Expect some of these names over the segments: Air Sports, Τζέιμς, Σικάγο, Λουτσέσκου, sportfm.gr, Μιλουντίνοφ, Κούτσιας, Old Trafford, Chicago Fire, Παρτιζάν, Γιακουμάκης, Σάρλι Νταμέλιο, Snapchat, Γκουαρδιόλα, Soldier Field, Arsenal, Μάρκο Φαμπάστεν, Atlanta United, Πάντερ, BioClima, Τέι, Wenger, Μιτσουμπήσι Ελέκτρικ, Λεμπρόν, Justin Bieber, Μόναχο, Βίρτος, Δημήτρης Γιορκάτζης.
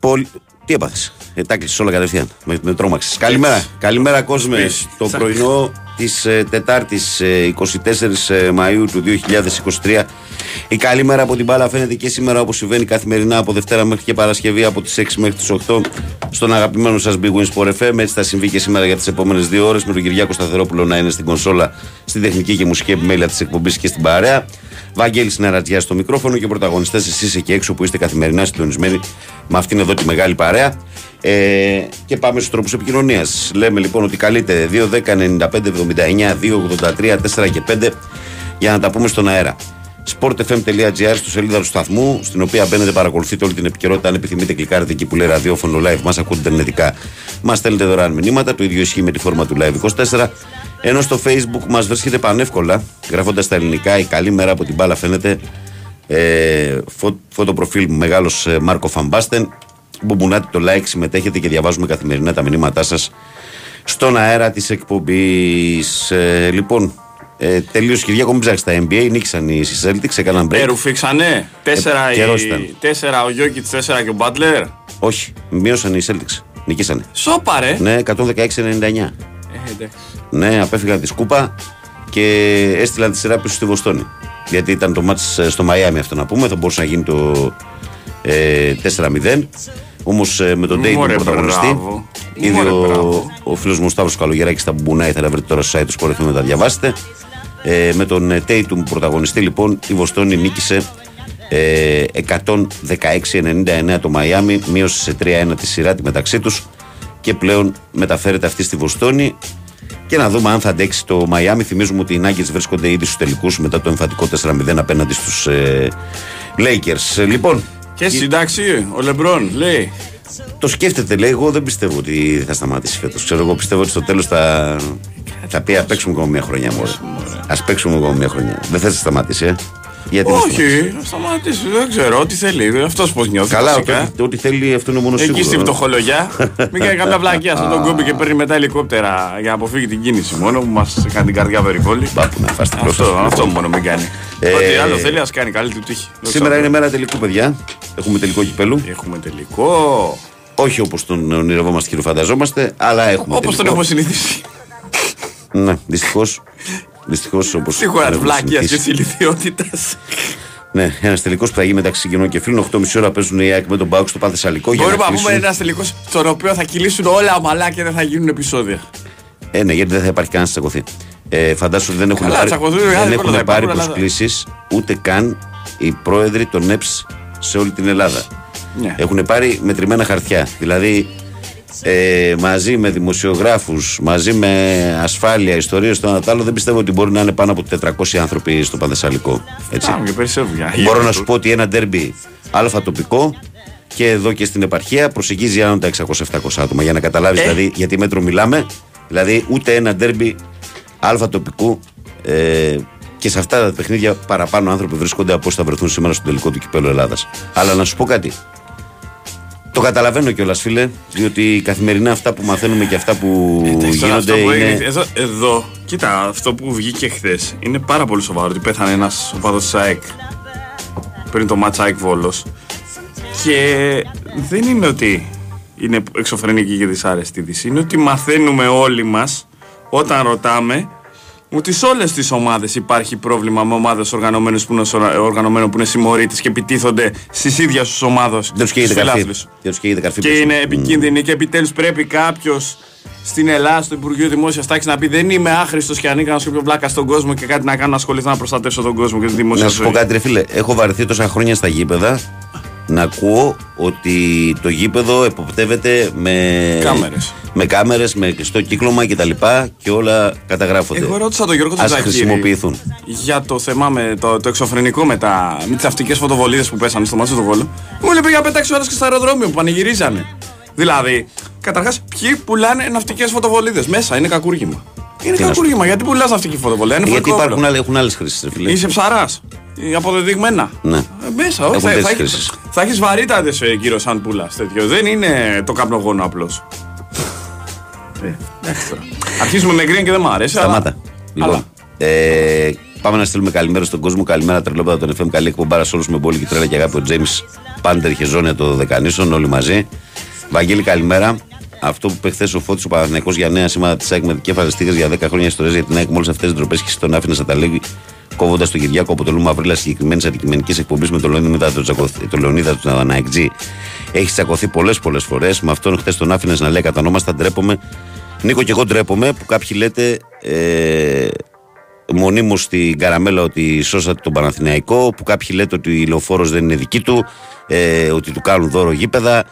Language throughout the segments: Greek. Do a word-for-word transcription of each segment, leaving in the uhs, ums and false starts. Πολ... Τι έπαθες, ετάκλησες όλα κατευθείαν, με, με τρόμαξες. Καλημέρα, καλημέρα κόσμε, το πρωινό της ε, Τετάρτης ε, εικοστή τέταρτη Μαΐου του δύο χιλιάδες είκοσι τρία. Η καλή μέρα από την μπάλα φαίνεται και σήμερα, όπως συμβαίνει καθημερινά από Δευτέρα μέχρι και Παρασκευή από τις έξι μέχρι τις οκτώ στον αγαπημένο σας Big Wins Sport εφ εμ. Έτσι θα συμβεί και σήμερα για τις επόμενες δύο ώρες με τον Κυριάκο Σταθερόπουλο να είναι στην κονσόλα, στην τεχνική και μουσική επιμέλεια της εκπομπής και στην παρέα. Βαγγέλης Νερατζιάς στο μικρόφωνο και πρωταγωνιστές εσείς εκεί έξω που είστε καθημερινά συντονισμένοι με αυτήν εδώ τη μεγάλη παρέα. Ε, και πάμε στους τρόπους επικοινωνίας. Λέμε λοιπόν ότι καλείτε δύο ένα μηδέν εννιά πέντε εβδομήντα εννιά δύο ογδόντα τρία τέσσερα και πέντε για να τα πούμε στον αέρα. sportfm.gr στο σελίδα του σταθμού, στην οποία μπαίνετε, παρακολουθείτε όλη την επικαιρότητα. Αν επιθυμείτε, κλικάρετε εκεί που λέει ραδιόφωνο live, μας ακούτε ιντερνετικά, μας στέλνετε δωρεάν μηνύματα. Το ίδιο ισχύει με τη φόρμα του live είκοσι τέσσερα. Ενώ στο Facebook μας βρίσκεται πανεύκολα, γράφοντας τα ελληνικά, η καλή μέρα από την μπάλα φαίνεται. Ε, φω, φωτοπροφίλ μεγάλος ε, Μάρκο Φαμπάστεν. Μπουμπουνάτε το like, συμμετέχετε και διαβάζουμε καθημερινά τα μηνύματά σας στον αέρα της εκπομπής. Ε, λοιπόν, ε, τελείωσε Κυριάκο, μην ψάξεις τα εν μπι έι, νίκησαν οι Celtics, έκαναν break. Ε, ρουφήξανε, τέσσερα, ε, οι... τέσσερα ο Γιόκιτς, τέσσερα και ο Πάντερ. Όχι, μείωσαν οι Celtics, νικήσανε. Σόπα ρε. Ναι, εκατόν δεκαέξι ενενήντα εννιά. Ε, ναι, απέφυγαν τη σκούπα και έστειλαν τη σειρά πίσω στη Βοστόνη. Γιατί ήταν το μάτς στο Μαϊάμι αυτό να πούμε, θα μπορούσε να γίνει το ε, τέσσερα μηδέν. Όμως με τον Τέι τον πρωταγωνιστή, ήδη ο, ο φίλος μου Στάβος Καλογεράκης τα μπουμπουνάει, θα τα βρείτε τώρα στο site του Σπορ εφ εμ να τα διαβάσετε. Ε, με τον Τέι του πρωταγωνιστή λοιπόν η Βοστόνη νίκησε ε, εκατόν δεκαέξι ενενήντα εννιά το Μαϊάμι, μείωσε σε τρία ένα τη σειρά τη μεταξύ τους και πλέον μεταφέρεται αυτή στη Βοστόνη. Και να δούμε αν θα αντέξει το Μαϊάμι. Θυμίζουμε ότι οι Nuggets βρίσκονται ήδη στους τελικούς μετά το εμφατικό τέσσερα μηδέν απέναντι στους ε, Lakers. Λοιπόν, και συντάξει, ο Λεμπρόν λέει. Το σκέφτεται, λέει. Εγώ δεν πιστεύω ότι θα σταματήσει φέτος. Ξέρω, εγώ πιστεύω ότι στο τέλος θα, θα πει α παίξουμε ακόμα μια χρονιά μόνο. Α παίξουμε ακόμα μια χρονιά. Δεν θα σταματήσει, ε. Γιατί όχι, να σταματήσει, δεν ξέρω, ό,τι θέλει. Αυτό πώ νιώθει. Καλά, ό,τι, ό,τι θέλει, αυτό είναι μόνο σίγουρο. Εκεί στην πτωχολογιά. Μην κάνει κάποια βλακία στον τον κόμπι και παίρνει μετά ελικόπτερα για να αποφύγει την κίνηση. Μόνο που μα κάνει την καρδιά βερυβόλη. Πάπου να φάσει την αυτό, αυτό μόνο μην κάνει. Ε, ό,τι άλλο θέλει, α κάνει καλή του τύχη. Σήμερα είναι μέρα τελικού, παιδιά. Έχουμε τελικό κυπέλου. Έχουμε τελικό. Όχι όπω τον ονειρευόμαστε και το φανταζόμαστε, αλλά έχουμε. Όπω τον έχουμε συνηθίσει. Ναι, δυστυχώ. Δυστυχώς, όπως σίγουρα τη βλάκια και τη ηλικιότητα. Ναι, ένα τελικό που θα γίνει μεταξύ συγγενών και φίλων. οκτώ και μισή ώρα παίζουν οι ΑΕΚ με τον ΠΑΟΚ στο Πανθεσσαλικό. Μπορούμε να, να πούμε ένα τελικό στον οποίο θα κυλήσουν όλα αμαλά και δεν θα γίνουν επεισόδια. Ε, ναι, γιατί δεν θα υπάρχει κανένα τσακωθεί. Ε, φαντάσου ότι δεν έχουν Καλά, πάρει, δεν έχουν πάρει προσκλήσεις ούτε καν οι πρόεδροι των ΕΠΣ σε όλη την Ελλάδα. Ναι. Έχουν πάρει μετρημένα χαρτιά. Δηλαδή. Ε, μαζί με δημοσιογράφους, μαζί με ασφάλεια, ιστορίες, το ένα τ' άλλο, δεν πιστεύω ότι μπορεί να είναι πάνω από τετρακόσιοι άνθρωποι στο Πανθεσσαλικό. Έτσι. Ά, μπορώ να σου πω ότι ένα ντέρμπι αλφα τοπικό και εδώ και στην επαρχία προσεγγίζει άνω τα εξακόσια επτακόσια άτομα. Για να καταλάβεις ε. δηλαδή γιατί μέτρο μιλάμε, δηλαδή ούτε ένα ντέρμπι αλφα τοπικού ε, και σε αυτά τα παιχνίδια παραπάνω άνθρωποι βρίσκονται από όσοι θα βρεθούν σήμερα στο τελικό του κυπέλλου Ελλάδας. Αλλά να σου πω κάτι. Το καταλαβαίνω κιόλας, φίλε, διότι καθημερινά αυτά που μαθαίνουμε και αυτά που ε, γίνονται. Αυτό που είναι... εδώ, εδώ, κοίτα, αυτό που βγήκε χθες είναι πάρα πολύ σοβαρό. Ότι πέθανε ένας οπαδός της ΑΕΚ πριν το μάτς ΑΕΚ Βόλος. Και δεν είναι ότι είναι εξωφρενική και δυσάρεστη είδηση. Είναι ότι μαθαίνουμε όλοι μας όταν ρωτάμε ότι σε όλες τις ομάδες υπάρχει πρόβλημα με ομάδες οργανωμένες που είναι, είναι συμμορίτες και επιτίθονται στις ίδιες τους ομάδες. Δεν τους καίγεται καρφί. Και, και είναι επικίνδυνοι. Mm. Και επιτέλους πρέπει κάποιος στην Ελλάδα, στο Υπουργείο Δημόσιας Τάξης, να πει: δεν είμαι άχρηστος και ανήκω να σκοπιώ πλάκα στον κόσμο και κάτι να κάνω να ασχοληθώ να προστατεύσω τον κόσμο και τη δημόσια ζωή. Να σου πω κάτι, ρε φίλε. Έχω βαρεθεί τόσα χρόνια στα γήπεδα να ακούω ότι το γήπεδο εποπτεύεται με κάμερες, με, κάμερες, με κλειστό κύκλωμα και τα λοιπά και όλα καταγράφονται. Εγώ ρώτησα τον Γιώργο Τζακύρη για το θέμα με το, το εξωφρενικό με, τα, με τις αυτικές φωτοβολίδες που πέσανε στο μάτσο του Βόλου. Μου έλεγε για πέντε έξι ώρες και στο αεροδρόμιο που πανηγυρίζανε. Δηλαδή, καταρχάς, ποιοι πουλάνε ναυτικές φωτοβολίδες μέσα, είναι κακούργημα. Είναι τι κακούργημα, γιατί πουλάς ναυτική φωτοβολίδα. Γιατί υπάρχουν, έχουν άλλες χρήσεις, ρε φίλε. Είσαι ψαράς. Αποδεδειγμένα. Ναι. Μέσα, όχι. Θα, θα, θα έχεις βαρύτατες κύριο σαν πουλάς τέτοιο. Δεν είναι το καπνογόνο απλώς. ε, Αρχίζουμε με γκριν και δεν μ' αρέσει. Σταμάτα. Αλλά... Λοιπόν, αλλά... Ε, Πάμε να στείλουμε καλημέρα στον κόσμο. Καλημέρα, τρελόπεδα των εφ εμ. Καλή εκπομπάρα σε όλου με μπόλικη τρέλα και αγάπη. Ο Τζέιμς, Πάντερ, Χεζόνια των Δεκανήσων, όλοι μαζί. Βαγγέλη, καλημέρα. Αυτό που είπε χθες ο Φώτης ο Παναθηναϊκός για νέα σήματα της ΑΕΚ με δικέφαλες τίγρες για δέκα χρόνια ιστορίες για την ΑΕΚ, μόλις αυτές τις ντροπές και τον άφηνε να τα λέγει, κόβοντας τον Κυριάκο από το Λούμα Αυρίλα συγκεκριμένης αντικειμενικής εκπομπής με τον Λεωνίδα του Αναεκτζή. Έχει τσακωθεί πολλές πολλές φορές. Με αυτόν χθες τον άφηνε να λέει κατανόμαστα, ντρέπομαι. Νίκο, και εγώ ντρέπομαι που κάποιοι λέτε ε, μονίμως στην καραμέλα ότι σώσατε τον Παναθηναϊκό, που κάποιοι λέτε ότι η Λεωφόρος δεν είναι δική του, ε, ότι του κάνουν δώρο γήπεδα.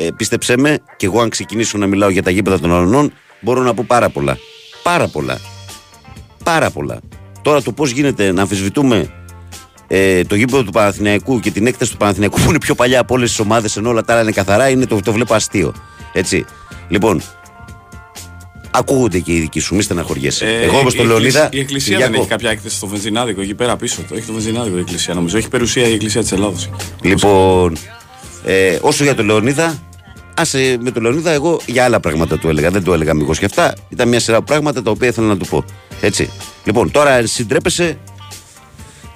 Ε, πίστεψέ με, και εγώ αν ξεκινήσω να μιλάω για τα γήπεδα των αλλωνών, μπορώ να πω πάρα πολλά. Πάρα πολλά. Πάρα πολλά. Τώρα το πώς γίνεται να αμφισβητούμε ε, το γήπεδο του Παναθηναϊκού και την έκταση του Παναθηναϊκού που είναι πιο παλιά από όλες τις ομάδες, ενώ όλα τα άλλα είναι καθαρά, είναι, το, το βλέπω αστείο. Έτσι. Λοιπόν, ακούγονται και οι δικοί σου, μη στεναχωριέσαι. Ε, εγώ όπως τον Λεωνίδα. Η Εκκλησία Κυριάκο. Δεν έχει κάποια έκθεση στο βενζινάδικο εκεί πέρα πίσω. Το έχει το βενζινάδικο η Εκκλησία, νομίζω. Έχει περιουσία η Εκκλησία της Ελλάδος. Λοιπόν. Ε, όσο για τον Λεωνίδα, άσε με τον Λεωνίδα, εγώ για άλλα πράγματα του έλεγα. Δεν του έλεγα μήπως και αυτά. Ήταν μια σειρά πράγματα τα οποία ήθελα να του πω. Έτσι. Λοιπόν, τώρα συντρέπεσαι.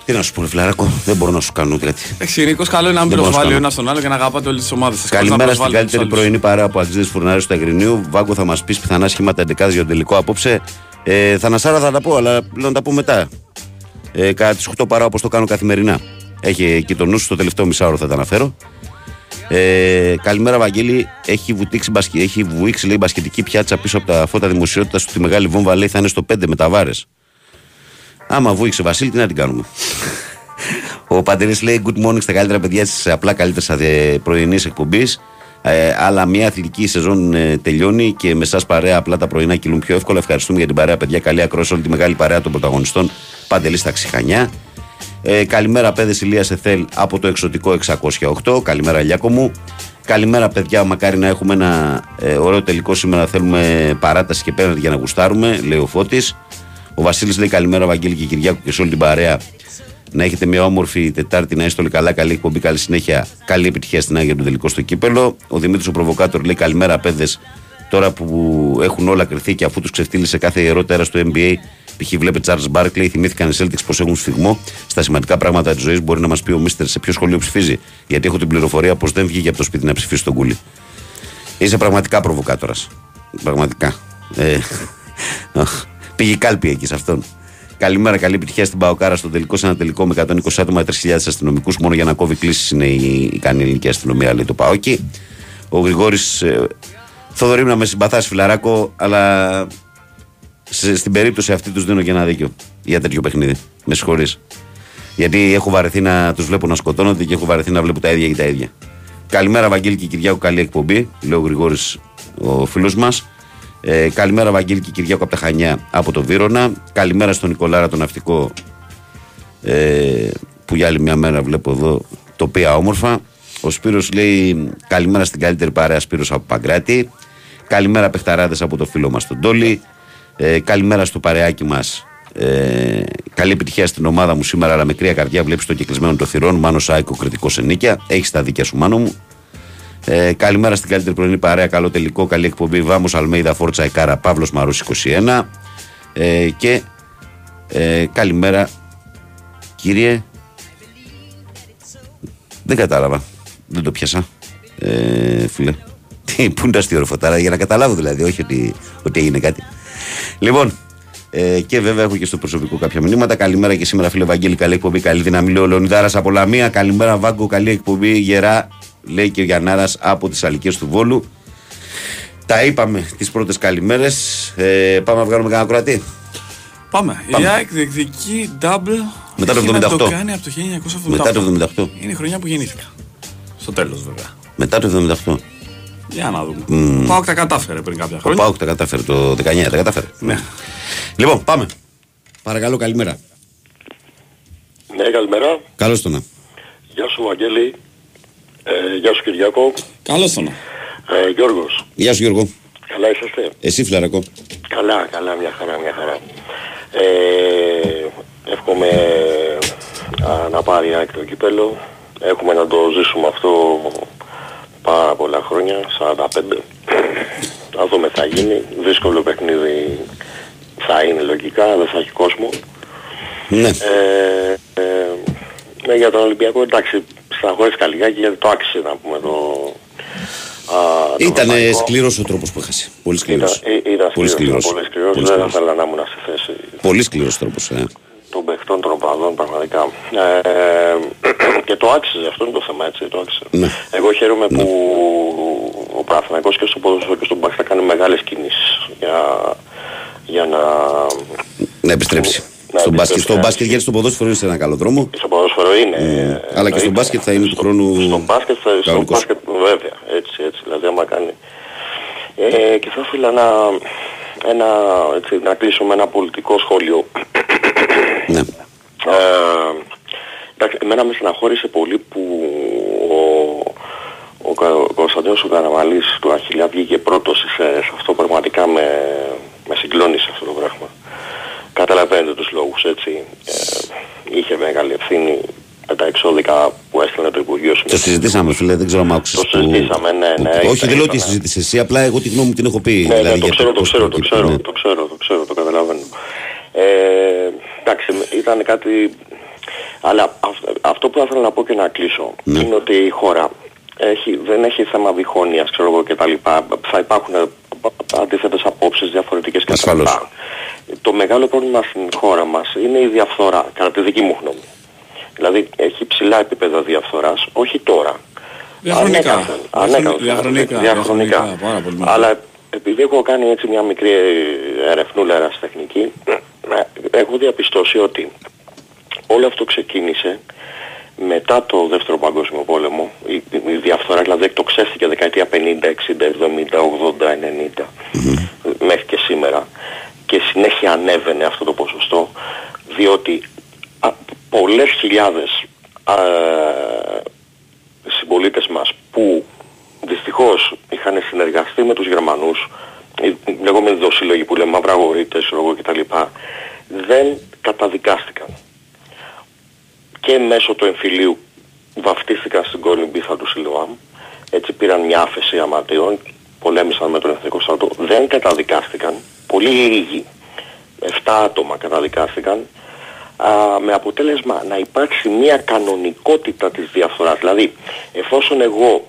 Τι να σου πω, φιλαράκο, δεν μπορώ να σου κάνω κάτι. Εντάξει, Νίκος, καλό είναι να μην προσβάλλει ο ένας τον άλλο και να αγαπάτε όλες τις ομάδες σας. Καλημέρα στην καλύτερη πρωινή παρέα από Ατζίδες Φουρνάρες του Αγρινίου. Βάγκο, θα μας πεις πιθανά σχήματα εντεκάδες για τον τελικό απόψε. Ε, Θανασάρα θα τα πω, αλλά λέω να τα πω μετά. Ε, κατά τις οκτώ παρά όπως το κάνω καθημερινά. Έχει εκεί τον νου στο τελευταίο μισάωρο θα τα αναφέρω. Ε, καλημέρα, Βαγγέλη. Έχει βουήξει λέει μπασκετική πιάτσα πίσω από τα φώτα δημοσιότητας του. Τη μεγάλη βόμβα λέει θα είναι στο πέντε με τα βάρες. Άμα βούηξε Βασίλη, τι να την κάνουμε. Ο Παντελής λέει: Good morning στα καλύτερα παιδιά τη απλά καλύτερη πρωινή εκπομπή. Ε, αλλά μια αθλητική σεζόν ε, τελειώνει και με εσάς παρέα απλά τα πρωινά κυλούν πιο εύκολα. Ευχαριστούμε για την παρέα, παιδιά. Καλή ακρόαση όλη τη μεγάλη παρέα των πρωταγωνιστών. Παντελή στα ξιχανιά. Ε, καλημέρα, παιδες Ηλίας Εθέλ από το εξωτικό εξακόσια οκτώ. Καλημέρα, Ηλιάκο μου. Καλημέρα, παιδιά. Μακάρι να έχουμε ένα ε, ωραίο τελικό σήμερα. Θέλουμε παράταση και πέναντι για να γουστάρουμε, λέει ο Φώτης. Ο Βασίλης λέει: Καλημέρα, Βαγγέλη και Κυριάκο και σε όλη την παρέα. Να έχετε μια όμορφη Τετάρτη, να είστε όλοι καλά. Καλή εκπομπή, καλή συνέχεια. Καλή επιτυχία στην Άγια του τελικό στο κύπελο. Ο Δημήτρης ο Προβοκάτορ λέει: Καλημέρα, παιδες. Τώρα που έχουν όλα κρυθεί και αφού τους ξεφτύλισε κάθε ιερό τέρας στο εν μπι έι. Π.χ. βλέπε Τσάρλς Μπάρκλεϊ, θυμήθηκαν οι Celtics πως έχουν σφιγμό στα σημαντικά πράγματα της ζωής. Μπορεί να μας πει ο Μίστερ σε ποιο σχολείο ψηφίζει, γιατί έχω την πληροφορία πως δεν βγήκε από το σπίτι να ψηφίσει τον Κούλη. Είσαι πραγματικά προβοκάτορας. Πραγματικά. Ε, πήγε κάλπη εκεί σε αυτόν. Καλημέρα, καλή επιτυχία στην Παοκάρα στο τελικό. Σε ένα τελικό με εκατόν είκοσι άτομα, τρεις χιλιάδες αστυνομικούς. Μόνο για να κόβει κλήσεις είναι η ικανή ελληνική αστυνομία, λέει το Παόκι. Ο Γρηγόρης. Ε, Θοδωρή, να με συμπαθάς, φιλαράκο, αλλά. Στην περίπτωση αυτή τους δίνω και ένα δίκιο για τέτοιο παιχνίδι. Με συγχωρείς. Γιατί έχω βαρεθεί να τους βλέπω να σκοτώνονται και έχω βαρεθεί να βλέπω τα ίδια και τα ίδια. Καλημέρα, Βαγγέλη και Κυριάκο. Καλή εκπομπή. Λέω ο Γρηγόρης, ο φίλος μας. Ε, καλημέρα, Βαγγέλη και Κυριάκο από τα Χανιά, από το Βύρωνα. Καλημέρα στον Νικολάρα, τον ναυτικό. Ε, που για άλλη μια μέρα βλέπω εδώ τοπία όμορφα. Ο Σπύρος λέει: Καλημέρα στην καλύτερη παρέα, Σπύρος από Παγκράτη. Καλημέρα, παιχταράδες από το φίλο μας τον Τόλι. Ε, καλημέρα στο παρεάκι μας. Ε, καλή επιτυχία στην ομάδα μου σήμερα, αλλά με κρύα καρδιά βλέπεις το κεκλεισμένο των θυρών. Μάνο Σάικο, κριτικό σε νίκια. Έχεις τα δίκια σου, Μάνο μου. Ε, καλημέρα στην καλύτερη πρωινή παρέα. Καλό τελικό, καλή εκπομπή. Βάμος Αλμέιδα, Φόρτσα Εκάρα, Παύλος Μαρούς είκοσι ένα. Ε, και ε, καλημέρα, κύριε. Δεν κατάλαβα. Δεν το πιάσα. Ε, φίλε. Τι, πού είναι τα αστιορφωτάρα, για να καταλάβω δηλαδή, όχι ότι, ότι έγινε κάτι. Λοιπόν, ε, και βέβαια έχω και στο προσωπικό κάποια μηνύματα. Καλημέρα και σήμερα, φίλε Βαγγέλη, καλή εκπομπή. Καλή δύναμη, λέει ο Λεωνιδάρας από Λαμία. Καλημέρα, Βάγκο, καλή εκπομπή. Γερά, λέει και ο Γιαννάρας από τις Αλικές του Βόλου. Τα είπαμε τις πρώτες καλημέρες. Ε, πάμε να βγάλουμε κανένα ακροατή. Πάμε. Η ΑΕΚ διεκδικεί double. Μετά το εβδομήντα οκτώ. Να το κάνει από το χίλια εννιακόσια εβδομήντα οκτώ. Μετά το εβδομήντα οκτώ. Είναι η χρονιά που γεννήθηκα. Στο τέλος, βέβαια. Μετά το εβδομήντα οκτώ. Για να δούμε. Mm. Ο ΠΑΟΚ τα κατάφερε πριν κάποια χρόνια. Ο ΠΑΟΚ τα κατάφερε το δεκαεννιά, τα κατάφερε. Ναι. Λοιπόν, πάμε. Παρακαλώ, καλημέρα. Ναι, καλημέρα. Καλώς το να. Γεια σου, Βαγγέλη. Ε, γεια σου, Κυριάκο. Καλώς το να. Ε, Γιώργος. Γεια σου, Γιώργο. Καλά είσαστε. Εσύ, φιλαρακό. Καλά, καλά, μια χαρά, μια χαρά. Ε, εύχομαι α, να πάρει το κύπελλο. Έχουμε να το ζήσουμε αυτό πάρα πολλά χρόνια, σαράντα πέντε. Να δούμε θα γίνει. Δύσκολο παιχνίδι θα είναι λογικά, δεν θα έχει κόσμο. Ναι. Ε, ε, για τον Ολυμπιακό, εντάξει, στραχώρησκα λιγάκι γιατί το άξιζε να πούμε το... Ήταν σκληρός ο τρόπος που έχασε. Πολύ σκληρός. Ήταν σκληρός. Δεν ήθελα να ήμουν σε θέση. Πολύ σκληρός τρόπος. Ε. Των παιχτών των οπαδών πραγματικά. Ε, και το άξιζε, αυτό είναι το θέμα, έτσι. Το άξιζε. Ναι. Εγώ χαίρομαι ναι. που ο Παναθηναϊκός και στο ποδόσφαιρο και στον μπακ θα κάνει μεγάλες κινήσεις για, για να... να επιστρέψει. Να στο μπάσκετ, στο μπάσκετ γιατί στο ποδόσφαιρο είναι σε ένα καλό δρόμο. Στο ποδόσφαιρο είναι. Ε, αλλά και στο μπάσκετ θα είναι του χρόνου. Στο μπάσκετ, θα, στο μπάσκετ βέβαια. Έτσι, έτσι, δηλαδή άμα κάνει. Ε, και θα ήθελα να, ένα, έτσι, να κλείσω με ένα πολιτικό σχόλιο. Ναι. Ε, εντάξει, εμένα με στεναχώρησε πολύ που ο, ο, ο Κωνσταντίνος ο Καραμαλής του Αχιλιά βγήκε πρώτος σε, σε αυτό, πραγματικά με, με συγκλώνησε αυτό το πράγμα. Καταλαβαίνετε τους λόγους, έτσι. Ε, είχε μεγάλη ευθύνη με τα εξώδικα που έστειλε το Υπουργείο Συνήθως. Το συζητήσαμε, φίλε, δεν ξέρω αν άκουσες. Το συζητήσαμε, ναι, ναι. ναι όχι, δεν λέω ότι συζήτησες εσύ, απλά εγώ τη γνώμη μου την έχω πει. Ναι, δηλαδή, ναι, το, ξέρω, το, το, ξέρω, το, ξέρω, ναι. το ξέρω, το ξέρω, το καταλαβαίνω. Ε, εντάξει, ήταν κάτι... Αλλά αυτό που θα ήθελα να πω και να κλείσω ναι. είναι ότι η χώρα έχει, δεν έχει θέμα διχόνοιας, ξέρω εγώ κτλ. Θα υπάρχουν αντίθετες απόψεις, διαφορετικές κτλ. Το μεγάλο πρόβλημα στην χώρα μας είναι η διαφθορά, κατά τη δική μου γνώμη. Δηλαδή έχει ψηλά επίπεδα διαφθοράς, όχι τώρα. Διαχρονικά. Ανέκαθεν, ανέκαθεν, διαχρονικά. διαχρονικά. διαχρονικά. Αλλά επειδή έχω κάνει έτσι μια μικρή ερευνούλα ερασιτεχνική, έχω διαπιστώσει ότι όλο αυτό ξεκίνησε μετά το δεύτερο Παγκόσμιο Πόλεμο. Η, η διαφθορά δηλαδή εκτοξεύτηκε δεκαετία πενήντα, εξήντα, εβδομήντα, ογδόντα, ενενήντα mm-hmm. μέχρι και σήμερα. Και συνέχεια ανέβαινε αυτό το ποσοστό, διότι α, πολλές χιλιάδες α, συμπολίτες μας που δυστυχώς είχαν συνεργαστεί με τους Γερμανούς, οι λεγόμενοι δοσύλλογοι που λέμε μαύρα αγορίτες, ρογό κτλ, δεν καταδικάστηκαν. Και μέσω του εμφυλίου βαφτίστηκαν στην κόρνη μπίθα του Σιλοάμ, έτσι πήραν μια άφεση αμαρτιών, πολέμησαν με τον Εθνικό Στρατό, δεν καταδικάστηκαν. Πολύ λίγοι, επτά άτομα καταδικάστηκαν, α, με αποτέλεσμα να υπάρξει μια κανονικότητα της διαφθοράς. Δηλαδή, εφόσον εγώ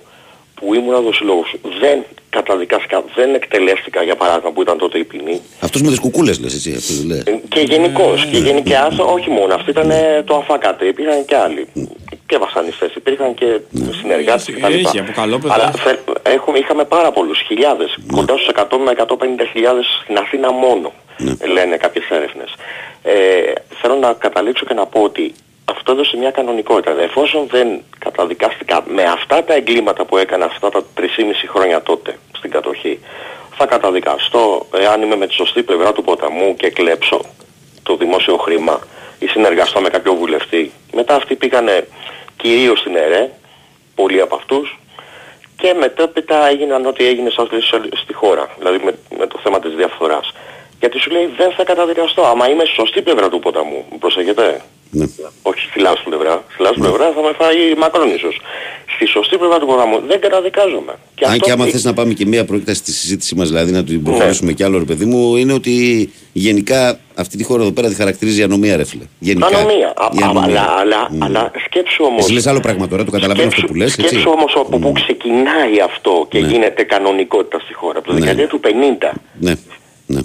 που ήμουν δοσυλλόγος δεν καταδικάστηκα, δεν εκτελέστηκα, για παράδειγμα, που ήταν τότε η ποινή. Αυτός με τις κουκούλες λες εσύ, αυτός λέει. Και γενικώς, και γενικά, όχι μόνο, αυτοί ήταν το αφάκατε, υπήρχαν και άλλοι. Και βασανιστές υπήρχαν και συνεργάτες και τα λοιπά. Αλλά έχουμε, είχαμε πάρα πολλούς, χιλιάδες, ναι. κοντά στους εκατό με εκατόν πενήντα χιλιάδες στην Αθήνα μόνο, ναι. λένε κάποιες έρευνες. Ε, θέλω να καταλήξω και να πω ότι αυτό έδωσε μια κανονικότητα. Εφόσον δεν καταδικάστηκα με αυτά τα εγκλήματα που έκανα αυτά τα τρία και μισό χρόνια τότε στην κατοχή, θα καταδικαστώ εάν είμαι με τη σωστή πλευρά του ποταμού και κλέψω το δημόσιο χρήμα ή συνεργαστώ με κάποιο βουλευτή. Μετά αυτοί πήγανε κυρίως στην ΕΡΕ, πολλοί από αυτούς, και μετέπειτα έγιναν ό,τι έγινε στη χώρα, δηλαδή με, με το θέμα της διαφθοράς. Γιατί σου λέει δεν θα καταδικαστώ, άμα είμαι στη σωστή πλευρά του ποταμού, προσέχετε. Ναι. Όχι στη λάθος πλευρά, στη λάθος ναι. πλευρά θα με φάει Μακρόν ίσως. Στη σωστή πλευρά του ποταμού δεν καταδικάζομαι. Και αν και άμα θες να πάμε και μία πρόκειτα στη συζήτηση μας, δηλαδή να την προχωρήσουμε ναι. κι άλλο, ρε παιδί μου, είναι ότι γενικά αυτή τη χώρα εδώ πέρα τη χαρακτηρίζει η ανομία, ρε φίλε. Γενικά. Ανομία. Α, ανομία. Αλλά, αλλά, mm. αλλά σκέψου όμως. Εσύ λες άλλο πράγμα τώρα, το καταλαβαίνω σκέψου, αυτό που λες. Σκέψου όμως από mm. που ξεκινάει αυτό και ναι. γίνεται κανονικότητα στη χώρα. Από το δεκαετία του πενήντα. Ναι. ναι.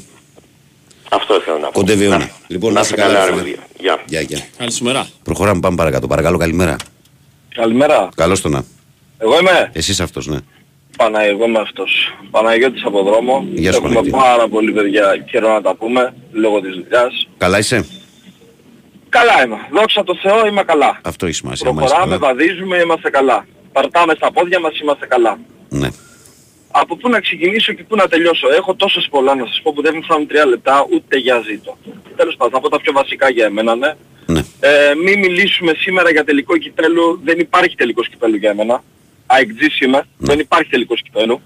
Αυτό ήθελα να πω. Κοντεύει η ώρα. Λοιπόν, να σε καλά, ρε παιδιά. Γεια, γεια. Καλησπέρα. Προχωράμε, πάμε παρακάτω. Παρακαλώ, καλημέρα. Καλημέρα. Καλώς το να. Εγώ είμαι. Εσείς αυτός, ναι. Παναγιώ, είμαι αυτός. Παναγιώτης από δρόμο. Γεια σου, Παναγιώτη. Έχουμε πάρα πολύ, παιδιά, καιρό να τα πούμε, λόγω της δουλειάς. Καλά είσαι. Καλά είμαι. Δόξα τω Θεώ, είμαι καλά. Αυτό έχει σημασία. Προχωράμε, βαδίζουμε, είμαστε καλά. Παρτάμε στα πόδια μας, είμαστε καλά. Ναι. Από πού να ξεκινήσω και πού να τελειώσω. Έχω τόσες πολλά να σας πω που δεν μου φτάνουν τρία λεπτά ούτε για ζήτο. Τέλος πάντων, θα πω τα πιο βασικά για εμένα, ναι. ναι. Ε, μην μιλήσουμε σήμερα για τελικό κυπέλλου. Δεν υπάρχει τελικός κυπέλλου για εμένα. ΑΕΚΤΖΙΣ είμαι. Ναι. Δεν υπάρχει τελικός κυπέλλου.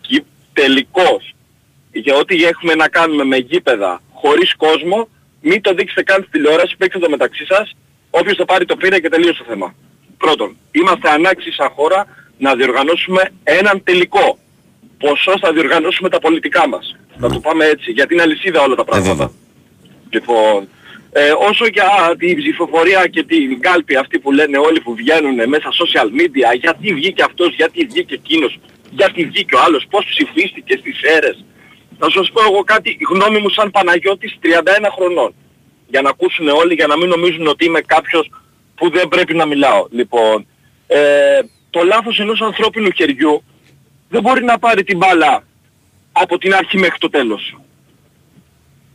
Και τελικός. Για ό,τι έχουμε να κάνουμε με γήπεδα χωρίς κόσμο, μην το δείξετε καν στη τηλεόραση. Παίξτε το μεταξύ σας. Όποιος το πάρει το πήρε και τελείωσε το θέμα. Πρώτον, είμαστε ανάξιοι σαν χώρα να διοργανώσουμε έναν τελικό. Πόσο θα διοργανώσουμε τα πολιτικά μας. Mm. Θα το πάμε έτσι, γιατί είναι αλυσίδα όλα τα πράγματα. Mm. Λοιπόν, Ε, όσο για την ψηφοφορία και την κάλπη αυτή που λένε όλοι που βγαίνουν μέσα social media, γιατί βγήκε αυτός, γιατί βγήκε εκείνος, γιατί βγήκε ο άλλος, πώς ψηφίστηκε στις αίρες. Θα σας πω εγώ κάτι, η γνώμη μου σαν Παναγιώτης τριάντα ένα χρονών. Για να ακούσουν όλοι, για να μην νομίζουν ότι είμαι κάποιος που δεν πρέπει να μιλάω. Λοιπόν, ε, το λάθος ενός ανθρώπινου χεριού δεν μπορεί να πάρει την μπάλα από την αρχή μέχρι το τέλος.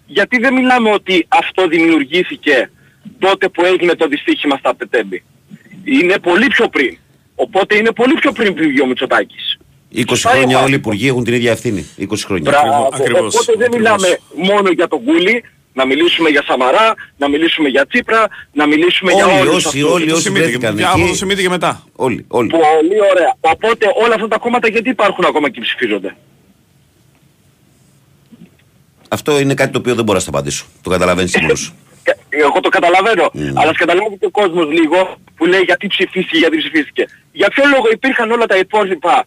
Γιατί δεν μιλάμε ότι αυτό δημιουργήθηκε τότε που έγινε το δυστύχημα στα Πετέμπη. Είναι πολύ πιο πριν. Οπότε είναι πολύ πιο πριν που βγει ο Μητσοτάκης. είκοσι χρόνια όλοι οι υπουργοί έχουν την ίδια ευθύνη. είκοσι χρόνια. Μπράβο, ακριβώς. Οπότε δεν ακριβώς. μιλάμε μόνο για τον Κούλη, να μιλήσουμε για Σαμαρά, να μιλήσουμε για Τσίπρα, να μιλήσουμε όλοι, για όλους. Όλοι, όλοι, όσοι βρέθηκαν εκεί. Από το Σιμίτη και μετά. Όλοι, όλοι. Πολύ ωραία. Οπότε όλα αυτά τα κόμματα γιατί υπάρχουν ακόμα και ψηφίζονται. Αυτό είναι κάτι το οποίο δεν μπορώ να στα απαντήσω. Το καταλαβαίνεις μόνος. Εγώ το καταλαβαίνω. Mm. Αλλά ας καταλάβει και ο κόσμος λίγο που λέει γιατί ψηφίστηκε, γιατί ψηφίστηκε. Για ποιο λόγο υπήρχαν όλα τα υπόλοιπα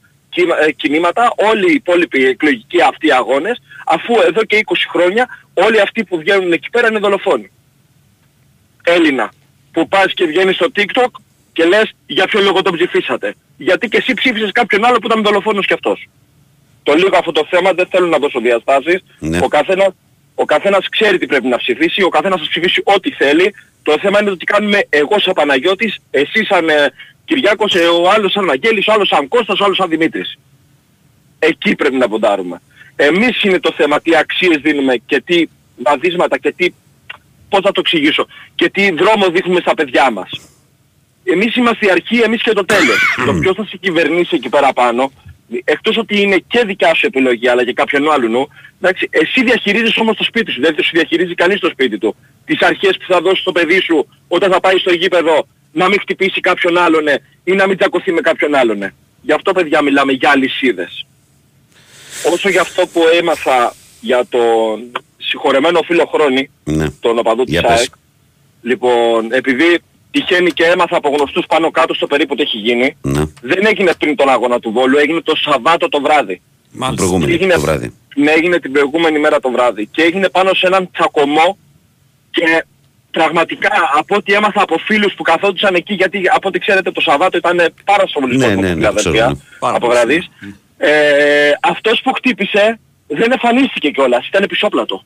κινήματα, όλοι οι υπόλοιποι εκλογικοί αυτοί αγώνες, αφού εδώ και είκοσι χρόνια όλοι αυτοί που βγαίνουν εκεί πέρα είναι δολοφόνοι. Έλληνα, που πας και βγαίνεις στο TikTok και λες για ποιο λόγο τον ψηφίσατε. Γιατί και εσύ ψήφισες κάποιον άλλο που ήταν δολοφόνος κι αυτός. Το λίγο αυτό το θέμα δεν θέλω να δώσω διαστάσεις. Ναι. Ο, καθένα, ο καθένας ξέρει τι πρέπει να ψηφίσει, ο καθένας θα ψηφίσει ό,τι θέλει. Το θέμα είναι ότι κάνουμε εγώ σαν Παναγιώτης, εσύ σαν ε, Κυριάκος, ε, ο άλλος σαν Βαγγέλης, ο άλλος σαν Κώστας, ο άλλος σαν Δημήτρης. Εκεί πρέπει να ποντάρουμε. Εμείς είναι το θέμα τι αξίες δίνουμε και τι βαδίσματα και τι, πώς θα το εξηγήσω, και τι δρόμο δείχνουμε στα παιδιά μας. Εμείς είμαστε η αρχή, εμείς και το τέλος. Το ποιος θα συγκυβερνήσει εκεί πέρα πάνω, εκτός ότι είναι και δικιά σου επιλογή αλλά και κάποιον άλλου, εντάξει, εσύ διαχειρίζεις όμως το σπίτι σου, δεν σου διαχειρίζει κανείς το σπίτι του. Τις αρχές που θα δώσεις στο παιδί σου όταν θα πάει στο γήπεδο, να μην χτυπήσει κάποιον άλλον ή να μην τσακωθεί με κάποιον άλλον. Γι' αυτό παιδιά μιλάμε για αλυσίδες. Όσο γι' αυτό που έμαθα για τον συγχωρεμένο φίλο Χρόνη, ναι, τον οπαδό της ΑΕΚ, λοιπόν, επειδή τυχαίνει και έμαθα από γνωστούς πάνω κάτω στο περίπου τι έχει γίνει, ναι, δεν έγινε πριν τον αγώνα του Βόλου, έγινε το Σαββάτο το βράδυ. Μάλιστα, έγινε, το βράδυ. Ναι, έγινε την προηγούμενη μέρα το βράδυ. Και έγινε πάνω σε έναν τσακωμό και πραγματικά από ό,τι έμαθα από φίλους που καθόντουσαν εκεί, γιατί από ό,τι ξέρετε το Σαββάτο ήταν πάρα σοβολικό, ναι, ναι, ναι, αδερφιά, ναι, από βραδύς. Ναι. Ε, αυτός που χτύπησε δεν εμφανίστηκε κιόλας, ήταν πισόπλατο.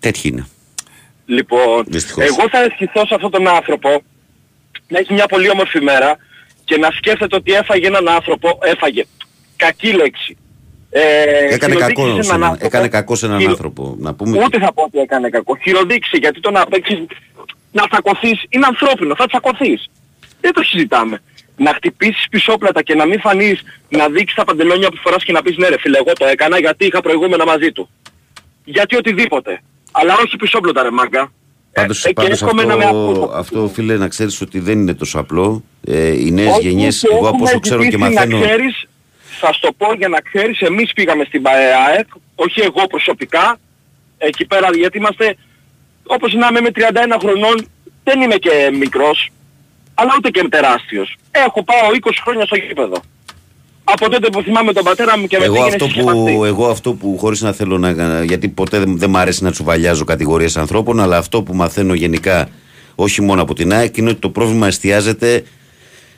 Τέτοιοι είναι. Λοιπόν, δυστυχώς, εγώ θα ευχηθώ σε αυτόν τον άνθρωπο να έχει μια πολύ όμορφη μέρα και να σκέφτεται ότι έφαγε έναν άνθρωπο, έφαγε, κακή λέξη. Ε, έκανε, κακό, έναν σε, άνθρωπο, έκανε κακό σε έναν χειρο... άνθρωπο, να πούμε. Ούτε θα πω ότι έκανε κακό, χειροδείξει, γιατί το να παίξεις, να τσακωθείς, είναι ανθρώπινο, θα τσακωθείς. Δεν το συζητάμε. Να χτυπήσεις πισόπλατα και να μην φανείς, να δείξεις τα παντελόνια που φοράς και να πεις ναι ρε φίλε, εγώ το έκανα γιατί είχα προηγούμενα μαζί του. Γιατί οτιδήποτε. Αλλά όχι πισόπλατα ρε μάγκα. Πάντως, ε, πάντως αυτό, να αυτό φίλε να ξέρεις ότι δεν είναι τόσο απλό. Ε, οι νέες όχι, γενιές, εγώ από όσο ξέρω και μαθαίνω... Να ξέρεις, θα στο πω για να ξέρεις, εμείς πήγαμε στην ΑΕΚ, όχι εγώ προσωπικά, εκεί πέρα γιατί είμαστε, όπως να είμαι με τριάντα ένα χρονών, δεν είμαι και μικρός, αλλά ούτε και τεράστιος. Έχω πάω είκοσι χρόνια στο γήπεδο. Από τότε που θυμάμαι τον πατέρα μου και μετά έγινε συσχηματή. Εγώ αυτό που χωρίς να θέλω να... γιατί ποτέ δεν μ' αρέσει να τσουβαλιάζω κατηγορίες ανθρώπων, αλλά αυτό που μαθαίνω γενικά, όχι μόνο από την ΑΕΚ, είναι ότι το πρόβλημα εστιάζεται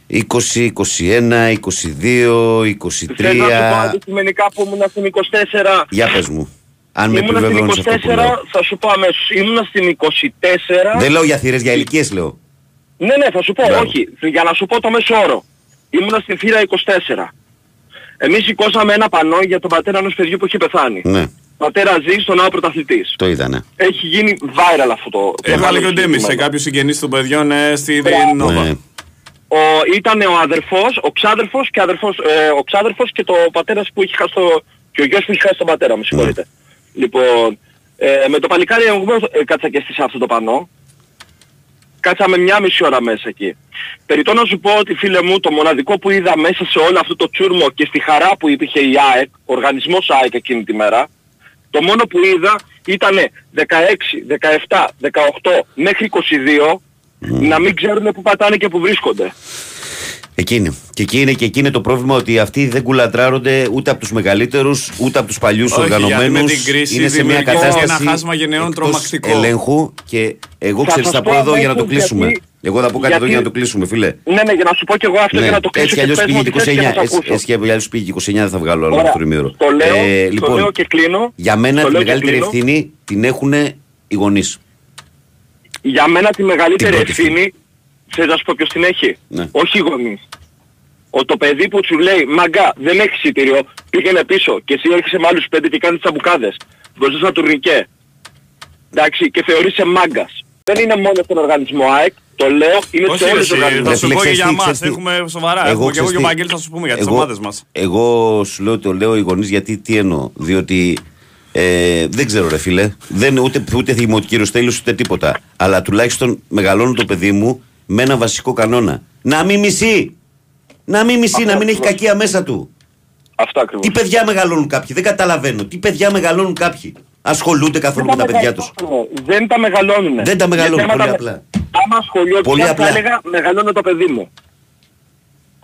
είκοσι, είκοσι ένα, είκοσι δύο, είκοσι τρία... Θέλω να σου πω αντικειμενικά που ήμουν στην είκοσι τέσσερα... Για πες μου. Αν με επιβεβαιώνεις αυτό που λέω. Θα σου πω αμέσως. Ήμουν στην είκοσι τέσσερα... Δεν λέω για θύρες, για ηλικίες λέω. Ναι, ναι, θα σου πω, Λέβαια. όχι. Για να σου πω το μέσο όρο. Ήμουνα στην θύρα είκοσι τέσσερα. Εμείς σηκώσαμε ένα πανό για τον πατέρα ενός παιδιού που είχε πεθάνει. Ναι. Πατέρα ζει στον νέο πρωταθλητής. Το είδανε. Έχει γίνει viral αυτό το... Έβαλε και ο Ντέμις σε κάποιους συγγενείς των παιδιών ε, στη Νόβα. Ήταν ο αδερφός, ο ξάδερφος και, αδερφός, ε, ο ξάδερφος και, το πατέρας που είχε χάσει το, και ο γιος που είχε χάσει τον πατέρα μου, συγχωρείτε. Ναι. Λοιπόν, ε, με το παλικάρι εγώ ε, κάτσα και στήσα αυτό το πανό. Κάτσαμε μια μισή ώρα μέσα εκεί. Περιττό να σου πω ότι φίλε μου το μοναδικό που είδα μέσα σε όλο αυτό το τσούρμο και στη χαρά που υπήρχε η ΑΕΚ, ο οργανισμός ΑΕΚ εκείνη τη μέρα, το μόνο που είδα ήταν δεκαέξι, δεκαεπτά, δεκαοκτώ μέχρι είκοσι δύο mm. να μην ξέρουν που πατάνε και που βρίσκονται. Εκείνη. Και εκεί είναι, και εκεί είναι το πρόβλημα, ότι αυτοί δεν κουλαντράρονται ούτε από τους μεγαλύτερους, ούτε από τους παλιούς οργανωμένους. Είναι σε μια κατάσταση ένα χάσμα γενναιών τρομακτικό ελέγχου. Και εγώ ξέρεις, θα πω εδώ για να το κλείσουμε. Γιατί... Εγώ θα πω κάτι γιατί... εδώ για να το κλείσουμε, φίλε. Ναι, ναι, για να σου πω και εγώ αυτό, ναι, για να το κλείσω. Έτσι κι αλλιώς πήγε είκοσι εννιά. Έτσι κι αλλιώς πήγε είκοσι εννιά, δεν θα βγάλω άλλο αυτό το ημίωρο. Το λέω και κλείνω. Για μένα τη μεγαλύτερη ευθύνη την έχουν οι γονείς. Για μένα τη μεγαλύτερη ευθύνη. Ξέρεις να σου πω ποιος την έχει? Ναι. Όχι οι γονείς. Ο το παιδί που σου λέει μαγκά δεν έχει εισιτήριο, πήγαινε πίσω, και εσύ έρχεσαι με άλλους πέντε και κάνεις τσαμπουκάδες μπροστά στα τουρνικέ. Εντάξει, και θεωρείσαι μάγκας. Δεν είναι μόνο στον οργανισμό ΑΕΚ, το λέω, είναι σε όλους τους οργανισμούς. Θα σου πω και για εμάς, έχουμε σοβαρά, εγώ και εγώ και ο Βαγγέλης θα σου πούμε για τις ομάδες μας. Εγώ σου λέω, το λέω οι γονείς, γιατί τι εννοώ, διότι... Ε, δεν ξέρω ρε φίλε, δεν, ούτε, ούτε δημοτικύρος τέλος ούτε τίποτα. Αλλά τουλάχιστον μεγαλώνω το παιδί μου με ένα βασικό κανόνα. Να μην μισεί! Να μην μισεί, αυτά να μην ακριβώς έχει κακία μέσα του. Αυτά ακριβώς. Τι παιδιά μεγαλώνουν κάποιοι, δεν καταλαβαίνω. Τι παιδιά μεγαλώνουν κάποιοι. Ασχολούνται καθόλου με τα παιδιά τους. Δεν τα μεγαλώνουν. Δεν τα μεγαλώνουν, πολύ τα... απλά. Άμα ασχολιόταν, θα έλεγα μεγαλώνω το παιδί μου.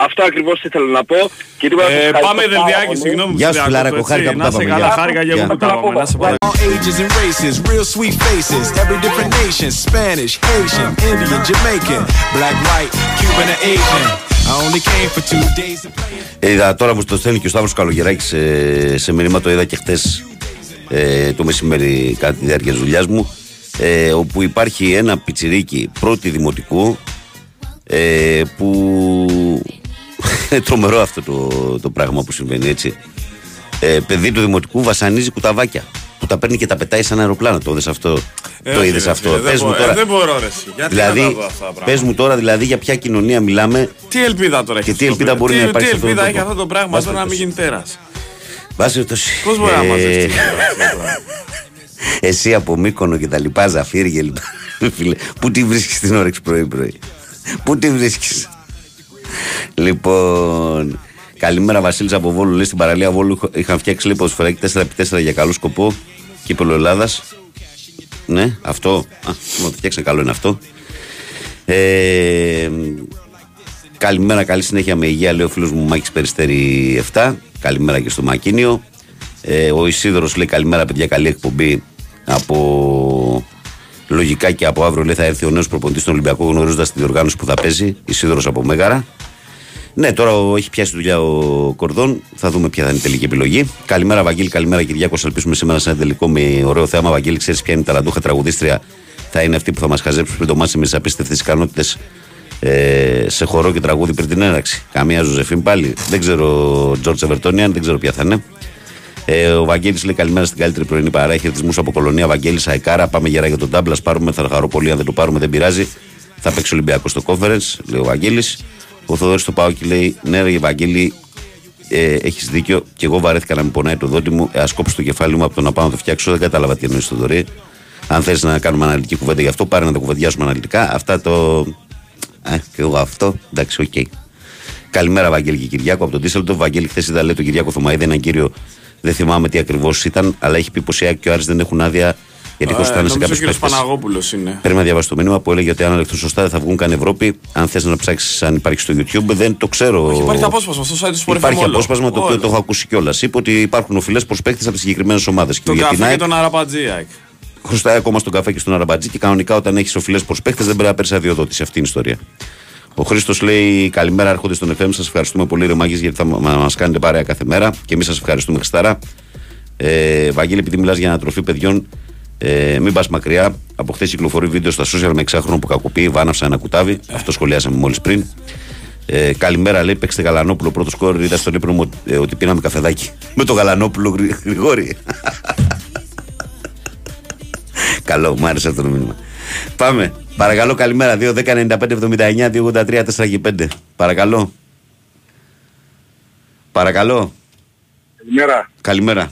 Αυτό ακριβώς ήθελα να πω. Ε, ε, πάμε Δελδιάκη, συγγνώμη. Γεια σου φιλάρακο, χάρηκα που τα πάμε. Γεια, χάρηκα για που τα πάμε. Να σε παρακαλώ. Ages and races, real sweet faces, every different nation, Spanish, Asian, Indian, Jamaican, black, white, Cuban and Asian. I only came for two days to play. Είδα τώρα μου το στέλνει και ο Στάβος Καλογεράκης σε, σε μήνυμα, το είδα και χτες ε, το μεσημέρι κατά τη διάρκεια της δουλειάς μου, ε, όπου υπάρχει ένα πιτσιρίκι πρώτη δημοτικού ε, που... Είναι τρομερό αυτό το, το πράγμα που συμβαίνει, έτσι. Ε, παιδί του δημοτικού βασανίζει κουταβάκια. Που τα παίρνει και τα πετάει σαν αεροπλάνο. Το είδες αυτό? Ε, το είδες αυτό. Πες δε μου τώρα. Ε, δεν μπορώ, ρε. Γιατί δηλαδή, πες μου τώρα, δηλαδή, για ποια κοινωνία μιλάμε. Τι ελπίδα τώρα έχει και τι ελπίδα μπορεί τι, να υπάρχει. Τι ελπίδα αυτό έχει αυτό το πράγμα, τώρα να μην γίνει τέρας. Βάσει το σύμφωνο. Πώς μπορεί να μαζευτεί τώρα. Εσύ από Μύκονο και τα λοιπά, Ζαφύρι και λοιπά. Πού τη βρίσκεις την όρεξη πρωί-πρωί? Πού τη βρίσκεις? Λοιπόν, καλημέρα Βασίλης από Βόλου. Λέει στην παραλία Βόλου είχαν φτιάξει λίγο σφαιράκι τέσσερα επί τέσσερα για καλό σκοπό. Κύπελλο Ελλάδας. Ναι, αυτό. Α, το φτιάξαν, καλό είναι αυτό. Ε, καλημέρα, καλή συνέχεια με υγεία. Λέει ο φίλος μου Μάκης Περιστέρη εφτά. Καλημέρα και στο Μακίνιο. Ε, ο Ισίδωρος λέει καλημέρα παιδιά, καλή εκπομπή από... Λογικά και από αύριο λέει θα έρθει ο νέος προπονητής στον Ολυμπιακό, γνωρίζοντας τη διοργάνωση που θα παίζει. Ισίδωρος από Μέγαρα. Ναι, τώρα ο, έχει πιάσει δουλειά ο Κορδόν. Θα δούμε ποια θα είναι η τελική επιλογή. Καλημέρα, Βαγγέλη. Καλημέρα, Κυριάκο. Ελπίζουμε σήμερα σε ένα τελικό με ωραίο θέμα. Βαγγέλη, ξέρεις ποια είναι η ταλαντούχα τραγουδίστρια? Θα είναι αυτή που θα μας χαζέψει πριν το μάτσι με τις απίστευτες ικανότητες ε, σε χορό και τραγούδι πριν την έναρξη. Καμία Ζωζεφίν πάλι. Δεν ξέρω, Τζόρτζ Εβερτόνιαν, δεν ξέρω ποια θα είναι. Ε, ο Βαγγέλης λέει καλημέρα στην καλύτερη πρωινή παρά. Χαιρετισμούς από Κολονία. Βαγγέλης, Αϊκάρα. Πάμε γερά για τον τάμπλα. Πάρουμε, θα χαρώ πολύ. Αν δεν το πάρουμε, δεν πειράζει. Θα παίξει Ολυμπιακό στο conference, λέει ο Βαγγέλης. Ο Θοδόρης στο ΠΑΟΚ λέει: ναι, ρε Βαγγέλη, ε, έχεις δίκιο. Και εγώ βαρέθηκα να μην πονάει το δόντι μου. Ε, ας κόψω το κεφάλι μου από το να πάω να το φτιάξω. Δεν κατάλαβα τι εννοείς, Θοδωρή. Αν θες να κάνουμε αναλυτική κουβέντα γι' αυτό, πάρε να τα κουβεντιάσουμε αναλυτικά. Αυτά το. Ε, και εγώ αυτό. Εντάξει, οκ. Okay. Καλημέρα, Βαγγέλη και Κυριάκο από τον Τίσσαλτο. Βαγγέλη, χθες είδα, λέει, τον Κυριάκο Θωμαίδη, έναν κύριο. Δεν θυμάμαι τι ακριβώς ήταν, αλλά έχει πει πως η ΑΕΚ και ο Άρης δεν έχουν άδεια γιατί κοστάνε σε κάποιες πέστες. Ο κ. Παναγόπουλος είναι. Πρέπει να διαβάσει το μήνυμα που έλεγε ότι αν αλεχθούν σωστά δεν θα βγουν καν Ευρώπη. Αν θες να ψάξεις αν υπάρχει στο YouTube, δεν το ξέρω. Όχι, υπάρχει απόσπασμα στο site του Σπορ εφ εμ. Υπάρχει απόσπασμα όλο. Το οποίο το έχω ακούσει κιόλας. Είπε ότι υπάρχουν οφειλές προσπαίκτες από τις συγκεκριμένες ομάδες. Τον και καφέ και τον Αραμπατζή. Χρωστάει ακόμα στον καφέ και στον Αραμπατζή και κανονικά όταν έχεις οφειλές προσπαίκτες δεν πρέπει να παίρνεις αδειοδότηση. Αυτή είναι η ιστορία. Ο Χρήστος λέει: καλημέρα, έρχονται στον εφ εμ. Σας ευχαριστούμε πολύ, ρε Μάγες, γιατί θα μας κάνετε παρέα κάθε μέρα. Και εμείς σας ευχαριστούμε, Χριστάρα. Ε, Βαγγέλη, επειδή μιλάς για ανατροφή παιδιών, ε, μην πας μακριά. Από χθες κυκλοφορεί βίντεο στα social με εξάχρονο που κακοποιεί, βάναψα ένα κουτάβι. Αυτό σχολιάσαμε μόλις πριν. Ε, καλημέρα, λέει: παίξτε Γαλανόπουλο, πρώτο σκόρ. Είδα στον ύπνο μου ότι πίναμε καφεδάκι. Με το Γαλανόπουλο, Γρηγόρη. Καλό, μου άρεσε αυτό το μήνυμα. Πάμε. Παρακαλώ, καλημέρα. δύο, δέκα, ενενήντα πέντε, εβδομήντα εννιά, δύο, ογδόντα τρία, τέσσερα και πέντε. Παρακαλώ. Παρακαλώ. Καλημέρα. Καλημέρα.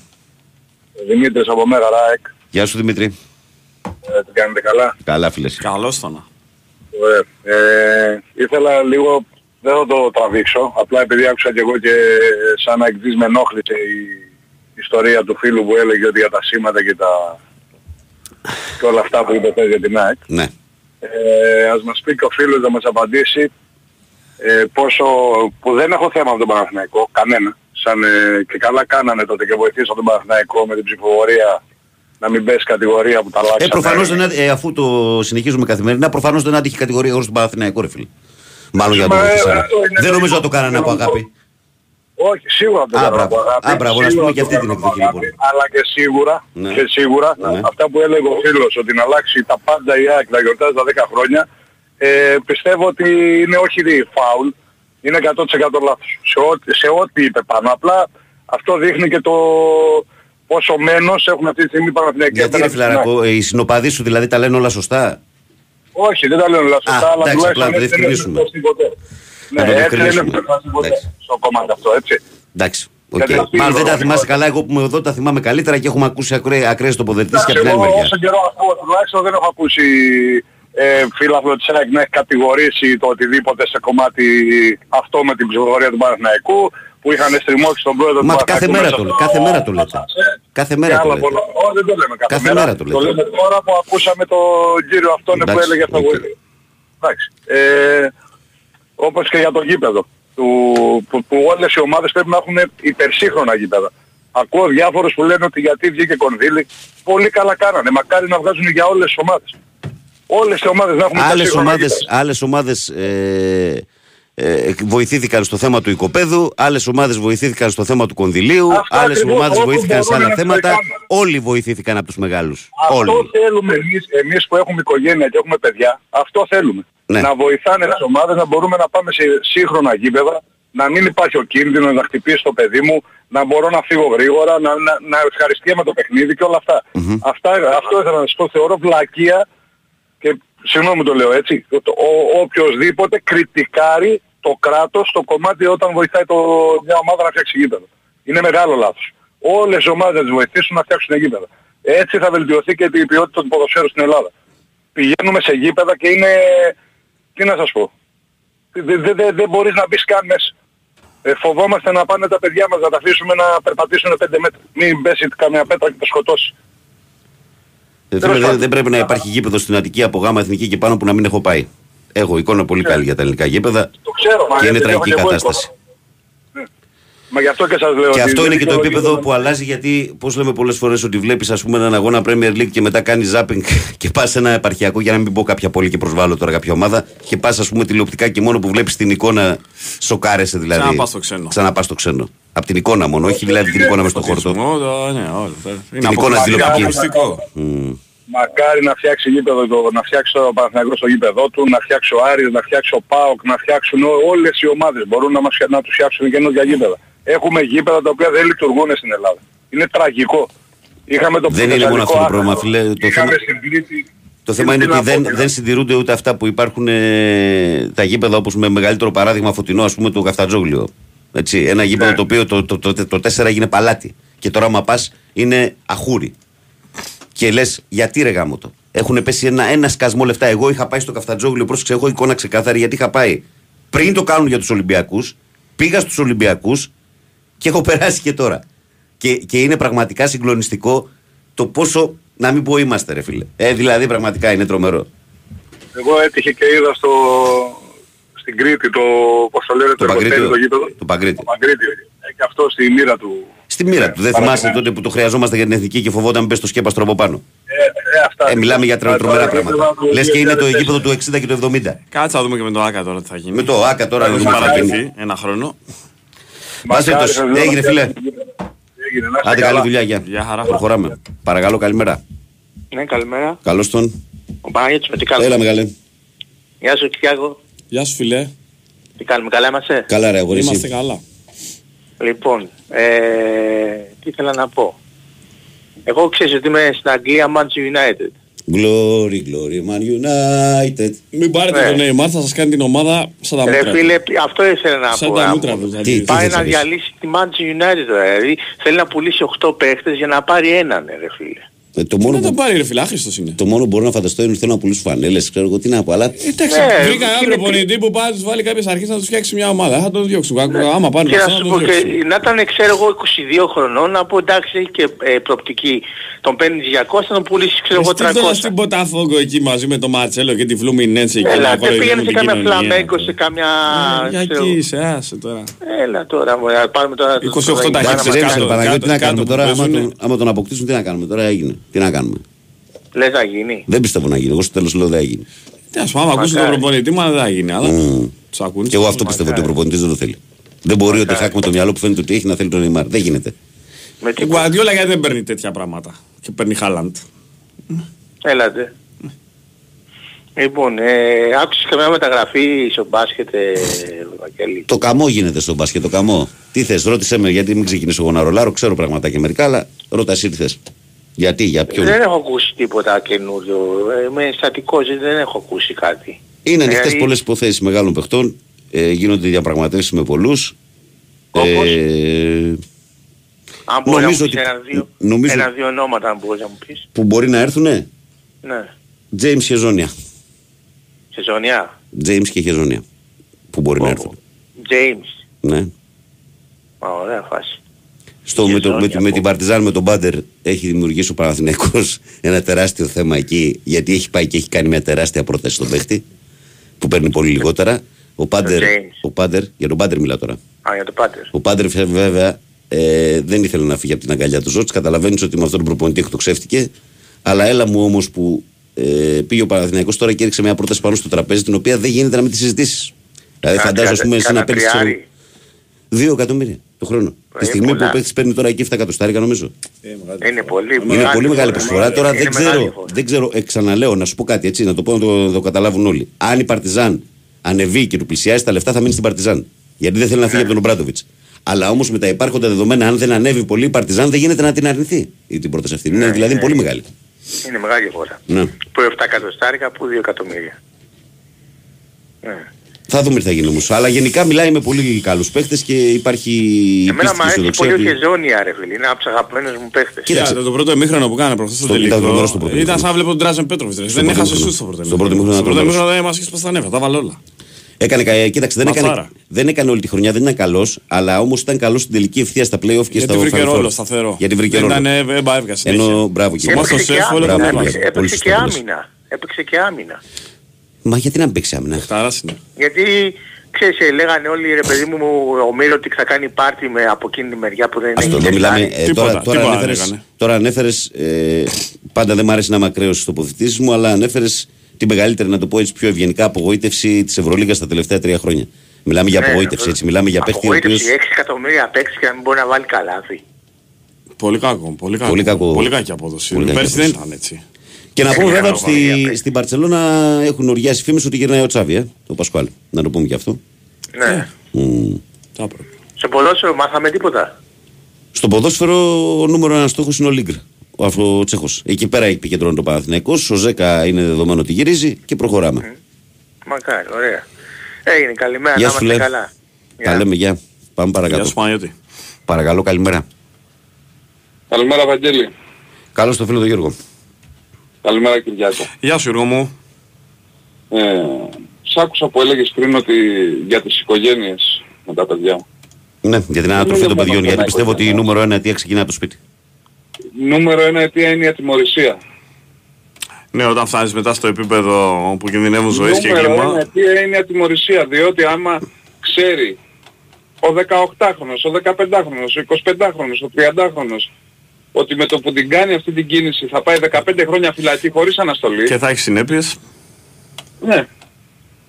Δημήτρης από Μέγαρα, ΑΕΚ. Γεια σου, Δημήτρη. Ε, την κάνετε καλά? Καλά, φίλες. Καλώς το να. Ε, ε, ήθελα λίγο, δεν θα το τραβήξω, απλά επειδή άκουσα και εγώ και σαν να εκδείς με ενόχλησε η ιστορία του φίλου που έλεγε ότι για τα σήματα και τα... και όλα αυτά που είπε για την ΑΕΚ. Ναι. Ε, ας μας πει και ο φίλος να μας απαντήσει ε, πόσο, που δεν έχω θέμα με τον Παναθηναϊκό, κανένα. Σαν ε, και καλά κάνανε τότε και βοηθήσαν τον Παναθηναϊκό με την ψηφοφορία να μην πέσει κατηγορία που τα αλλάξανε. Ε, προφανώς δεν, ε, αφού το συνεχίζουμε καθημερινά, προφανώς δεν άτυχε κατηγορία εγώ στον Παναθηναϊκό, ρε φίλε. Μάλλον για να το βοηθήσανε. Δεν νομίζω να το κάνανε από αγάπη. Όχι, σίγουρα δεν θα το αγάπη. Άμπραβο, να πούμε και αυτή την εκδοχή λοιπόν. Αλλά και σίγουρα, ναι. και σίγουρα ναι. αυτά που έλεγε ο φίλος, ότι να αλλάξει τα πάντα η ΑΕΚ να γιορτάζει τα δέκα χρόνια, ε, πιστεύω ότι είναι όχι φάουλ, είναι εκατό τοις εκατό λάθος. Σε ό,τι, σε ό,τι είπε πάνω. Απλά αυτό δείχνει και το πόσο μένος έχουν αυτή τη στιγμή Παναθηναϊκή. Γιατί ρε φιλαράκο, οι συνοπαδοί σου δηλαδή τα λένε όλα σωστά? Όχι, δεν τα λένε όλα σωστά, αλλά τουλάχιστον δεν είναι σωστή ποτέ. Ναι, έτσι δεν είναι ποτέ στο κομμάτι αυτό, έτσι. Εντάξει. Μάλλον δεν τα θυμάσαι καλά, εγώ που είμαι εδώ τα θυμάμαι καλύτερα και έχουμε ακούσει ακραίες τοποθετήσεις και από την άλλη μεριά. Όσο καιρό ακούω, τουλάχιστον δεν έχω ακούσει φίλαθλο της ΑΕΚ να έχει κατηγορήσει το οτιδήποτε σε κομμάτι αυτό με την ψηφοφορία του Παναθηναϊκού, που είχαν στριμώξει τον πρόεδρο του Παναθηναϊκού. Μα κάθε μέρα το λέτε. Κάθε μέρα το λέτε. Δεν το λέμε κάθε μέρα. Το λέμε τώρα που ακούσαμε τον κύριο αυτόν που έλεγε αυτό. Εντάξει. Όπως και για το γήπεδο, που, που, που όλες οι ομάδες πρέπει να έχουν υπερσύγχρονα γήπεδα. Ακούω διάφορους που λένε ότι γιατί βγήκε κονδύλι, πολύ καλά κάνανε, μακάρι να βγάζουν για όλες τις ομάδες. Όλες οι ομάδες να έχουν υπερσύγχρονα γήπεδα. Άλλες ομάδες ε, ε, βοηθήθηκαν στο θέμα του οικοπέδου, άλλες ομάδες βοηθήθηκαν στο θέμα του κονδυλίου, αυτά άλλες ακριβώς, ομάδες βοηθήθηκαν σε άλλα θέματα, όλοι βοηθήθηκαν από τους μεγάλους. Αυτό όλοι. Θέλουμε εμείς, εμείς που έχουμε οικογένεια και έχουμε παιδιά, αυτό θέλουμε. Ναι. Να βοηθάνε τις ομάδες, να μπορούμε να πάμε σε σύγχρονα γήπεδα, να μην υπάρχει ο κίνδυνος, να χτυπήσει το παιδί μου, να μπορώ να φύγω γρήγορα, να, να, να ευχαριστιέμαι το παιχνίδι και όλα αυτά. Mm-hmm. αυτά αυτό ήθελα να σας πω, θεωρώ βλακεία και συγγνώμη το λέω έτσι, ο, ο, οποιοσδήποτε κριτικάρει το κράτος το κομμάτι όταν βοηθάει το, μια ομάδα να φτιάξει γήπεδα. Είναι μεγάλο λάθος. Όλες οι ομάδες τις βοηθήσουν να φτιάξουν γήπεδα. Έτσι θα βελτιωθεί και η ποιότητα του ποδοσφαίρου στην Ελλάδα. Πηγαίνουμε σε γήπεδα και είναι... Τι να σας πω. Δεν δε, δε, δε μπορείς να μπεις καν μέσα. Ε, φοβόμαστε να πάνε τα παιδιά μας να τα αφήσουμε να περπατήσουν πέντε μέτρα. Μην πέσει καμιά πέτρα και τα σκοτώσει. Δεν, δεν, δεν, δεν πρέπει να υπάρχει γήπεδο στην Αττική από Γάμα Εθνική και πάνω που να μην έχω πάει. Έχω εικόνα πολύ καλή για τα ελληνικά γήπεδα. Το ξέρω, και είναι τραγική κατάσταση. Μα γι' αυτό και σας λέω. Και αυτό είναι και το επίπεδο που αλλάζει, γιατί πώς λέμε πολλές φορές ότι βλέπεις ας πούμε έναν αγώνα Premier League και μετά κάνεις zapping και πας σε ένα επαρχιακό, για να μην πω κάποια πόλη και προσβάλλω τώρα κάποια ομάδα, και πας ας πούμε τηλεοπτικά και μόνο που βλέπεις την εικόνα σοκάρεσαι δηλαδή. Ξαναπάς στο ξένο. Ξαναπάς στο ξένο. Από την εικόνα μόνο, όχι δηλαδή την εικόνα μες στο χορτό. Την εικόνα στην τηλεοπτική. Μακάρι να φτιάξει γήπεδο, να φτιάξει ο Παναθηναϊκός στο γήπεδό του, να φτιάξει ο Άρης, να φτιάξει ο ΠΑΟΚ, να φτιάξουν όλες οι ομάδες. Μπορούν να, μας, να τους φτιάξουν καινούργια γήπεδα. Έχουμε γήπεδα τα οποία δεν λειτουργούν στην Ελλάδα. Είναι τραγικό. Είχαμε το δεν είναι μόνο αυτό το πρόβλημα, φίλε. Το θέμα, το θέμα είναι ότι δεν, δεν συντηρούνται ούτε αυτά που υπάρχουν ε, τα γήπεδα, όπως με μεγαλύτερο παράδειγμα φωτεινό, ας πούμε, το Καφτατζόγλιο. Έτσι, ένα γήπεδο ναι. το οποίο το, το, το, το, το, το τέσσερα έγινε παλάτι. Και τώρα, άμα πας, είναι αχούρι. Και λες, γιατί ρε γάμο το. Έχουν πέσει ένα, ένα σκασμό λεφτά. Εγώ είχα πάει στο Καφτατζόγλιο, πρόσεξε, έχω εικόνα ξεκάθαρη γιατί είχα πάει. Πριν το κάνουν για τους Ολυμπιακούς, πήγα στους Ολυμπιακούς. Και έχω περάσει και τώρα. Και, και είναι πραγματικά συγκλονιστικό το πόσο, να μην πω είμαστε ρε φίλε. Ε, δηλαδή πραγματικά είναι τρομερό. Εγώ έτυχε και είδα στο, στην Κρήτη το, πώς το λένε, το, το Παγκρίτιο, το γήπεδο. Το Παγκρίτιο. Ε, και αυτό στη μοίρα του. Στη μοίρα ε, του. Δεν θυμάστε ναι. τότε που το χρειαζόμαστε για την εθνική και φοβόταν πες το σκέπαστρο από πάνω. Ε, ε, αυτά, ε, μιλάμε για τρομερά πράγματα. Λες και είναι το γήπεδο του εξήντα και του εβδομήντα. Κάτσε να δούμε και με το ΆΚΑ τώρα τι θα γίνει. Με το ΆΚΑ τώρα δεν παρατηθεί ένα χρόνο. Μπάσχετος, έγινε φίλε. Άντε καλή δουλειά, γεια. Προχωράμε. Παρακαλώ, καλημέρα. Ναι, καλημέρα. Καλώς τον. Ο Παναγιώτης με τι κάνουμε. Έλα μεγάλε. Γεια σου Κυριάκο. Γεια σου φίλε. Τι κάνουμε, καλά είμαστε. Καλά ρε, αγορήσει. Είμαστε καλά. Λοιπόν, ε, τι ήθελα να πω. Εγώ ξέρω ότι είμαι στην Αγγλία Manchester United. Glory, glory, Man United. Μην πάρετε ναι. τον Νέιμαρ, θα σας κάνει την ομάδα σαν τα μούτρα. Ρε φίλε, αυτό ήθελα να σαν πω. Τα μούτρα, δηλαδή. Πάει να διαλύσει τη Manchester United, δηλαδή θέλει να πουλήσει οκτώ παίχτες για να πάρει έναν, ρε φίλε. Ε, το μόνο να που... το πάρει, ρε φίλε, άχρηστος είναι. Το μόνο που μπορώ να φανταστώ είναι ότι θέλω να πουλήσω φανέλες, ξέρω εγώ τι να πω. Αλλά... Εντάξει, ναι, βρήκα έναν προπονητή που πάει να τους βάλει κάποιες αρχές να τους φτιάξει μια ομάδα. Θα τον διώξουν. Ναι. Άμα πάνε να τους διώξουν. Να ήταν, ξέρω εγώ, είκοσι δύο χρονών, να πω εντάξει, έχει και ε, προοπτική. Τον παίρνει διακόσια, να τον πουλήσει, ξέρω εγώ, τριακόσια. Πήγα στην Ποταφόγκο εκεί μαζί με τον Ματσέλο και τη Φλουμινένση εκεί. Έλα, δεν πήγαινε σε κάμια Φλαμέγκο, σε κάμια. Για εκεί είσαι, άσε τώρα. Έλα τώρα, πάμε τώρα. είκοσι οκτώ τα χέρια. Τι να κάνουμε τώρα, άμα τον αποκτήσουν, τι να κάνουμε τώρα, έγινε. Τι να κάνουμε. Λες να γίνει. Δεν πιστεύω να γίνει. Εγώ στο τέλος λέω δεν γίνει. Τι ας πούμε, άμα ακούσει τον προπονητή, μα δεν γίνει. Αλλά mm. τους ακούνε. Και εγώ αυτό μακάρι. Πιστεύω ότι ο προπονητής δεν το θέλει. Δεν μπορεί μακάρι. Ότι χάκουμε το μυαλό που φαίνεται ότι έχει να θέλει τον Νέιμαρ. Δεν γίνεται. Με την Γκουαρδιόλα γιατί δεν παίρνει τέτοια πράγματα. Και παίρνει Χάλαντ. Έλατε. Λοιπόν, ε, άκουσες και μια μεταγραφή στο μπάσκετ, ε, Βαγγέλη. Το καμό γίνεται στο μπάσκετ, το καμό. Τι θες, ρώτησέ με, γιατί μην ξεκινήσω εγώ να ρολάρω. Ξέρω πραγματάκια μερικά, αλλά ρώτα εσύ τι θες. Γιατί, για ποιον... Δεν έχω ακούσει τίποτα καινούριο. Είμαι στατικός, δεν έχω ακούσει κάτι. Είναι ανοιχτές δηλαδή... πολλές υποθέσεις μεγάλων παιχτών. Ε, γίνονται διαπραγματεύσεις με πολλούς. Όπως... Ε, αν μπορεί να ότι... ένα-δύο νομίζω... ένα, ονόματα, αν μπορείς να μου πεις. Που μπορεί να έρθουνε. Ναι. Τζέιμς και Χεζόνια. Χεζόνια. Τζέιμς και Χεζόνια. Που μπορεί oh. να έρθουν. Τζέιμς. Ναι. Μα ωραία φάση. Στο, με, το, με, με την Παρτιζάν, με τον Πάντερ έχει δημιουργήσει ο Παναθηναϊκός ένα τεράστιο θέμα εκεί, γιατί έχει πάει και έχει κάνει μια τεράστια πρόταση στον παίχτη που παίρνει πολύ λιγότερα. Ο Πάντερ, ο Πάντερ, για τον Πάντερ μιλάω τώρα. Α, για τον Πάντερ. Ο Πάντερ βέβαια ε, δεν ήθελε να φύγει από την αγκαλιά του Ζότς. Καταλαβαίνεις ότι με αυτόν τον προπονητή εκτοξεύτηκε. Αλλά έλα μου όμως που ε, πήγε ο Παναθηναϊκός τώρα και έριξε μια πρόταση πάνω στο τραπέζι την οποία δεν γίνεται να μην τη συζητήσεις. Δηλαδή φαντάζομαι εσύ να παίρνεις. Δύο εκατομμύρια το χρόνο. Τη στιγμή πολλά. Που ο παίκτης παίρνει τώρα εκεί επτά εκατοστάρικα νομίζω. Είναι πολύ, είναι μεγάλη, πολύ μεγάλη προσφορά. Τώρα δεν ξέρω, δεν ξέρω, εξαναλέω να σου πω κάτι έτσι, να το πω να το, το καταλάβουν όλοι. Αν η Παρτιζάν ανεβεί και του πλησιάζει τα λεφτά, θα μείνει στην Παρτιζάν. Γιατί δεν θέλει να φύγει yeah. από τον Ομπράντοβιτς. Αλλά όμως με τα υπάρχοντα δεδομένα, αν δεν ανέβει πολύ η Παρτιζάν, δεν γίνεται να την αρνηθεί την πρόταση αυτή. Yeah, είναι δηλαδή yeah. πολύ μεγάλη. Είναι μεγάλη φορά. Ναι. Που επτά εκατοστάρικα, που δύο εκατομμύρια. Ναι. Θα δούμε τι θα γίνει όμως. Αλλά γενικά μιλάει με πολύ καλούς παίχτες και υπάρχει. Εμένα μου αρέσει πολύ ο Χεζόνια, ρε φίλε. Είναι από τους αγαπημένους μου παίχτες. Κοίταξε, το πρώτο ημίχρονο που κάνανε προχθές στο τελικό. Ήταν σαν βλέπω τον Τράζεν Πέτροβιτς. Δεν έχασε σούτ στο πρώτο ημίχρονο. Στο πρώτο ημίχρονο δεν μας είχε σπάσει τα νεύρα. Τα βάλε όλα. Έκανε, κοίταξε, δεν έκανε, δεν έκανε όλη τη χρονιά, δεν ήταν καλός, αλλά όμως ήταν καλός στην τελική ευθεία στα play-off και στα βρήκε ρόλο σταθερό. Γιατί βρήκε ρόλο. Ενώ μπράβο και έπαιξε και άμυνα. Μα γιατί να παίξει άμυνα. Γιατί ξέρεις, λέγανε όλοι ρε παιδί μου ο Μύρο ότι θα κάνει πάρτι με από εκείνη τη μεριά που δεν είναι. Αυτό το μιλάμε. Ε, τίποτα, τώρα τώρα ανέφερες, τώρα ανέφερες ε, πάντα δεν μ' άρεσε να είμαι ακραίος στις τοποθετήσεις μου, αλλά ανέφερες τη μεγαλύτερη, να το πω έτσι πιο ευγενικά, απογοήτευση της Ευρωλίγκας τα τελευταία τρία χρόνια. Μιλάμε για ναι, απογοήτευση, έτσι. Μιλάμε για παίχτη. Απογοήτευση, έξι εκατομμύρια παίχτη και να μην μπορεί να βάλει καλάθι. Πολύ κακό. Πολύ, κακό, πολύ, κακό, πολύ κακή απόδοση. Πέρσι δεν ήταν έτσι. Και να πούμε βέβαια ότι στην Μπαρτσελόνα έχουν οριάσει φήμες ότι γυρνάει ο Τσάβη, ε, το Πασκουάλ. Να το πούμε και αυτό. Ναι. Mm. Στο ποδόσφαιρο μάθαμε τίποτα. Στο ποδόσφαιρο ο νούμερο ένα στόχος είναι ο Λίγκρ, ο, ο Τσέχος. Εκεί πέρα επικεντρώνει το Παναθηναϊκός, ο Ζέκα είναι δεδομένο ότι γυρίζει και προχωράμε. Mm. Μακάρι, ωραία. Έγινε, καλημέρα, να είμαστε καλά. Τα λέμε, γεια. Πάμε παρακάτω. Γεια σου Παναγιώτη. Παρακαλώ, καλημέρα. Καλημέρα Βαγγέλη. Καλώς το φίλο του Γιώργο. Καλημέρα Κυριάκο. Γεια σου Γιώργο μου. Ε, σ' άκουσα που έλεγες πριν ότι για τις οικογένειες με τα παιδιά. Ναι, για την ανατροφή των παιδιών, γιατί πιστεύω ότι η νούμερο ένα αιτία ξεκινά από το σπίτι. Νούμερο ένα αιτία είναι η ατιμωρησία. Ναι, όταν φτάσεις μετά στο επίπεδο που κινδυνεύουν ζωές και εγκλήμα. Νούμερο ένα αιτία είναι η ατιμωρησία, διότι άμα ξέρει ο δεκαοκτάχρονος, ο δεκαπεντάχρονος, ο εικοσιπεντάχρονος, ο τριαντάχρονος, ότι με το που την κάνει αυτή την κίνηση θα πάει δεκαπέντε χρόνια φυλακή χωρίς αναστολή. Και θα έχει συνέπειες. Ναι.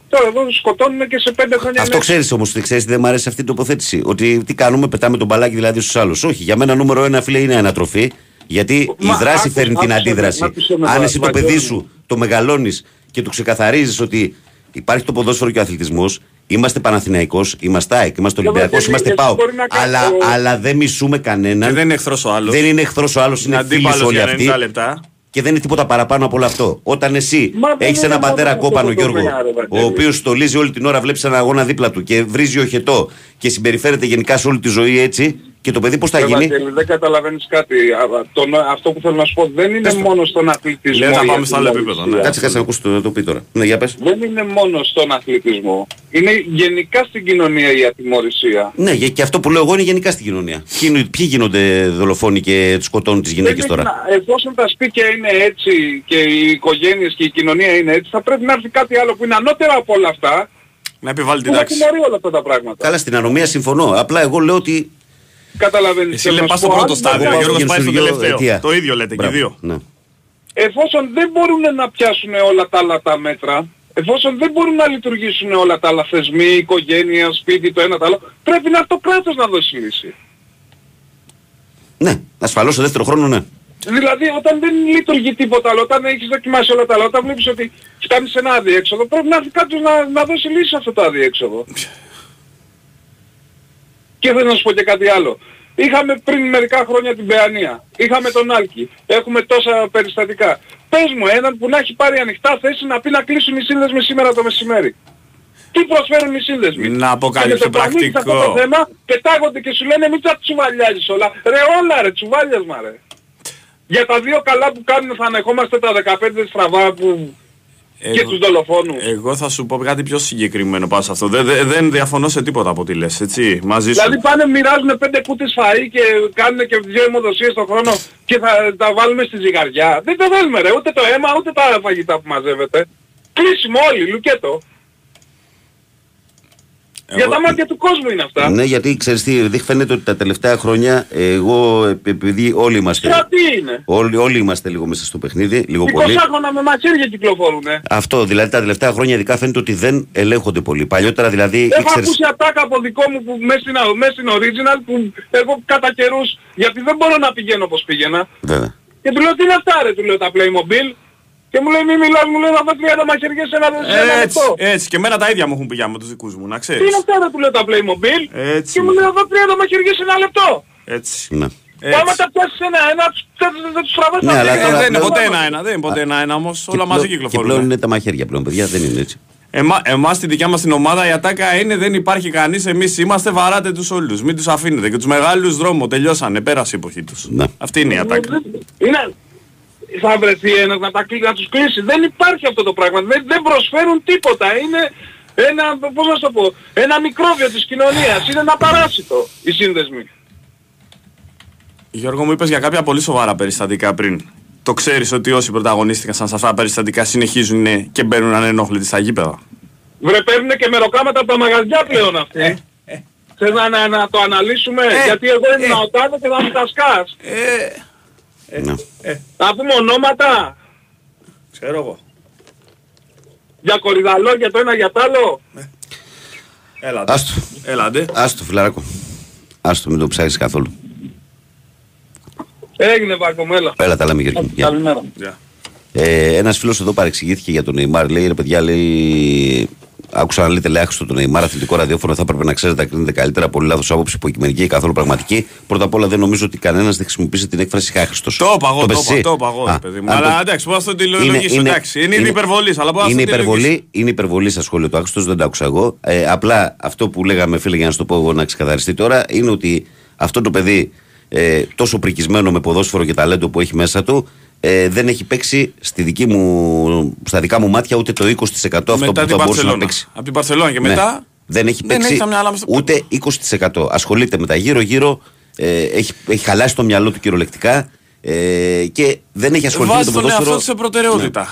Τώρα εδώ τους σκοτώνουν και σε πέντε χρόνια. Αυτό ξέρεις όμως, ξέρεις, δεν μου αρέσει αυτή η τοποθέτηση. Ότι τι κάνουμε, πετάμε τον μπαλάκι δηλαδή στους άλλους. Όχι, για μένα νούμερο ένα φίλε είναι ανατροφή. Γιατί μα, η δράση άκουσα, φέρνει άκουσα, την αντίδραση. Άκουσα, άκουσα, αν εσύ το παιδί σου το μεγαλώνεις και του ξεκαθαρίζεις ότι υπάρχει το ποδόσφαιρο και ο αθλητισμός. Είμαστε Παναθηναϊκός, είμαστε ΑΕΚ, είμαστε Ολυμπιακός, είμαστε ΠΑΟΚ. Αλλά, αλλά δεν μισούμε κανέναν. Και δεν είναι εχθρός ο άλλος. Δεν είναι εχθρός ο άλλος, είναι φίλος όλοι αυτοί. Και δεν είναι τίποτα παραπάνω από όλο αυτό. Όταν εσύ έχεις έναν πατέρα κόπανο, Γιώργο, ο οποίος στολίζει όλη την ώρα, βλέπεις έναν αγώνα δίπλα του και βρίζει οχετό και συμπεριφέρεται γενικά σε όλη τη ζωή έτσι, Και το παιδί πώς θα γίνει. Βαγγέλη, δεν καταλαβαίνεις κάτι. Το, αυτό που θέλω να σου πω δεν είναι Έστω. μόνο στον αθλητισμό. Λέω να πάμε στα άλλα επίπεδα. Ναι. Κάτσε, κάτσε να ακούσεις το, το πει τώρα. Ναι, για πες. Δεν είναι μόνο στον αθλητισμό. Είναι γενικά στην κοινωνία η ατιμωρησία. Ναι, και αυτό που λέω εγώ είναι γενικά στην κοινωνία. Ποιοι γίνονται δολοφόνοι και σκοτώνουν τις γυναίκες τώρα. Να, εφόσον τα σπίτια είναι έτσι και οι οικογένειες και η κοινωνία είναι έτσι, θα πρέπει να έρθει κάτι άλλο που είναι ανώτερα από όλα αυτά. Να επιβάλλει την τάξη. Όλα αυτά τα πράγματα. Καλά, στην ανομία συμφωνώ. Απλά εγώ λέω ότι. Καταλαβαίνεις. Εσύ λέτε στο πρώτο στάδιο, ο Γιώργος πάει στο τελευταίο. Αιτία. Το ίδιο λέτε. Μπράβο. Και δύο. Ναι. Εφόσον δεν μπορούν να πιάσουν όλα τα άλλα τα μέτρα, εφόσον δεν μπορούν να λειτουργήσουν όλα τα άλλα θεσμοί, οικογένεια, σπίτι, το ένα το άλλο, πρέπει να το κράτος να δώσει λύση. Ναι, ασφαλώς στο δεύτερο χρόνο ναι. Δηλαδή όταν δεν λειτουργεί τίποτα άλλο, όταν έχεις δοκιμάσει όλα τα άλλα, όταν βλέπεις ότι φτάνεις σε ένα αδιέξοδο, πρέπει να έρθει κάποιος να, να δώσει λύση σε αυτό το αδιέξοδο. Και θέλω να σου πω και κάτι άλλο. Είχαμε πριν μερικά χρόνια την Παιανία. Είχαμε τον Άλκη. Έχουμε τόσα περιστατικά. Πες μου έναν που να έχει πάρει ανοιχτά θέση να πει να κλείσουν οι σύνδεσμοι σήμερα το μεσημέρι. Τι προσφέρουν οι σύνδεσμοι. Να πω κάτι πιο πρακτικό. Αυτό το θέμα πετάγονται και σου λένε μην τα τσουβαλιάζεις όλα. Ρε όλα ρε, τσουβάλιασμα ρε. Για τα δύο καλά που κάνουν θα ανεχόμαστε τα δεκαπέντε στραβά που... Εγώ, και τους δολοφόνους. Εγώ θα σου πω κάτι πιο συγκεκριμένο πάνω σε αυτό. Δεν, δε, δεν διαφωνώ σε τίποτα από τι λες, έτσι, μαζί σου. Δηλαδή πάνε μοιράζουν πέντε κούτες φαΐ και κάνουν και δύο αιμοδοσίες τον χρόνο και θα τα βάλουμε στη ζυγαριά. Δεν τα βάλουμε ρε, ούτε το αίμα, ούτε τα φαγητά που μαζεύεται. Κλείσιμο όλοι, λουκέτο. Εγώ... Για τα μάτια του κόσμου είναι αυτά. Ναι, γιατί ξέρεις τι, δεν φαίνεται ότι τα τελευταία χρόνια εγώ, επειδή όλοι είμαστε. Τι είναι. Όλοι, όλοι είμαστε λίγο μέσα στο παιχνίδι, λίγο πολύ. είκοσι χρόνια με μαχαίρια κυκλοφορούν. Ε. Αυτό, δηλαδή τα τελευταία χρόνια ειδικά φαίνεται ότι δεν ελέγχονται πολύ. Παλιότερα δηλαδή. Έχω ήξερες... ακούσει ατάκα από δικό μου που μέσα στην, μέσα στην original που εγώ κατά καιρούς, γιατί δεν μπορώ να πηγαίνω όπως πήγαινα. Βέβαια. Και του λέω τι είναι αυτά ρε, του λέω τα Playmobil. Και μου λέει μη μιλάς, μου λέει να φας τριάντα μαχαιριές σε ένα λεπτό. Έτσι, και μένα τα ίδια μου έχουν πηγαίνει με τους δικούς μου, να ξέρεις. Τι είναι αυτά που λέω τα Playmobil έτσι, και μου λέει να φας τριάντα μαχαιριές σε ένα λεπτό. Έτσι. Ναι. Άμα τα πιάσεις ένα-ένα, θα τους τραβάς τα μαχαιριά. Δεν είναι ποτέ ένα-ένα, δεν είναι ποτέ ένα-ένα όμως, όλα μαζί κυκλοφορούν. Και πλέον είναι τα μαχαίρια πλέον, παιδιά, δεν είναι έτσι. Εμά, εμάς στη δικιά μας την ομάδα η ατάκα είναι δεν υπάρχει κανείς, εμείς είμαστε, βαράτε τους όλους, μην τους αφήνετε. Και τους μεγάλους δρόμο, τελειώσανε, πέρασε η εποχή τους. Αυτή είναι η ατάκα. Θα βρεθεί ένας να, τα, να τους κλείσει. Δεν υπάρχει αυτό το πράγμα. Δεν, δεν προσφέρουν τίποτα. Είναι ένα, πώς να το πω, ένα μικρόβιο της κοινωνίας. Είναι ένα παράσιτο οι σύνδεσμοι. Γιώργο μου, είπες για κάποια πολύ σοβαρά περιστατικά πριν. Το ξέρεις ότι όσοι πρωταγωνίστηκαν σαν σε αυτά τα περιστατικά συνεχίζουν και μπαίνουν ανενόχλητοι στα γήπεδα. Βρε παίρνουν και μεροκάματα από τα μαγαζιά πλέον αυτοί. Ε, ε, ε. Θες να, να, να το αναλύσουμε. Ε, γιατί εγώ ήμουν ε, ο Τάδε και θα μου τα σκάς. Ε, Ε, ναι. ε. Θα πούμε ονόματα. Ξέρω εγώ. Για κορυδαλόγια το ένα για το άλλο. Ε. Έλατε. Άστο. Έλατε. Άστο φιλαράκο. Άστο, μην το ψάχνεις καθόλου. Έγινε Βάκο, έλα. Έλα τα λέμε Γιώργο. Καλημέρα. Yeah. Ε, ένας φίλος εδώ παρεξηγήθηκε για τον Νεϊμάρ. Λέει ρε παιδιά, λέει... Άκουσα να λέτε λέει άχιστο τον Νεϊμάρ, αθλητικό ραδιόφωνο. Θα έπρεπε να ξέρετε να κρίνετε καλύτερα. Πολύ λάθος άποψη, υποκειμενική και καθόλου πραγματική. Πρώτα απ' όλα δεν νομίζω ότι κανένας δεν χρησιμοποιήσει την έκφραση άχρηστος. Το παγώ, το παγώ, το παγώ, παιδί μου. Αλλά εντάξει, πάω στον τηλεολογήσω. Εντάξει, είναι υπερβολή. Είναι υπερβολή στα σχόλια του άχρηστος, δεν τα άκουσα εγώ. Ε, απλά αυτό που λέγαμε, φίλε, για να σου το πω εγώ να ξεκαθαριστεί τώρα, είναι ότι αυτό το παιδί ε, τόσο πρικισμένο με ποδόσφαιρο και ταλέντο που έχει μέσα του. Ε, δεν έχει παίξει στη δική μου, στα δικά μου μάτια ούτε το είκοσι τοις εκατό αυτό μετά που θα μπορούσε να παίξει. Από την Μπαρσελόνα και μετά. Ναι. Δεν έχει παίξει δεν έχει μυαλά μας... ούτε είκοσι τοις εκατό. Ασχολείται με τα γύρω-γύρω, ε, έχει, έχει χαλάσει το μυαλό του κυριολεκτικά ε, και δεν έχει ασχοληθεί με το ποδόσφαιρο. Βάζει τον εαυτό του σε προτεραιότητα. Ναι.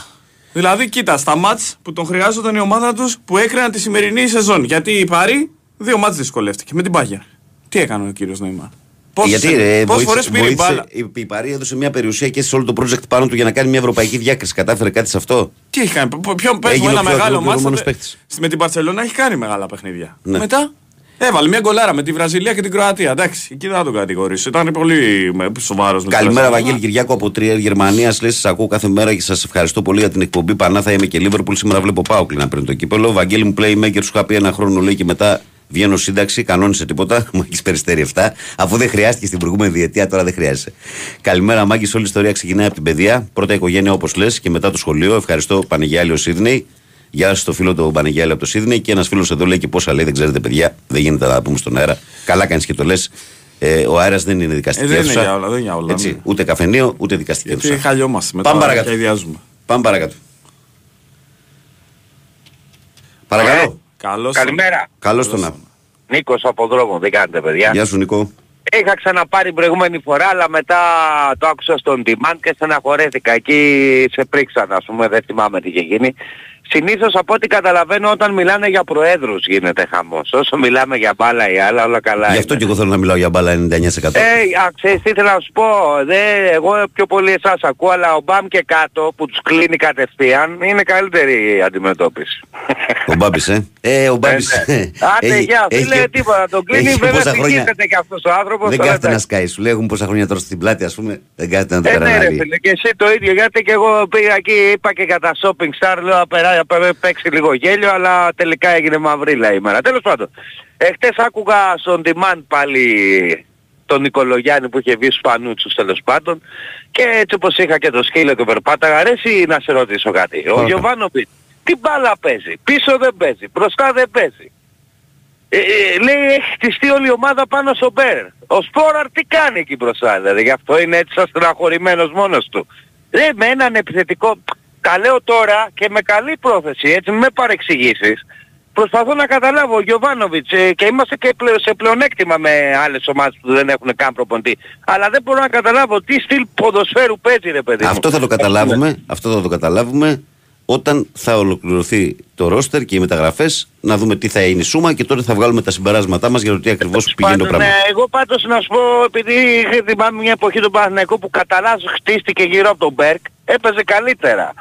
Δηλαδή, κοίτα, στα μάτς που τον χρειάζονταν η ομάδα τους που έκριναν τη σημερινή σεζόν. Γιατί η Παρί δύο μάτς δυσκολεύτηκε με την Μπάγερ. Τι έκανε ο κύριος Νεϊμάρ. Γιατί ε, βοήθησε, πήρε βοήθησε, η, η Παρή έδωσε μια περιουσία και σε όλο το project πάνω του για να κάνει μια ευρωπαϊκή διάκριση. Κατάφερε κάτι σε αυτό. Τι έχει κάνει, ποιον παίζει ένα μεγάλο μάτσο. Με την Μπαρσελόνα έχει κάνει μεγάλα παιχνίδια. Ναι. Μετά έβαλε μια γκολάρα με τη Βραζιλία και την Κροατία. Εντάξει, εκεί δεν θα τον κατηγορήσω. Ήταν πολύ σοβαρό. Καλημέρα, Βαγγέλη Κυριάκο από Τρία Γερμανία. Λέει σας ακούω κάθε μέρα και σας ευχαριστώ πολύ για την εκπομπή. Πανά θα είμαι και Λίβερπουλ. Σήμερα βλέπω ΠΑΟΚ να παίρνει το κύπελο. Βαγγέλη μου Playmaker σου είχα πει ένα χρόνο λέει και μετά. Βγαίνω σύνταξη, κανόνισε τίποτα, μου έχει περιστέρει εφτά. Αφού δεν χρειάστηκε στην προηγούμενη διετία, τώρα δεν χρειάζεσαι. Καλημέρα, Μάγκη. Όλη η ιστορία ξεκινάει από την παιδεία. Πρώτα οικογένεια, όπως λες, και μετά το σχολείο. Ευχαριστώ, Πανεγιάλιο Σίδνεϊ. Γεια σας, το φίλο του Πανεγιάλιο από το Σίδνεϊ. Και ένας φίλος εδώ λέει και πόσα λέει, δεν ξέρετε, παιδιά, δεν γίνεται να τα πούμε στον αέρα. Καλά κάνεις και το λες. Ε, ο αέρας δεν είναι δικαστική αίθουσα. Ε, δεν είναι για όλα. Δεν είναι για όλα. Έτσι, ούτε καφενείο, ούτε δικαστική αίθουσα. Γιατί χαλιόμαστε μετά. Πάμε παρακάτω. Πάμε παρακάτω. Παρακαλώ. Καλώς. Καλημέρα. Καλώς τον Άπη. Νίκος από Δρόμο, δεν κάνετε παιδιά. Γεια σου Νίκο. Είχα ξαναπάρει προηγούμενη φορά, αλλά μετά το άκουσα στον demand και στεναχωρέθηκα. Εκεί σε πρίξαν, ας πούμε, δεν θυμάμαι τι είχε γίνει. Συνήθως από ό,τι καταλαβαίνω όταν μιλάνε για προέδρους γίνεται χαμός. Όσο μιλάμε για μπάλα ή άλλα, όλα καλά. Γι' αυτό είναι. Και εγώ θέλω να μιλάω για μπάλα ενενήντα εννιά τοις εκατό. Ε, ξέρεις τι ήθελα να σου πω. Δε, εγώ πιο πολύ εσάς ακούω, αλλά ο Μπαμ και κάτω που τους κλείνει κατευθείαν είναι καλύτερη αντιμετώπιση. Ο Μπάμπης, ε. Ε, ο Μπάμπης. Άντε, γεια, φίλε, τίποτα. Τον κλείνει, βέβαια συγχύσεται και αυτός ο άνθρωπος. Δεν κάθεται να σκάει. Σου λέγουν πόσα χρόνια τώρα στην πλάτη, ας πούμε. Δεν κάθεται να το περαναλύει. Και εσύ το ίδιο, γιατί και εγώ πήγα εκεί, είπα και κατά shopping star, λέω απερά. Παίξει λίγο γέλιο, αλλά τελικά έγινε μαυρίλα ημέρα. Τέλος πάντων, εχθές άκουγα στον demand πάλι τον Νικολογιάννη που είχε βγει στους Πανούτσους, τέλος πάντων, και έτσι όπως είχα και το σκύλο και περπάταγα, αρέσει να σε ρωτήσω κάτι. Okay. Ο Γιωβάνοβιτς, τι μπάλα παίζει, πίσω δεν παίζει, μπροστά δεν παίζει. Ε, ε, λέει έχει χτιστεί όλη η ομάδα πάνω στον Μπέρ. Ο Σπόραρ τι κάνει εκεί μπροστά, δηλαδή γι' αυτό είναι έτσι αστραχωρημένος μόνος του. Λέει με έναν επιθετικό... Τα λέω τώρα και με καλή πρόθεση, έτσι με παρεξηγήσεις. Προσπαθώ να καταλάβω ο Γιωβάνοβιτς ε, και είμαστε και σε πλεονέκτημα με άλλες ομάδες που δεν έχουν καν προπονητή. Αλλά δεν μπορώ να καταλάβω τι στυλ ποδοσφαίρου παίζει ρε παιδί μου. Αυτό θα το καταλάβουμε, αυτό θα το καταλάβουμε όταν θα ολοκληρωθεί το ρόστερ και οι μεταγραφές, να δούμε τι θα είναι η σούμα και τότε θα βγάλουμε τα συμπεράσματά μας για το τι ακριβώς πηγαίνει το πράγμα. Ναι, εγώ πάντως να σου πω, επειδή θυμάμαι μια εποχή του Παναθηναϊκού που Καταλάς χτίστηκε γύρω από τον Μπέρκ, έπαιζε καλύτερα.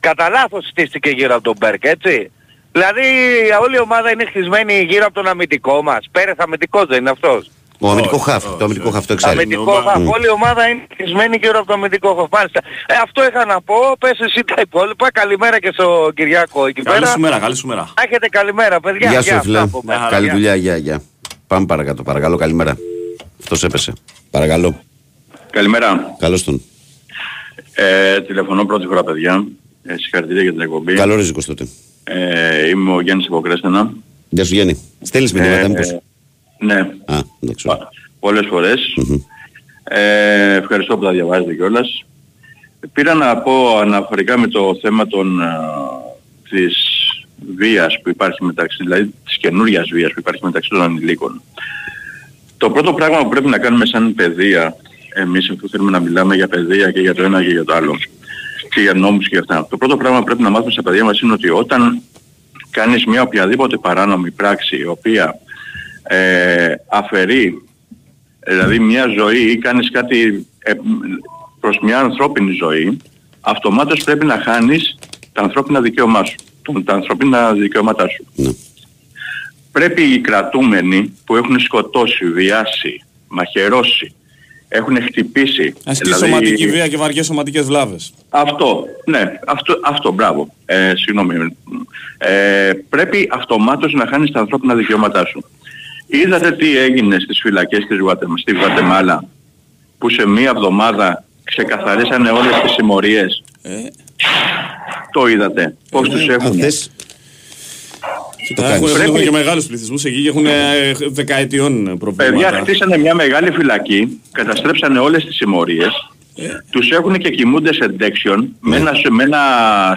Κατά λάθος στήστηκε γύρω από τον Μπέρκ, έτσι. Δηλαδή όλη η ομάδα είναι χτισμένη γύρω από τον αμυντικό μας. Πέρες αμυντικός δεν είναι αυτός. Ο αμυντικό oh, χαφ, oh, το αμυντικό oh, χαφ το εξάρι. Αμυντικό χαφ, mm. όλη η ομάδα είναι χτισμένη γύρω από το αμυντικό χαφ. Μάλιστα. Ε, αυτό είχα να πω, πες εσύ τα υπόλοιπα. Καλημέρα και στον Κυριάκο εκεί πέρα. Καλή σου μέρα, καλή σου μέρα. Έχετε καλημέρα παιδιά. Γεια σου φίλε, καλή δουλειά, γεια, γεια. Πάμε παρακάτω, παρακαλώ, καλημέρα. Αυτός έπεσε, παρακαλώ. Καλημέρα. Καλώς τον. Ε, τηλεφωνώ πρώτη φορά παιδιά, ε, συγχαρητήρια για την εκπομπή. Καλό ρίζικος τότε. Ε, είμαι ο Γιάννης από Κρέστανα. Γεια σου Γιάννη. Στέλνεις μηνύματα μήπως? Ε, ναι. Α, δεν ξέρω. Πολλές φορές. Mm-hmm. Ε, ευχαριστώ που τα διαβάζετε κιόλας. Πήρα να πω αναφορικά με το θέμα των, α, της βίας που υπάρχει μεταξύ, δηλαδή της καινούριας βίας που υπάρχει μεταξύ των ανηλίκων. Το πρώτο πράγμα που πρέπει να κάνουμε σαν παιδεία, εμείς που θέλουμε να μιλάμε για παιδεία και για το ένα και για το άλλο και για νόμους και για αυτά. Το πρώτο πράγμα που πρέπει να μάθουμε στα παιδιά μας είναι ότι όταν κάνεις μια οποιαδήποτε παράνομη πράξη η οποία ε, αφαιρεί δηλαδή μια ζωή ή κάνεις κάτι ε, προς μια ανθρώπινη ζωή, αυτομάτως πρέπει να χάνεις τα ανθρώπινα δικαιώματά σου. Τα ανθρώπινα δικαιώματά σου. Mm. Πρέπει οι κρατούμενοι που έχουν σκοτώσει, βιάσει, μαχαιρώσει, έχουν χτυπήσει. Ασκεί δηλαδή... σωματική βία και βαριές σωματικές βλάβες. Αυτό, ναι, αυτό, αυτό μπράβο. Ε, συγγνώμη. Ε, πρέπει αυτομάτως να χάνεις τα ανθρώπινα δικαιώματά σου. Είδατε τι έγινε στις φυλακές της Γουατεμάλα, που σε μία εβδομάδα ξεκαθαρίσανε όλες τις συμμορίες. Ε. Το είδατε. Ε, πώς ε, τους έχουν. Αυτές... Έχουν Πρέπει... και μεγάλους πληθυσμούς εκεί και έχουν δεκαετιών προβλήματα. Παιδιά χτίσανε μια μεγάλη φυλακή, καταστρέψανε όλες τις συμμορίες, ε. τους έχουν και κοιμούνται σε detection, με ένα, με ένα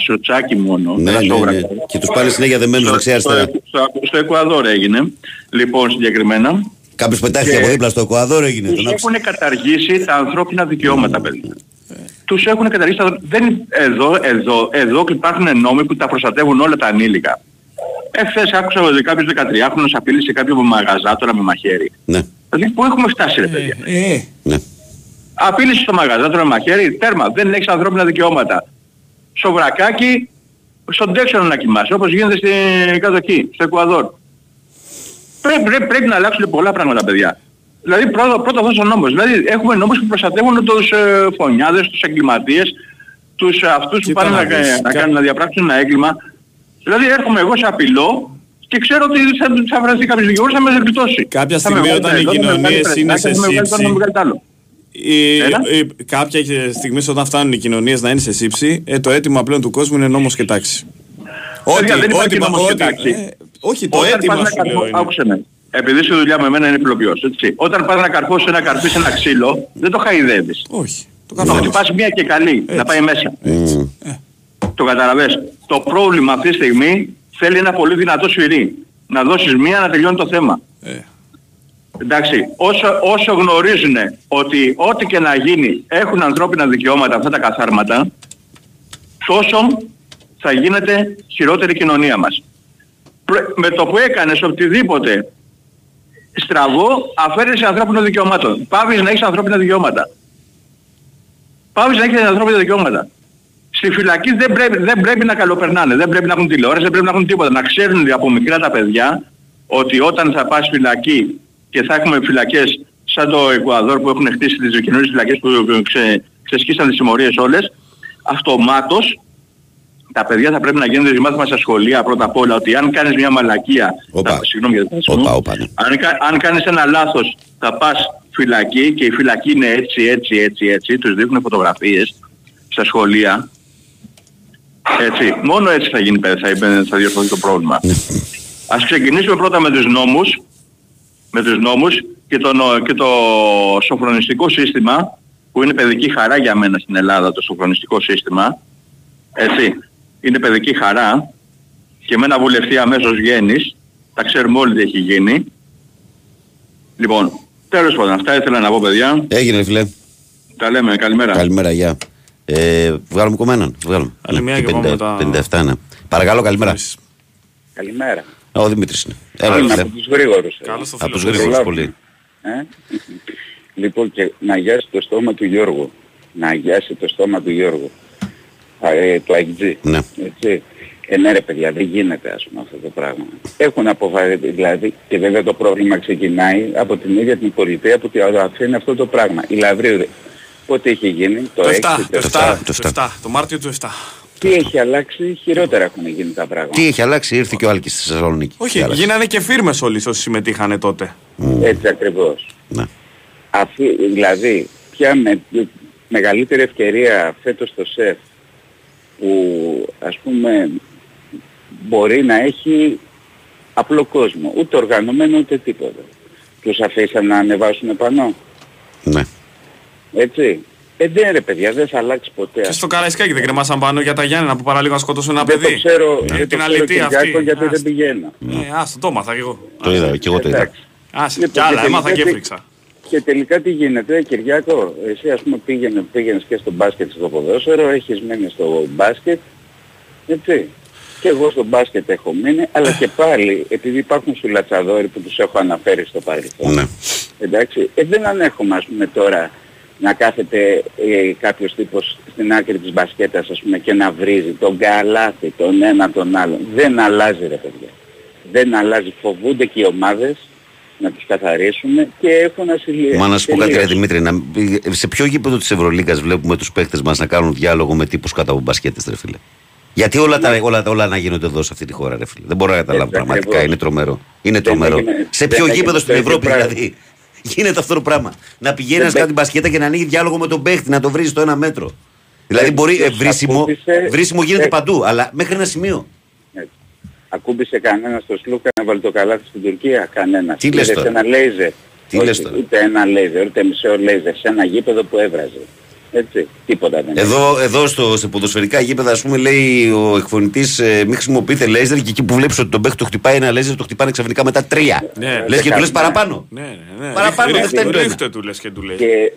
σοτσάκι μόνο. Ναι, ένα ναι, ναι. Και τους πάνε συνέχεια δεμένους δεξιά-αριστερά. Στο, στο, στο Εκουαδόρ έγινε, λοιπόν συγκεκριμένα. Κάποιος πετάχθηκε από δίπλα στο Εκουαδόρ έγινε. Τους έχουν καταργήσει τα ανθρώπινα δικαιώματα, mm. παιδιά. Τους έχουν καταργήσει τα... Δεν... Εδώ, εδώ, εδώ υπάρχουν νόμοι που τα προστατεύουν όλα τα ανήλικα. Εχθές άκουσα ότι κάποιος δεκατριάχρονος απειλήσε κάποιον μαγαζάτορα με μαχαίρι. Ναι. Δηλαδή πού έχουμε φτάσει ρε παιδιά. Ε, ε. Ναι. Απειλήσε το μαγαζάτορα με μαχαίρι, τέρμα, δεν έχεις ανθρώπινα δικαιώματα. Στο βρακάκι, στον τέξονα να κοιμάσαι, όπως γίνεται στην κατοχή, στο Εκουαδόρ. Πρέπει, πρέπει, πρέπει να αλλάξουν πολλά πράγματα παιδιά. Δηλαδή πρώτα, πρώτα αυτός ο νόμος. Δηλαδή έχουμε νόμους που προστατεύουν τους ε, φωνιάδες, τους εγκληματίες, τους αυτούς που πάνε να, να, να, να διαπράξουν ένα έγκλημα. Δηλαδή έρχομαι εγώ σε απειλό και ξέρω ότι θα, θα βρεθεί κάποιος δικηγόρος, θα με γλιτώσει. Κάποια στιγμή όταν οι κοινωνίες είναι σε σύψη, κάποια στιγμή όταν φτάνουν οι κοινωνίες να είναι σε σύψη, ε, το αίτημα πλέον του κόσμου είναι νόμος και τάξη. Όχι, δεν υπάρχει νόμος και τάξη. Όχι, το αίτημα σου λέω είναι. επειδή σου δουλειά με μένα είναι πλοποιός, έτσι. Όταν πας να καρφώσεις ένα καρφί σε ένα ξύλο, δεν το χαϊδεύεις. Όχι. Το, το χτυπάς μία και καλή, έτσι, να πάει μέσα. Έτσι. Το καταλαβαίνεις. Το πρόβλημα αυτή τη στιγμή θέλει ένα πολύ δυνατό σφυρί. Να δώσεις μία να τελειώνει το θέμα. Ε. Εντάξει, όσο, όσο γνωρίζουν ότι ό,τι και να γίνει έχουν ανθρώπινα δικαιώματα αυτά τα καθάρματα, τόσο θα γίνεται χειρότερη η κοινωνία μας. Με το που έκανες οτιδήποτε στραβό, αφαίρεσαι ανθρώπινων δικαιωμάτων. Πάβεις να έχεις ανθρώπινα δικαιώματα. Πάβεις να έχεις ανθρώπινα δικαιώματα. Στη φυλακή δεν πρέπει, δεν πρέπει να καλοπερνάνε, δεν πρέπει να έχουν τηλεόραση, δεν πρέπει να έχουν τίποτα. Να ξέρουν από μικρά τα παιδιά ότι όταν θα πας φυλακή, και θα έχουμε φυλακές σαν το Εκουαδόρ που έχουν χτίσει τις καινούριες φυλακές που ξε, ξεσκίσαν τις συμμορίες όλες, αυτομάτως τα παιδιά θα πρέπει να γίνονται μάθημα στα σχολεία πρώτα απ' όλα, ότι αν κάνεις μια μαλακία, οπα, θα, συγγνώμη για το συγγνώμη, οπα, οπα, ναι. αν, αν κάνεις ένα λάθος θα πας φυλακή, και η φυλακή είναι έτσι, έτσι, έτσι, έτσι, τους δείχνουν φωτογραφίες στα σχολεία, έτσι, μόνο έτσι θα γίνει, θα, θα διορθωθεί το πρόβλημα. Ας ξεκινήσουμε πρώτα με τους νόμους, με τους νόμους και το, και το σοφρονιστικό σύστημα, που είναι παιδική χαρά για μένα στην Ελλάδα το σοφρονιστικό σύστημα, έτσι, είναι παιδική χαρά, και με ένα βουλευτή αμέσως γέννης, τα ξέρουμε όλοι τι έχει γίνει. Λοιπόν, τέλος πάντων, αυτά ήθελα να πω, παιδιά. Έγινε, φίλε. Τα λέμε, καλημέρα. Καλημέρα, γεια. Ε, βγάλουμε κομμέναν, βγάλουμε. Καλημέρα, ναι, και πενήντα, τα... πενήντα εφτά, ναι. Παρακαλώ, καλημέρα. Καλημέρα. Ο Δημήτρης είναι. Έλα, είναι από τους γρήγορους. Καλώς, από τους γρήγορους πολύ. Ε? Λοιπόν, και να αγιάσει το στόμα του Γιώργου. Να αγιάσει το στόμα του Γιώργου. Ε, του Αγγιτζή. Ναι. Έτσι. Ε, ναι ρε παιδιά, δεν γίνεται ας πούμε αυτό το πράγμα. Έχουν αποφασίσει δηλαδή, και βέβαια το πρόβλημα ξεκινάει από την ίδια την πολιτεία που αφήνει αυτό το πράγμα. Η Λαβρίου, πότε είχε γίνει, το, το έξι, το επτά, το επτά, το Μάρτιο του επτά. Τι έχει αλλάξει, χειρότερα έχουν γίνει τα πράγματα. Τι έχει αλλάξει, ήρθε και ο Άλκης στη Θεσσαλονίκη. Όχι, γίνανε και φίρμες όλοι όσοι συμμετείχανε τότε. Mm. Έτσι ακριβώς. Ναι. Αυτή, δηλαδή, πια με μεγαλύτερη ευκαιρία φέτος το ΣΕΦ, που ας πούμε μπορεί να έχει απλό κόσμο, ούτε οργανωμένο ούτε τίποτα. Τους αφήσαν να ανεβάσουν πάνω. Ναι. Έτσι. Ε, δεν ρε παιδιά, δεν θα αλλάξει ποτέ. Και στο Καραϊσκάκι δεν κρεμάσαν πάνω για τα Γιάννενα που παραλίγο να σκοτώσουν ένα δεν παιδί. Δεν το ξέρω, ναι, την αλήθεια αυτή. Γιατί άσ... δεν πηγαίνω. Ναι, ναι, άστο, το έμαθα και εγώ. Το είδα, και εγώ το είδα. Άσε, κι άλλα, έμαθα και έφρυξα. Και τελικά τι γίνεται, Κυριάκο, εσύ ας πούμε πήγαινε, πήγαινες και στο μπάσκετ στο ποδόσφαιρο, έχεις μείνει στο μπάσκετ, έτσι. Και εγώ στο μπάσκετ έχω μείνει, αλλά και πάλι, επειδή υπάρχουν σουλατσαδόροι που τους έχω αναφέρει στο παρελθόν. Ναι. Εντάξει, ε, δεν ανέχομαι ας πούμε τώρα να κάθεται ε, κάποιος τύπος στην άκρη της μπασκέτας ας πούμε και να βρίζει τον καλάθι, τον ένα, τον άλλον. Δεν αλλάζει ρε παιδιά. Δεν αλλάζει. Φοβούνται και οι ομάδες να τους καθαρίσουμε και έχουν ασυλίες. Μα να σου πω κάτι ρε Δημήτρη, να... σε ποιο γήπεδο της Ευρωλίγκας βλέπουμε τους παίκτες μας να κάνουν διάλογο με τύπους κάτω από μπασκέτες ρε φίλε? Γιατί όλα, ναι, τα, όλα, όλα να γίνονται εδώ σε αυτή τη χώρα ρε φίλε. Δεν μπορώ να καταλάβω έτσι, πραγματικά. Εγώ. Είναι τρομερό. Είναι τρομερό. Έγινε, σε ποιο γήπεδο στην Ευρώπη πράγμα. Δηλαδή. Γίνεται αυτό το πράγμα. Να πηγαίνει να κάνει την μπασκέτα και να ανοίγει διάλογο με τον παίχτη, να το βρει στο ένα μέτρο. Έτσι, δηλαδή μπορεί ε, βρίσιμο, ακούμπησε, βρίσιμο γίνεται έτσι, παντού, αλλά μέχρι ένα σημείο. Έτσι. Ακούμπησε κανένα στο Σλούκα να βάλει το καλάθι στην Τουρκία, κανένα. Τι λες τώρα. Ένα λέιζερ. Τι όχι, λες τώρα. Ούτε ένα λέιζερ, ούτε μισό λέιζερ, σε ένα γήπεδο που έβραζε. Έτσι, τίποτα δεν εδώ, εδώ στο, σε ποδοσφαιρικά γήπεδα, ας πούμε, λέει ο εκφωνητής ε, μην χρησιμοποιείτε λέιζερ, και εκεί που βλέπεις ότι τον παίχτη το χτυπάει ένα λέιζερ, το χτυπάνε ξαφνικά μετά τρία. Ναι, λες και του λες παραπάνω. Ναι, ναι, ναι. Παραπάνω, δεν φτάνει το ρίχτε του λες και του λέει. Και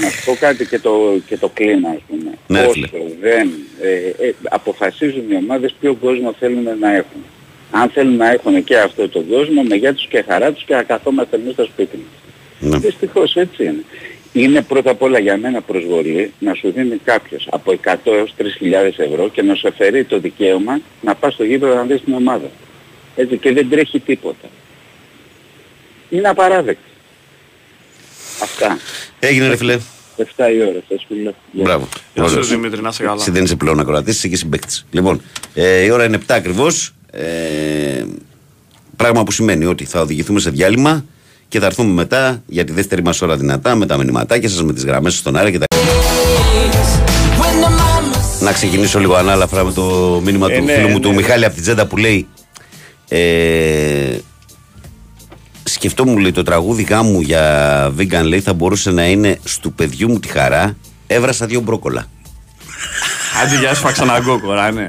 να σου πω κάτι και το, και το κλίμα, ας πούμε. Ναι, όσο δεν ε, ε, αποφασίζουν οι ομάδες ποιο κόσμο θέλουν να έχουν. Αν θέλουν να έχουν και αυτό τον κόσμο, με γεια τους και χαρά τους, και να καθόμαστε εμείς στο σπίτι μας. Δυστυχώς έτσι είναι. Είναι πρώτα απ' όλα για μένα προσβολή να σου δίνει κάποιος από εκατό έως τρεις χιλιάδες ευρώ και να σου αφαιρεί το δικαίωμα να πας στο γήπεδο να δεις την ομάδα. Έτσι, και δεν τρέχει τίποτα. Είναι απαράδεκτο. Αυτά. Έγινε ρε φίλε. εφτά η ώρα, σας φιλώ. Μπράβο. Γεια σας Δημήτρη, να είσαι καλά. Συνδένεσαι πλέον να κρατήσεις και συμπαίκτης. Λοιπόν, ε, η ώρα είναι επτά ακριβώς. Ε, πράγμα που σημαίνει ότι θα οδηγηθούμε σε διάλειμμα. Και θα έρθουμε μετά για τη δεύτερη μας ώρα δυνατά με τα μηνυματάκια σας, με τις γραμμές στον αέρα και τα... Να ξεκινήσω λίγο ανάλαφρα με το μήνυμα ε, του ναι, φίλου μου ναι, του ναι. Μιχάλη από την Τζέντα που λέει ε, Σκεφτόμουν, λέει, το τραγούδι γάμου για vegan, λέει, θα μπορούσε να είναι «Στου παιδιού μου τη χαρά, έβρασα δύο μπρόκολα». Άντε γεια σου, φάξα έναν κόκορα, ναι.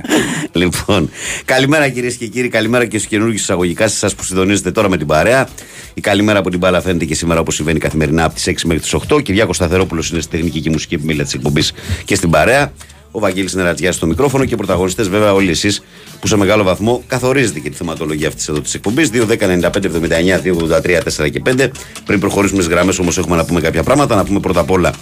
Λοιπόν, καλημέρα κυρίες και κύριοι, καλημέρα και στους καινούργιους εισαγωγικά, σε εσάς που συντονίζετε τώρα με την παρέα. Η καλημέρα από την μπάλα φαίνεται και σήμερα, όπως συμβαίνει καθημερινά, από τις έξι μέχρι τις οχτώ. Κυριάκος Σταθερόπουλος είναι στη τεχνική και μουσική επιμέλεια της εκπομπής και στην παρέα. Ο Βαγγέλης Νερατζιάς στο μικρόφωνο και οι πρωταγωνιστές, βέβαια, όλοι εσείς που σε μεγάλο βαθμό καθορίζετε και τη θεματολογία αυτής εδώ της εκπομπής. δύο, δέκα, ενενήντα πέντε, εβδομήντα εννιά, δύο, ογδόντα τρία, τέσσερα και πέντε. Πριν προχωρήσουμε στις γραμμές, όμως, έχουμε να πούμε κάποια πράγματα. Να πούμε πρώτα απ' όλα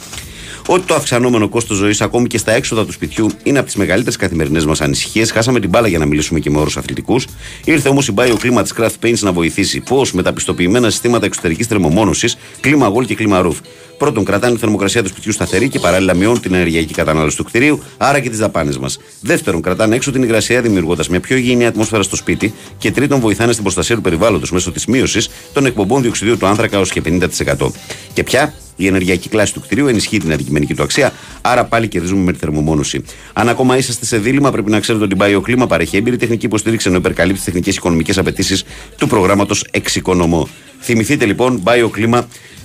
ότι το αυξανόμενο κόστος ζωής, ακόμη και στα έξοδα του σπιτιού, είναι από τις μεγαλύτερες καθημερινές μας ανησυχίες. Χάσαμε την μπάλα για να μιλήσουμε και με όρους αθλητικούς. Ήρθε όμως η BioClima της Craft Paints να βοηθήσει. Πώς? Με τα πιστοποιημένα συστήματα εξωτερικής θερμομόνωσης, κλίμα-γολ και κλίμα-ρουφ. Πρώτον, κρατάνε τη θερμοκρασία του σπιτιού σταθερή και παράλληλα μειώνουν την ενεργειακή κατανάλωση του κτηρίου, άρα και τις δαπάνες μας. Δεύτερον, κρατάνε έξω την υγρασία δημιουργώντας μια πιο υγιεινή ατμόσφαιρα στο σπίτι. Και τρίτον, βοηθάνε στην προστασία του περιβάλλοντος μέσω της μείωσης των εκπομπών διοξιδίου του άνθρακα έως και πενήντα τοις εκατό. Και πια, η ενεργειακή κλάση του κτηρίου ενισχύει την αντικειμενική του αξία, άρα πάλι κερδίζουμε με τη θερμομόνωση. Αν ακόμα είσαστε σε δίλημμα, πρέπει να ξέρετε ότι η BioClima παρέχει έμπειρη τεχνική υποστήριξη ενώ υπερκαλύπτει τις τεχνικές οικονομικές απαιτήσεις του προγράμματος Εξοικονομώ. Θυμηθείτε λοιπόν BioClima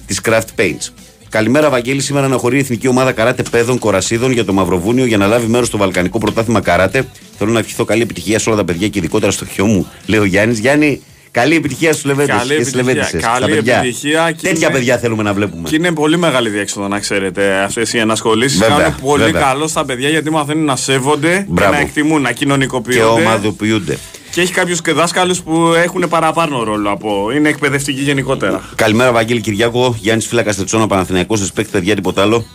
της Craft Paints. Καλημέρα, Βαγγέλη. Σήμερα αναχωρεί η Εθνική Ομάδα Καράτε Παιδών Κορασίδων για το Μαυροβούνιο για να λάβει μέρος στο Βαλκανικό Πρωτάθλημα Καράτε. Θέλω να ευχηθώ καλή επιτυχία σε όλα τα παιδιά και ειδικότερα στο χιό μου, λέει ο Γιάννης. Γιάννη, καλή επιτυχία στους Λεβέντες και στις Λεβέντισες. Καλή επιτυχία. Τέτοια είναι... παιδιά θέλουμε να βλέπουμε. Και είναι πολύ μεγάλη διέξοδο, να ξέρετε. Αυτές οι ενασχολήσεις κάνουν πολύ βέβαια. καλό στα παιδιά, γιατί μαθαίνουν να σέβονται, Μπράβο. και να εκτιμούν, να κοινωνικοποιούνται. Και ομαδοποιούνται. Και έχει κάποιους και δάσκαλους που έχουν παραπάνω ρόλο από. Είναι εκπαιδευτικοί γενικότερα. Καλημέρα, Βαγγέλη Κυριάκο. Γιάννης Φύλακας Τετσόνα, Παναθηναϊκός. Σας παίκτε παιδιά, τίποτα άλλο.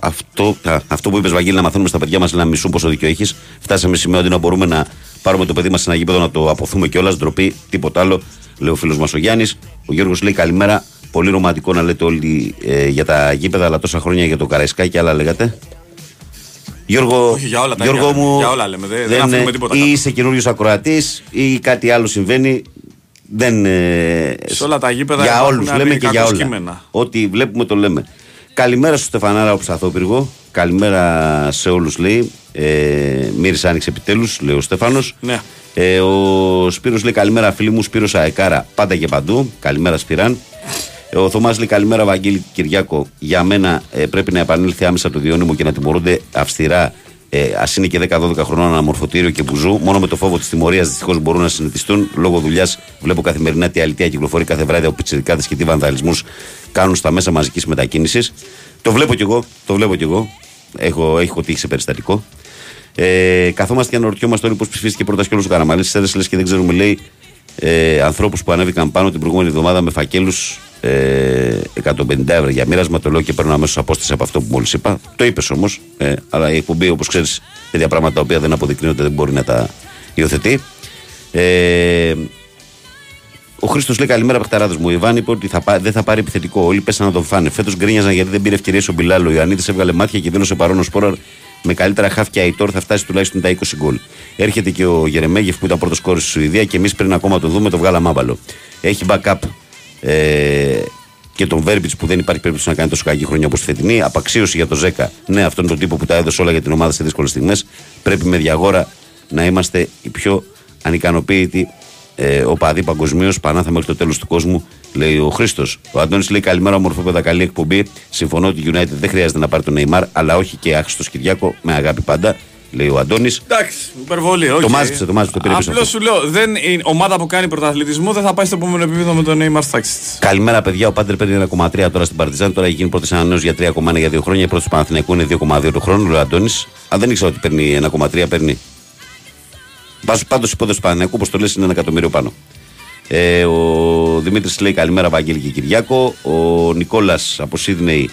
Αυτό, α, αυτό που είπες, Βαγγέλη, να μαθαίνουμε στα παιδιά μας να μισούν πόσο δίκιο έχεις. Φτάσαμε σημείο να μπορούμε να πάρουμε το παιδί μας σε ένα γήπεδο να το αποθούμε κιόλας. Ντροπή, τίποτα άλλο. Λέει ο φίλος μας ο Γιάννης. Ο Γιώργος λέει καλημέρα. Πολύ ρομαντικό να λέτε όλοι ε, για τα γήπεδα, αλλά τόσα χρόνια για το Καραϊσκάκι, άλλα λέγατε. Γιώργο, Όχι, για όλα τα Γιώργο μου, για όλα λέμε, δεν, δεν αφήνουμε τίποτα. Ή κάτω. Είσαι καινούριος ακροατής ή κάτι άλλο συμβαίνει. Δεν, σε όλα τα γήπεδα για όλους λέμε και για όλα. Σκήμενα. Ό,τι βλέπουμε το λέμε. Καλημέρα στο Στεφανάρα από Ψαθόπυργο. Καλημέρα σε όλους, λέει. Ε, Μύρισε άνοιξε επιτέλους, λέει ο Στέφανος. Ναι. Ε, ο Σπύρος λέει καλημέρα φίλοι μου, Σπύρος Αεκάρα πάντα και παντού. Καλημέρα Σπυράν. Ο Θωμάς λέει καλημέρα Βαγγέλη Κυριάκο. Για μένα ε, πρέπει να επανέλθει άμεσα το διώνυμο και να τιμωρούνται αυστηρά, ε, ας είναι και δέκα δώδεκα χρονών, αναμορφωτήριο και μπουζού. Μόνο με το φόβο της τιμωρίας δυστυχώς μπορούν να συνηθιστούν. Λόγω δουλειάς βλέπω καθημερινά τι αλητεία κυκλοφορεί κάθε βράδυ από πιτσιρικάδες και τι βανδαλισμούς κάνουν στα μέσα μαζικής μετακίνησης. Το βλέπω κι εγώ, το βλέπω κι εγώ. Έχω, έχω τύχει σε περιστατικό. Ε, καθόμαστε και αναρωτιόμαστε όλοι πώς ψηφίστηκε πρώτα κιόλας ο Καραμαλής. Σέρες λες και δεν ξέρουμε, λέει. Ε, ανθρώπους που ανέβηκαν πάνω την προηγούμενη εβδομάδα με φακέλους ε, εκατόν πενήντα ευρώ για μοίρασμα. Το λέω και παίρνω αμέσως απόσταση από αυτό που μόλις είπα. Το είπες όμως, ε, αλλά η εκπομπή, όπως ξέρεις, τέτοια πράγματα τα οποία δεν αποδεικνύονται δεν μπορεί να τα υιοθετεί. Ε, ο Χρήστος λέει καλημέρα, παιχταράδες μου. Ο Ιβάν είπε ότι θα, δεν θα πάρει επιθετικό. Όλοι πέσαν να τον φάνε. Φέτος γκρίνιαζαν γιατί δεν πήρε ευκαιρίες ο Μπιλάλ. Ο Ιωαννίδης έβγαλε μάτια και δήλωσε παρόν ο Σπόραρ. Με καλύτερα χαφ και αιτόρ θα φτάσει τουλάχιστον τα είκοσι γκολ. Έρχεται και ο Γερεμέγεφ που ήταν πρώτος κόρης στη Σουηδία και εμείς πριν ακόμα τον δούμε το βγάλαμε άμπαλο. Έχει backup ε, και τον Βέρμπιτς που δεν υπάρχει περίπτωση να κάνει τόσο κακή χρονιά όπως τη φετινή. Απαξίωση για τον Ζέκα. Ναι, αυτόν τον τύπο που τα έδωσε όλα για την ομάδα σε δύσκολες στιγμές. Πρέπει με διαγόρα να είμαστε οι πιο ανικανοποίητοι ε, οπαδοί παγκοσμίως. Πανάθαμε μέχρι το τέλος του κόσμου, λέει ο Χρήστος. Ο Αντώνης λέει καλημέρα, ομορφόπεδα, καλή εκπομπή. Συμφωνώ ότι η United δεν χρειάζεται να πάρει τον Νέιμαρ, αλλά όχι και άχρηστος Κυριάκο, με αγάπη πάντα, λέει ο Αντώνης. Εντάξει, υπερβολή, όχι. Το μάζεψε, το μάζεψε, το πήρε πίσω. Απλώς σου λέω, δεν, η ομάδα που κάνει πρωταθλητισμό δεν θα πάει στο επόμενο επίπεδο με τον Νέιμαρ στη τάξη της. Καλημέρα, παιδιά. Ο Πάντερ παίρνει ένα κόμμα τρία τώρα στην Παρτιζάν. Τώρα έχει γίνει πρώτη ανανέωση για τρία κόμμα ένα για δύο χρόνια. Η πρώτη του Παναθηναϊκού είναι δύο κόμμα δύο το χρόνο, λέει ο Αντώνης. Αν δεν ήξερα ότι παίρνει ένα κόμμα τρία, παίρνει. Πάντως υπόδοση του Παναθηναϊκού, όπως το λες, είναι ένα εκατομμύριο πάνω. Ε, ο Δημήτρης λέει καλημέρα Βαγγέλη και Κυριάκο. Ο Νικόλας από Σίδνεϊ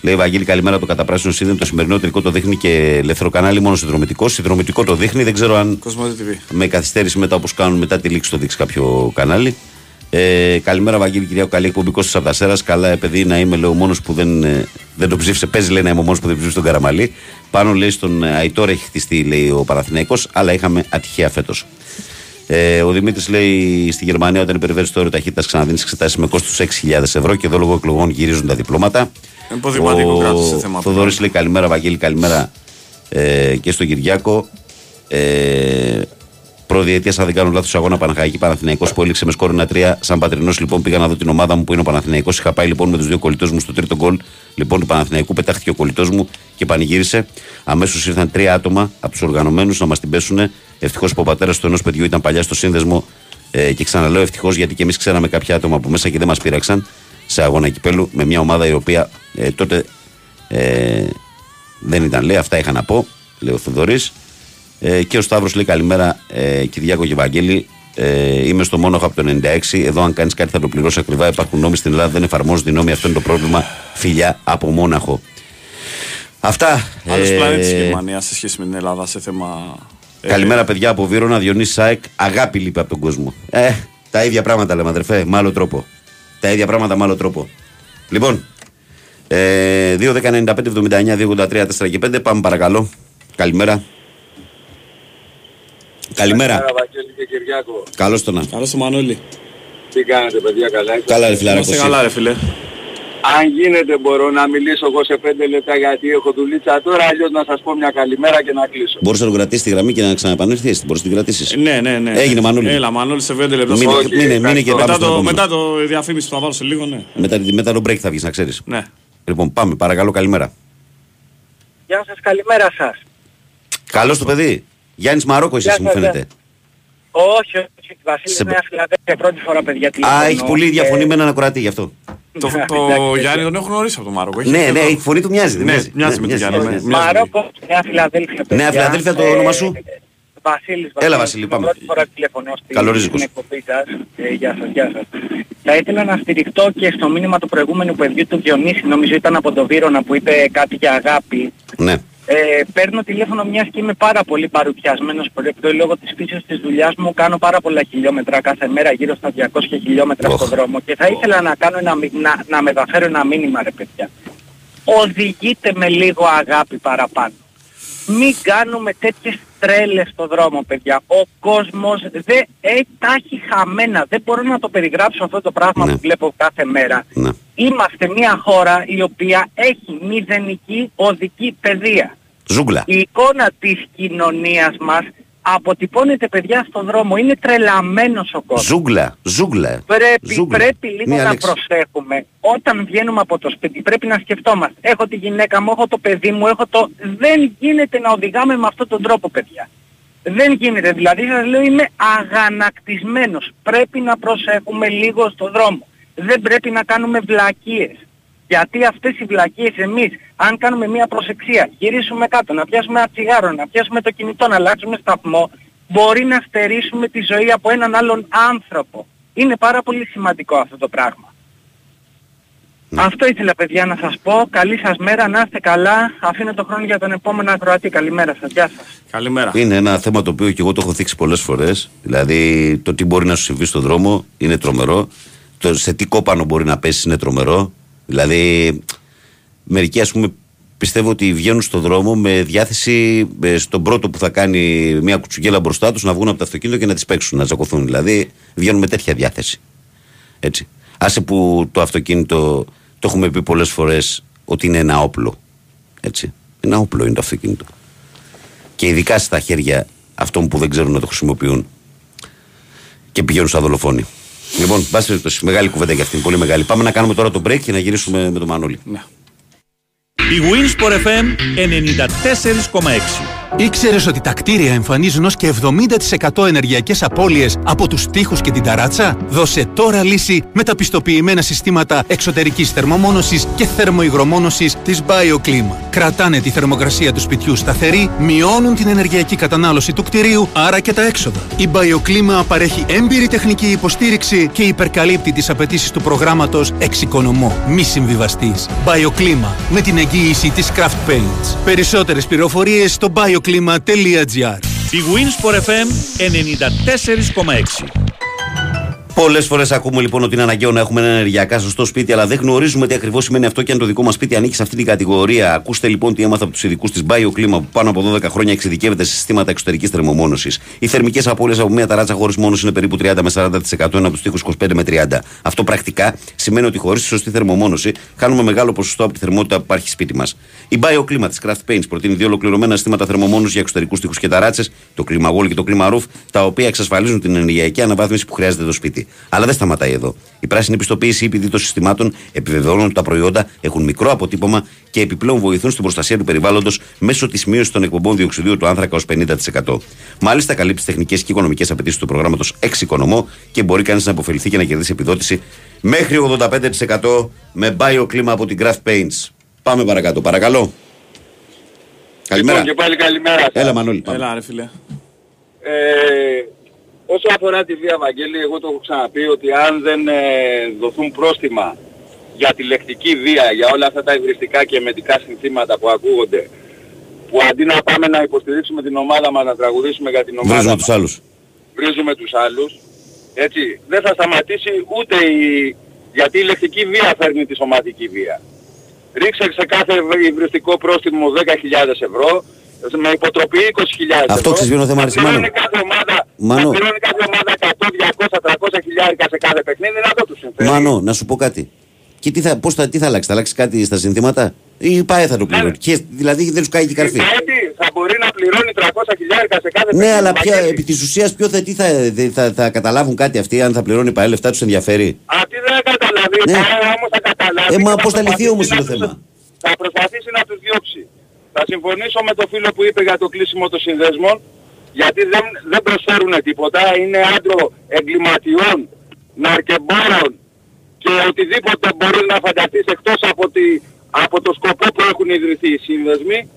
λέει Βαγγέλη καλημέρα, το καταπράσινο Σίδνεϊ. Το σημερινό τελικό το δείχνει και ελεύθερο κανάλι, μόνο συνδρομητικό. Συνδρομητικό το δείχνει, δεν ξέρω αν με καθυστέρηση μετά όπως κάνουν μετά τη λήξη το δείξει κάποιο κανάλι. Ε, καλημέρα Βαγγέλη Κυριάκο, καλή εκπομπή Κώστας Αυδασέρας. Καλά παιδί να είμαι, λέει, ο μόνος που δεν, δεν τον ψήφισε. Παίζει, λέει, να είμαι ο μόνος που δεν ψήφισε τον Καραμαλή. Πάνω, λέει, στον Αϊτόρ έχει χτιστεί, λέει, ο Παναθηναϊκός, αλλά είχαμε ατυχία φέτος. Ε, ο Δημήτρης λέει στη Γερμανία όταν υπερβαίνει το όριο ταχύτητας ξαναδίνει εξετάσεις με κόστος έξι χιλιάδες ευρώ και εδώ λόγω εκλογών γυρίζουν τα διπλώματα. Υποδειγματικό κράτος σε θέμα. Ο Θοδωρής λέει καλημέρα Βαγγέλη, καλημέρα ε, και στον Κυριάκο. Ε, προδιετίας, αν δεν κάνω λάθος, αγώνα Παναχαϊκή Παναθηναϊκός που έληξε με σκόρ ένα τρία. Σαν πατρινός, λοιπόν, πήγα να δω την ομάδα μου που είναι ο Παναθηναϊκός. Είχα πάει λοιπόν με τους δύο κολλητούς μου στο τρίτο γκολ λοιπόν, του Παναθηναϊκού. Πετάχτηκε ο κολλητός μου και πανηγύρισε. Αμέσως ήρθαν τρία άτομα από τους οργανωμένους να μας την πέσουνε. Ευτυχώς που ο πατέρας του ενός παιδιού ήταν παλιά στο σύνδεσμο. Ε, και ξαναλέω ευτυχώς, γιατί και εμείς ξέραμε κάποια άτομα από μέσα και δεν μας πείραξαν σε αγώνα κυπέλου με μια ομάδα η οποία ε, τότε ε, δεν ήταν, λέει. Αυτά είχα να πω, λέει ο Θοδωρής. Ε, και ο Σταύρος λέει καλημέρα ε, Κυριάκο και Βαγγέλη. Ε, είμαι στο Μόναχο από το ενενήντα έξι. Εδώ, αν κάνεις κάτι, θα το πληρώσει ακριβά. Υπάρχουν νόμοι στην Ελλάδα, δεν εφαρμόζονται οι νόμοι. Αυτό είναι το πρόβλημα. Φιλιά από Μόναχο. Αυτά. Άλλος ε, πλανήτης η Γερμανία σε σχέση με την Ελλάδα σε θέμα. Καλημέρα, παιδιά από Βύρωνα, Διονύση Σάικ. Αγάπη λείπει από τον κόσμο. Ε, τα ίδια πράγματα λέμε, αδερφέ, με άλλο τρόπο. Τα ίδια πράγματα με άλλο τρόπο. Λοιπόν, ε, δύο δέκα ενενήντα πέντε εβδομήντα εννιά δύο ογδόντα τρία τέσσερα και πέντε. Πάμε παρακαλώ. Καλημέρα. Καλημέρα. Καλημέρα, Βαγγέλη και Κυριάκο. Καλώς το να. Καλώς το Μανώλη. Τι κάνετε, παιδιά, καλά? Καλά, ρε φιλάρακο. Είμαστε καλά, ρε φίλε. Αν γίνεται, μπορώ να μιλήσω εγώ σε πέντε λεπτά, γιατί έχω δουλίτσα τώρα, αλλιώς να σας πω μια καλημέρα και να κλείσω. Μπορείς να το κρατήσεις τη γραμμή και να ξαναπανέλθεις, μπορείς να την κρατήσεις. Ναι, ναι, ναι. Έγινε, Μανώλη. Έλα, Μανώλη, σε πέντε λεπτά. Μείνε, όχι, μείνε, μείνε και μετά το, μετά το διαφήμιση που θα βάλω σε λίγο, ναι. Μετά, μετά το break θα βγεις, να ξέρεις. Ναι. Λοιπόν, πάμε, παρακαλώ, καλημέρα. Γεια σας, καλημέρα σας. Καλώς το παιδί. Γιάννης Μαρόκο είσαι, μου φαίνεται. Όχι, όχι. Βασίλης σε... Νέα Φιλαδέλφια, πρώτη φορά, παιδιά. Α, εννοώ, έχει πολύ διαφωνή και... με έναν ακροατή γι' αυτό. Το, το Γιάννη τον έχω γνωρίσει από το Μαρόκο. Έχει ναι, ναι, η φωνή του μοιάζει. Ναι, μοιάζει, μοιάζει με τον Γιάννη. Μαρόκο, Νέα Φιλαδέλφια. Νέα Φιλαδέλφια, το όνομα σου. Βασίλης. Έλα, Βασίλη, πάμε. Πρώτη φορά τηλεφωνώ στην εκπομπή σας. Γεια σας, γεια σας. Θα ήθελα να στηριχτώ και στο μήνυμα του προηγούμενου παιδιού του Διονύση, νομίζω ήταν από τον Βύρωνα, που είπε κάτι για αγάπη. Ναι. Ε, παίρνω τηλέφωνο μιας και είμαι πάρα πολύ παρουτιασμένος προϊόντο λόγω της φύσης της δουλειάς μου. Κάνω πάρα πολλά χιλιόμετρα κάθε μέρα, γύρω στα διακόσια χιλιόμετρα oh. στον δρόμο, και θα ήθελα να, κάνω ένα, να, να μεταφέρω ένα μήνυμα, ρε παιδιά. Οδηγείτε με λίγο αγάπη παραπάνω. Μην κάνουμε τέτοιες τρέλες στον δρόμο, παιδιά. Ο κόσμος δεν ε, τα έχει χαμένα. Δεν μπορώ να το περιγράψω αυτό το πράγμα ναι. που βλέπω κάθε μέρα. Ναι. Είμαστε μια χώρα η οποία έχει μηδενική οδική παιδεία. Ζούγκλα. Η εικόνα της κοινωνίας μας αποτυπώνεται, παιδιά, στον δρόμο. Είναι τρελαμένος ο κόσμος. Ζούγκλα. Ζούγκλα. Πρέπει, ζούγκλα. πρέπει λίγο μια να λέξη. προσέχουμε. Όταν βγαίνουμε από το σπίτι πρέπει να σκεφτόμαστε. Έχω τη γυναίκα μου, έχω το παιδί μου, έχω το... Δεν γίνεται να οδηγάμε με αυτόν τον τρόπο, παιδιά. Δεν γίνεται. Δηλαδή σας λέω, είμαι αγανακτισμένος. Πρέπει να προσέχουμε λίγο στον δρόμο. Δεν πρέπει να κάνουμε βλακίες. Γιατί αυτές οι βλακίες εμείς, αν κάνουμε μια προσεξία, γυρίσουμε κάτω, να πιάσουμε ένα τσιγάρο, να πιάσουμε το κινητό, να αλλάξουμε σταθμό, μπορεί να στερήσουμε τη ζωή από έναν άλλον άνθρωπο. Είναι πάρα πολύ σημαντικό αυτό το πράγμα. Ναι. Αυτό ήθελα, παιδιά, να σας πω. Καλή σας μέρα, να είστε καλά. Αφήνω το χρόνο για τον επόμενο ακροατή. Καλημέρα σας. Γεια σας. Καλημέρα. Είναι ένα θέμα το οποίο και εγώ το έχω θίξει πολλές φορές. Δηλαδή το τι μπορεί να σου συμβεί στον δρόμο είναι τρομερό. Το σε τι κόπανο μπορεί να πέσει είναι τρομερό. Δηλαδή, μερικοί, ας πούμε, πιστεύω ότι βγαίνουν στον δρόμο με διάθεση ε, στον πρώτο που θα κάνει μια κουτσουγγέλα μπροστά τους να βγουν από το αυτοκίνητο και να τις παίξουν, να τσακωθούν. Δηλαδή, βγαίνουν με τέτοια διάθεση. Έτσι. Άσε που το αυτοκίνητο το έχουμε πει πολλές φορές ότι είναι ένα όπλο. Έτσι. Ένα όπλο είναι το αυτοκίνητο. Και ειδικά στα χέρια αυτών που δεν ξέρουν να το χρησιμοποιούν και πηγαίνουν σαν δολοφόνοι. Λοιπόν, πάση περιπτώσει, μεγάλη κουβέντα για αυτήν, πολύ μεγάλη. Πάμε να κάνουμε τώρα το break και να γυρίσουμε με τον Μανώλη. Ναι. Η Winsport εφ εμ ενενήντα τέσσερα κόμμα έξι. Ήξερες ότι τα κτίρια εμφανίζουν ως και εβδομήντα τοις εκατό ενεργειακές απώλειες από τους τοίχους και την ταράτσα? Δώσε τώρα λύση με τα πιστοποιημένα συστήματα εξωτερικής θερμομόνωσης και θερμουγρομόνωσης της BioClima. Κρατάνε τη θερμοκρασία του σπιτιού σταθερή, μειώνουν την ενεργειακή κατανάλωση του κτιρίου, άρα και τα έξοδα. Η BioClima παρέχει έμπειρη τεχνική υποστήριξη και υπερκαλύπτει τις απαιτήσεις του προγράμματος Εξοικονομώ. Μη συμβιβαστής. BioClima, με την εγγύηση της Craft Paints. Περισσότερες πληροφορίες στο bioclima τελεία gr. Η Winsport εφ εμ ενενήντα τέσσερα κόμμα έξι. Πολλές φορές ακούμε λοιπόν ότι είναι αναγκαίο να έχουμε ένα ενεργειακά σωστό σπίτι, αλλά δεν γνωρίζουμε τι ακριβώς σημαίνει αυτό και αν το δικό μας σπίτι ανήκει σε αυτή την κατηγορία. Ακούστε λοιπόν τι έμαθα από τους ειδικούς της BioClima, που πάνω από δώδεκα χρόνια εξειδικεύεται σε συστήματα εξωτερικής θερμομόνωσης. Οι θερμικές απώλειες από μια ταράτσα χωρίς μόνωση είναι περίπου τριάντα με σαράντα τοις εκατό, ενώ από τους τοίχους είκοσι πέντε με τριάντα τοις εκατό. Αυτό πρακτικά σημαίνει ότι χωρίς τη σωστή θερμομόνωση χάνουμε μεγάλο ποσοστό από τη θερμότητα που υπάρχει σπίτι μας. Η BioClima της Craft Paints προτείνει δύο ολοκληρωμένα συστήματα θερμομόνωσης για εξωτερικούς τοίχους και ταράτσες, το Clima Wall και το Clima Roof, τα οποία εξασφαλίζουν την ενεργειακή αναβάθμιση που χρειάζεται το σπίτι. Αλλά δεν σταματάει εδώ. Η πράσινη πιστοποίηση ή επειδή των συστημάτων επιβεβαιώνουν ότι τα προϊόντα έχουν μικρό αποτύπωμα και επιπλέον βοηθούν στην προστασία του περιβάλλοντος μέσω της μείωσης των εκπομπών διοξιδίου του άνθρακα ως πενήντα τοις εκατό. Μάλιστα, καλύπτει τις τεχνικές και οικονομικές απαιτήσεις του προγράμματος Εξοικονομώ και μπορεί κανείς να αποφεληθεί και να κερδίσει επιδότηση μέχρι ογδόντα πέντε τοις εκατό με BioClima από την Craft Paints. Πάμε παρακάτω, παρακαλώ. Καλημέρα. Λοιπόν, και πάλι καλημέρα. Έλα, Μανώλη. Πάμε. Έλα, ρε φίλε. Ε... Όσο αφορά τη βία, Βαγγέλη, εγώ το έχω ξαναπεί ότι αν δεν ε, δοθούν πρόστιμα για τη λεκτική βία, για όλα αυτά τα ευρηστικά και εμετικά συνθήματα που ακούγονται, που αντί να πάμε να υποστηρίξουμε την ομάδα μας, να τραγουδήσουμε για την ομάδα βρίζουμε μας, τους άλλους. βρίζουμε τους άλλους, έτσι, δεν θα σταματήσει ούτε η... γιατί η λεκτική βία φέρνει τη σωματική βία. Ρίξε σε κάθε ευρηστικό πρόστιμο δέκα χιλιάδες ευρώ, με υποτροπή είκοσι χιλιάδες ευρώ. Αυτό ξεσβήνω θέμα αρισιμάνου. Μάνο, να πληρώνει κάθε ομάδα εκατό, διακόσια, τριακόσια χιλιάρικα σε κάθε παιχνίδι, να το τους συμφέρει. Μάνο, να σου πω κάτι. Και τι θα, πώς θα, τι θα αλλάξει, θα αλλάξει κάτι στα συνθήματα ή η ΠΑΕ θα το πληρώνει. Ναι. Δηλαδή δεν τους κάει και καρφί. Η ΠΑΕ θα μπορεί να πληρώνει τριακόσια χιλιάρικα σε κάθε παιχνίδι. Ναι, αλλά πια, επί της ουσίας ποιο θα, τι θα, θα, θα, θα καταλάβουν κάτι αυτοί, αν θα πληρώνει η ΠΑΕ λεφτά τους ενδιαφέρει. Αυτή δεν θα καταλάβει, ναι. Όμως θα καταλάβει. Ε, μα πώς θα λυθεί όμως το θέμα. Θα προσπαθήσει να τους διώξει. Θα συμφωνήσω με το φίλο που είπε για το κλείσιμο των συνδέσμων. Γιατί δεν, δεν προσφέρουν τίποτα, είναι άντρο εγκληματιών, ναρκεμπάρων και οτιδήποτε μπορεί να φανταστείς εκτός από, τη, από το σκοπό που έχουν ιδρυθεί οι σύνδεσμοι.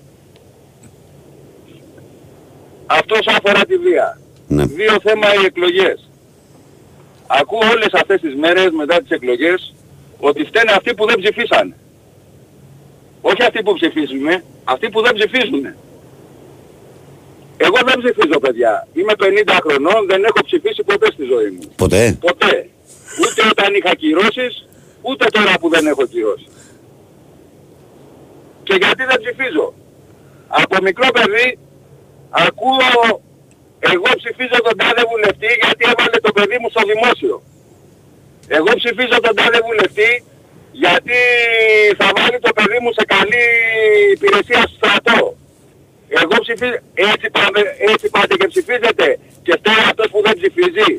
Αυτός αφορά τη βία. Ναι. Δύο θέμα οι εκλογές. Ακούω όλες αυτές τις μέρες μετά τις εκλογές ότι φταίνε αυτοί που δεν ψηφίσανε. Όχι αυτοί που ψηφίζουν, αυτοί που δεν ψηφίζουν. Εγώ δεν ψηφίζω, παιδιά. Είμαι πενήντα χρονών, δεν έχω ψηφίσει ποτέ στη ζωή μου. Ποτέ. Ποτέ. Ούτε όταν είχα κυρώσεις, ούτε τώρα που δεν έχω κυρώσεις. Και γιατί δεν ψηφίζω. Από μικρό παιδί ακούω, εγώ ψηφίζω τον τάδε βουλευτή γιατί έβαλε το παιδί μου στο δημόσιο. Εγώ ψηφίζω τον τάδε βουλευτή γιατί θα βάλει το παιδί μου σε καλή υπηρεσία στο στρατό. Εγώ ψηφίζω, έτσι, έτσι πάτε και ψηφίζετε και φταίει αυτός που δεν ψηφίζει.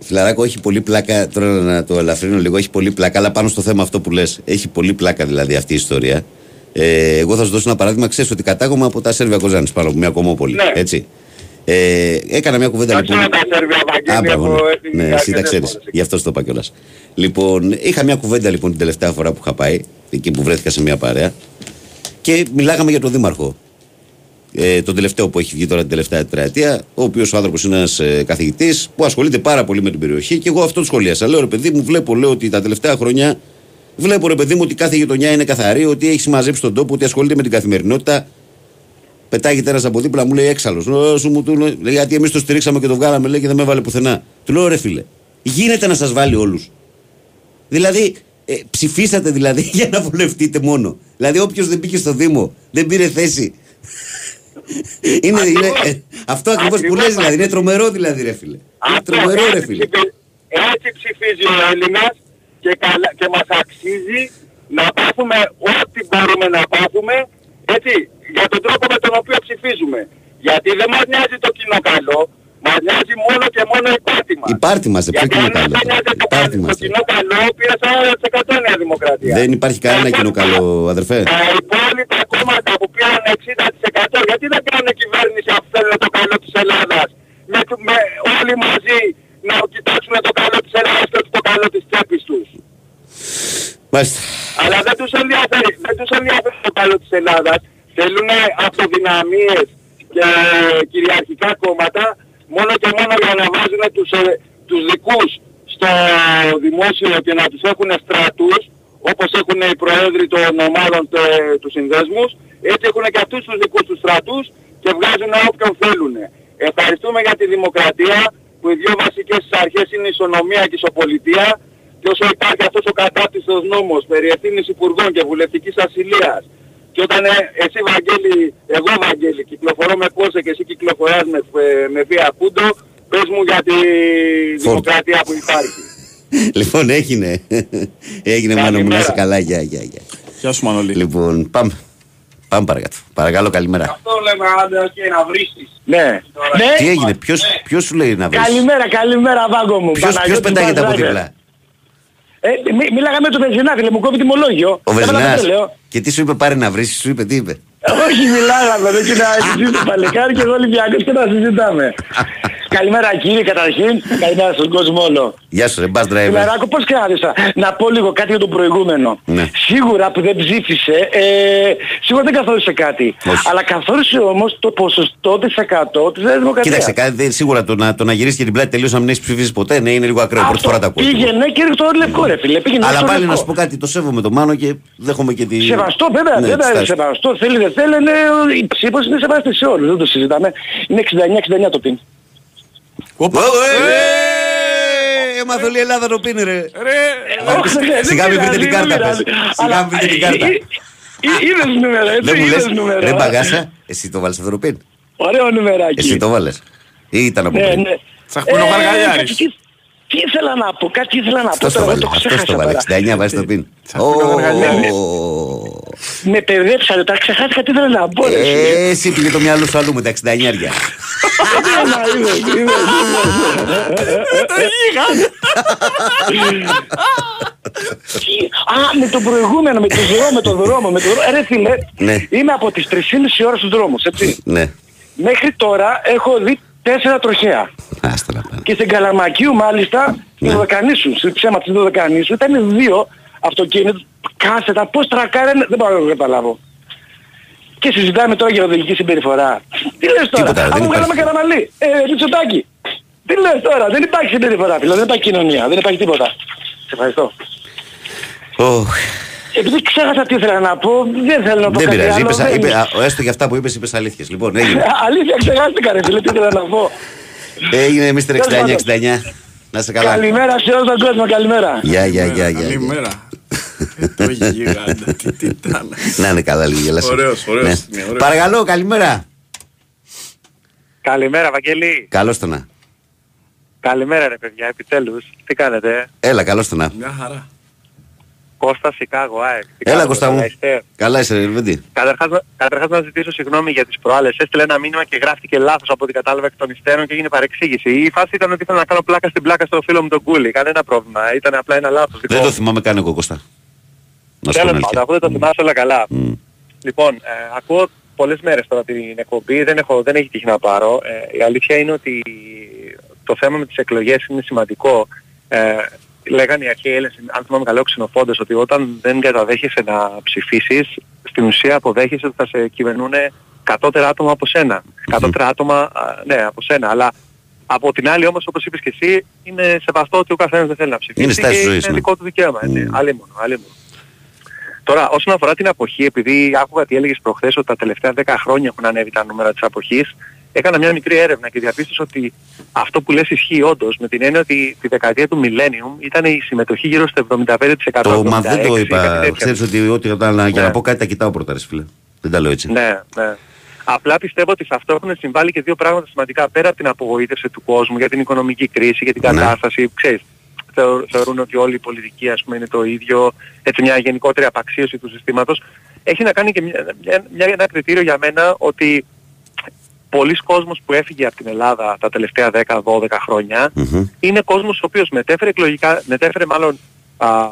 Φιλαράκο, έχει πολύ πλάκα, τώρα να το ελαφρύνω λίγο, έχει πολύ πλάκα, αλλά πάνω στο θέμα αυτό που λες, έχει πολύ πλάκα δηλαδή αυτή η ιστορία. Ε, εγώ θα σου δώσω ένα παράδειγμα, ξέρεις ότι κατάγομαι από τα Σέρβια Κοζάνης, πάνω από μια κομμόπολη, ναι. Έτσι. Ε, έκανα μια κουβέντα λοιπόν. Τα Σέρβια, Βαγγέλη, από ναι, έτσι, ναι, εσύ τα ξέρεις, γι' αυτό το είπα κιόλας. Λοιπόν, είχα μια κουβέντα λοιπόν την τελευταία φορά που είχα πάει, εκεί που βρέθηκα σε μια παρέα. Και μιλάγαμε για τον Δήμαρχο, ε, τον τελευταίο που έχει βγει τώρα την τελευταία τετραετία, ο οποίος ο άνθρωπος είναι ένας ε, καθηγητής που ασχολείται πάρα πολύ με την περιοχή και εγώ αυτό το σχολίασα. Λέω ρε παιδί μου, βλέπω λέω, ότι τα τελευταία χρόνια βλέπω ρε παιδί μου ότι κάθε γειτονιά είναι καθαρή, ότι έχει συμμαζέψει τον τόπο, ότι ασχολείται με την καθημερινότητα. Πετάγεται ένας από δίπλα, μου λέει έξαλλος. Γιατί εμείς το στηρίξαμε και το βγάλαμε, λέει και δεν με έβαλε πουθενά. Του λέω ρε φίλε, γίνεται να σας βάλει όλους. Δηλαδή. Ε, ψηφίσατε δηλαδή για να βολευτείτε μόνο. Δηλαδή όποιος δεν πήγε στο Δήμο δεν πήρε θέση. είναι, είναι, ε, αυτό ακριβώς που λες δηλαδή. Είναι τρομερό δηλαδή ρε φίλε. Είναι τρομερό ρε φίλε. Έτσι ψηφίζει ο Έλληνας και, καλά, και μας αξίζει να πάθουμε ό,τι μπορούμε να πάθουμε έτσι, για τον τρόπο με τον οποίο ψηφίζουμε. Γιατί δεν μας νοιάζει το κοινό καλό. Μας νοιάζει μόνο και μόνο η πάρτη μας. Η πάρτη μας, δεν πρέπει να το κάνουμε. Το κοινό καλό πήρε σαράντα τοις εκατό Νέα Δημοκρατία. Δεν υπάρχει κανένα κοινό καλό, αδερφέ. Τα υπόλοιπα κόμματα που πήραν εξήντα τοις εκατό, γιατί δεν κάνουν κυβέρνηση αφού θέλουν το καλό της Ελλάδας. Με, με, όλοι μαζί να κοιτάξουμε το καλό της Ελλάδας και το καλό της τσέπης τους. Μάλιστα. Αλλά δεν τους ενδιαφέρει, δεν τους ενδιαφέρει το καλό της Ελλάδας. Θέλουν αυτοδυναμίες και κυριαρχικά κόμματα. Μόνο και μόνο για να βάζουν τους, ε, τους δικούς στο δημόσιο και να τους έχουν στρατούς, όπως έχουν οι προέδροι των ομάδων τε, του συνδέσμους, έτσι έχουν και αυτούς τους δικούς τους στρατούς και βγάζουν όποιον θέλουν. Ευχαριστούμε για τη δημοκρατία που που οι δύο βασικές αρχές είναι η ισονομία και η ισοπολιτεία και όσο υπάρχει αυτός ο κατάπτυστος νόμος περί ευθύνης υπουργών και βουλευτικής ασυλίας και όταν ε, εσύ Βαγγέλη, εγώ Βαγγέλη κυκλοφορώ με πόσε και εσύ κυκλοφοράς με, ε, με βία κούντο, πες μου για τη δημοκρατία που υπάρχει. Λοιπόν έγινε, έγινε Μάνο μου, να είσαι καλά, γεια γεια γεια. Γεια σου Μανώλη. Λοιπόν πάμε. Πάμε παρακάτω. Παρακαλώ, καλημέρα. Αυτό λέμε άντε και να βρίσεις. Ναι. Τώρα, τι έγινε, ποιος, ναι. ποιος σου λέει να βρίσεις. Καλημέρα, καλημέρα Βάγκο μου. Ποιος, ποιος πετάγεται από δίπλα. Ε, μι, μιλάγαμε με τον Βεζινάκη, λέει μου κόβει τιμολόγιο. Ο Βεζινάς. Και τι σου είπε πάρε να βρίσεις, σου είπε τι είπε. Όχι μιλάγαμε, δεν κοιτάζει το παλικάρι και εγώ Ολυμπιακός και να συζητάμε. Καλημέρα κύριε καταρχήν, καλημέρα στον κόσμο όλο. Γεια σου ρε Bus Driver. Μεράκο πώς κράτησα, να πω λίγο κάτι για τον προηγούμενο. Ναι. Σίγουρα που δεν ψήφισε, ε, σίγουρα δεν καθόρισε κάτι. Όχι. Αλλά καθόρισε όμως το ποσοστό της εκατό της δημοκρατίας. Κοίταξε κάτι, σίγουρα το να, το να γυρίσεις και την πλάτη τελείως να μην έχεις ψηφίσει ποτέ, ναι είναι λίγο ακραίο. Πρώτη φορά τα ακούω. Πήγαινε και ρίχνω το λευκό ρε φίλε. Πήγαινε. Αλλά πάλι να σου πω κάτι, το σέβομαι τον Μάνο και δέχομαι και τη... Σεβαστό βέβαια, ναι, βέβαια σεβαστό, θέλει δεν θέλει, η ψήφος είναι σεβαστή σε όλους, δεν το συζητάμε. Είναι εξήντα εννιά εξήντα εννιά το πιν. Οπα! Έμαθα όλη η Ελλάδα να πίνει ρε! Σιγά μην βρείτε την κάρτα πες! Σιγά μην βρείτε την κάρτα! Είδες νούμερα έτσι, είδες νούμερα! Ρε Μπαγάσα, εσύ το βάλες Ευρωπήν! Ωραίο νούμεράκι! Εσύ το βάλες! Ή ήταν από πριν! Τσαχπίνο Γαργαλιάρης! Τι ήθελα να πω, κάτι ήθελα να πω, τώρα το ξέχασα παρά. εξήντα εννιά βάζει το πιν. Με παιδέψατε, τα ξεχάστηκα τι ήθελα να πω. Εσύ πήγε το μυαλό σου αλλού με τα εξήντα εννιά. Δεν είδες, το είχα. Α, με τον προηγούμενο, με το ζερό, με τον δρόμο, με τον δρόμο. Ρε φίλε, είμαι από τις τρεισήμισι ώρα στους δρόμους, έτσι. Μέχρι τώρα έχω δει τέσσερα τροχέα. Και στην Καλαμακίου μάλιστα, στην Δωδεκανήσου, στην ψέμα της Δωδεκανήσου, ήταν δύο αυτοκίνητα, κάθετα, πώς τρακάρανε, δεν μπορώ να καταλάβω. Και συζητάμε τώρα για οδηγική συμπεριφορά. Τι λες τώρα, αφού κάναμε καραμαλή, ε, Μητσοτάκη. Τι λες τώρα, δεν υπάρχει συμπεριφορά, δηλαδή δεν υπάρχει κοινωνία, δεν υπάρχει τίποτα. Σε ευχαριστώ. Επειδή ξέχασα τι ήθελα να πω, δεν θέλω να πω δεν κάτι πειράζει, άλλο. Δεν πειράζει, έστω για αυτά που είπες, είπες αλήθειες. Λοιπόν, έγινε. Αλήθεια ξεχάστηκα ρε φίλε, τι ήθελα να πω. Έγινε εμείς την εξήντα εννιά εξήντα εννιά. Να σε καλά. Καλημέρα σε όλο τον κόσμο, καλημέρα. Γεια, γεια, γεια. Καλημέρα. Το γιγάντα, τι τιτάνα. Να είναι καλά λίγο, γελάσαι. Ωραίος, ωραίος. Παρακαλώ, καλημέρα. Καλημέρα, Βαγγέλη. Καλώς το να. Καλημέρα ρε παιδιά, επιτέλους. Τι κάνετε. Έλα, καλώς το να. Μια χαρά. Κώστα Σικάγο, ΑΕΚ. Έλα Κώστα μου. Καλά είσαι ρε παιδί. Καταρχάς να ζητήσω συγγνώμη για τις προάλλες. Έστειλε ένα μήνυμα και γράφτηκε λάθος από ό,τι κατάλαβα εκ των υστέρων και έγινε παρεξήγηση. Η φάση ήταν ότι ήθελα να κάνω πλάκα στην πλάκα στο φίλο μου τον Κούλη. Κανένα πρόβλημα. Ήταν απλά ένα λάθος. Δεν το θυμάμαι καν εγώ Κώστα. Τέλος πάντων, αφού δεν το θυμάσαι όλα καλά. Λοιπόν, ακούω πολλές μέρες τώρα την εκπομπή. Δεν έχει τύχει να πάρω. Η αλήθεια είναι ότι το θέμα με τις εκλογές είναι σημαντικό. Λέγανε οι αρχαίοι Έλληνες, αν θυμάμαι καλά, ο Ξενοφόντος, ότι όταν δεν καταδέχεσαι να ψηφίσεις, στην ουσία αποδέχεσαι ότι θα σε κυβερνούν κατώτερα άτομα από σένα. Mm-hmm. Κατώτερα άτομα, ναι, από σένα. Αλλά από την άλλη όμως, όπως είπες και εσύ, είναι σεβαστό ότι ο καθένας δεν θέλει να ψηφίσει. Είναι στάση ζωής. Είναι δικό του δικαίωμα. Mm. Ναι, αλλήμον, αλλήμον. Τώρα, όσον αφορά την αποχή, επειδή άκουγα τι έλεγες προχθές ότι τα τελευταία δέκα χρόνια έχουν ανέβει τα νούμερα της αποχής, έκανα μια μικρή έρευνα και διαπίστωσα ότι αυτό που λες ισχύει όντως, με την έννοια ότι τη δεκαετία του Millennium ήταν η συμμετοχή γύρω στο εβδομήντα πέντε τοις εκατό. Το, μα δεν το είπα. Ξέρεις ότι ό,τι όταν για να πω κάτι τα κοιτάω πρώτα, ρε φίλε. Δεν τα λέω έτσι. Ναι, ναι. Απλά πιστεύω ότι σε αυτό έχουν συμβάλει και δύο πράγματα σημαντικά. Πέρα από την απογοήτευση του κόσμου για την οικονομική κρίση, για την κατάσταση, ναι. Ξέρεις, θεω, θεωρούν ότι όλη η πολιτική ας πούμε είναι το ίδιο, έτσι μια γενικότερη απαξίωση του συστήματος. Έχει να κάνει και μια, μια, μια, ένα κριτήριο για μένα ότι πολλοί κόσμος που έφυγε από την Ελλάδα τα τελευταία δέκα δώδεκα χρόνια mm-hmm. είναι κόσμος ο οποίος μετέφερε εκλογικά, μετέφερε μάλλον, α,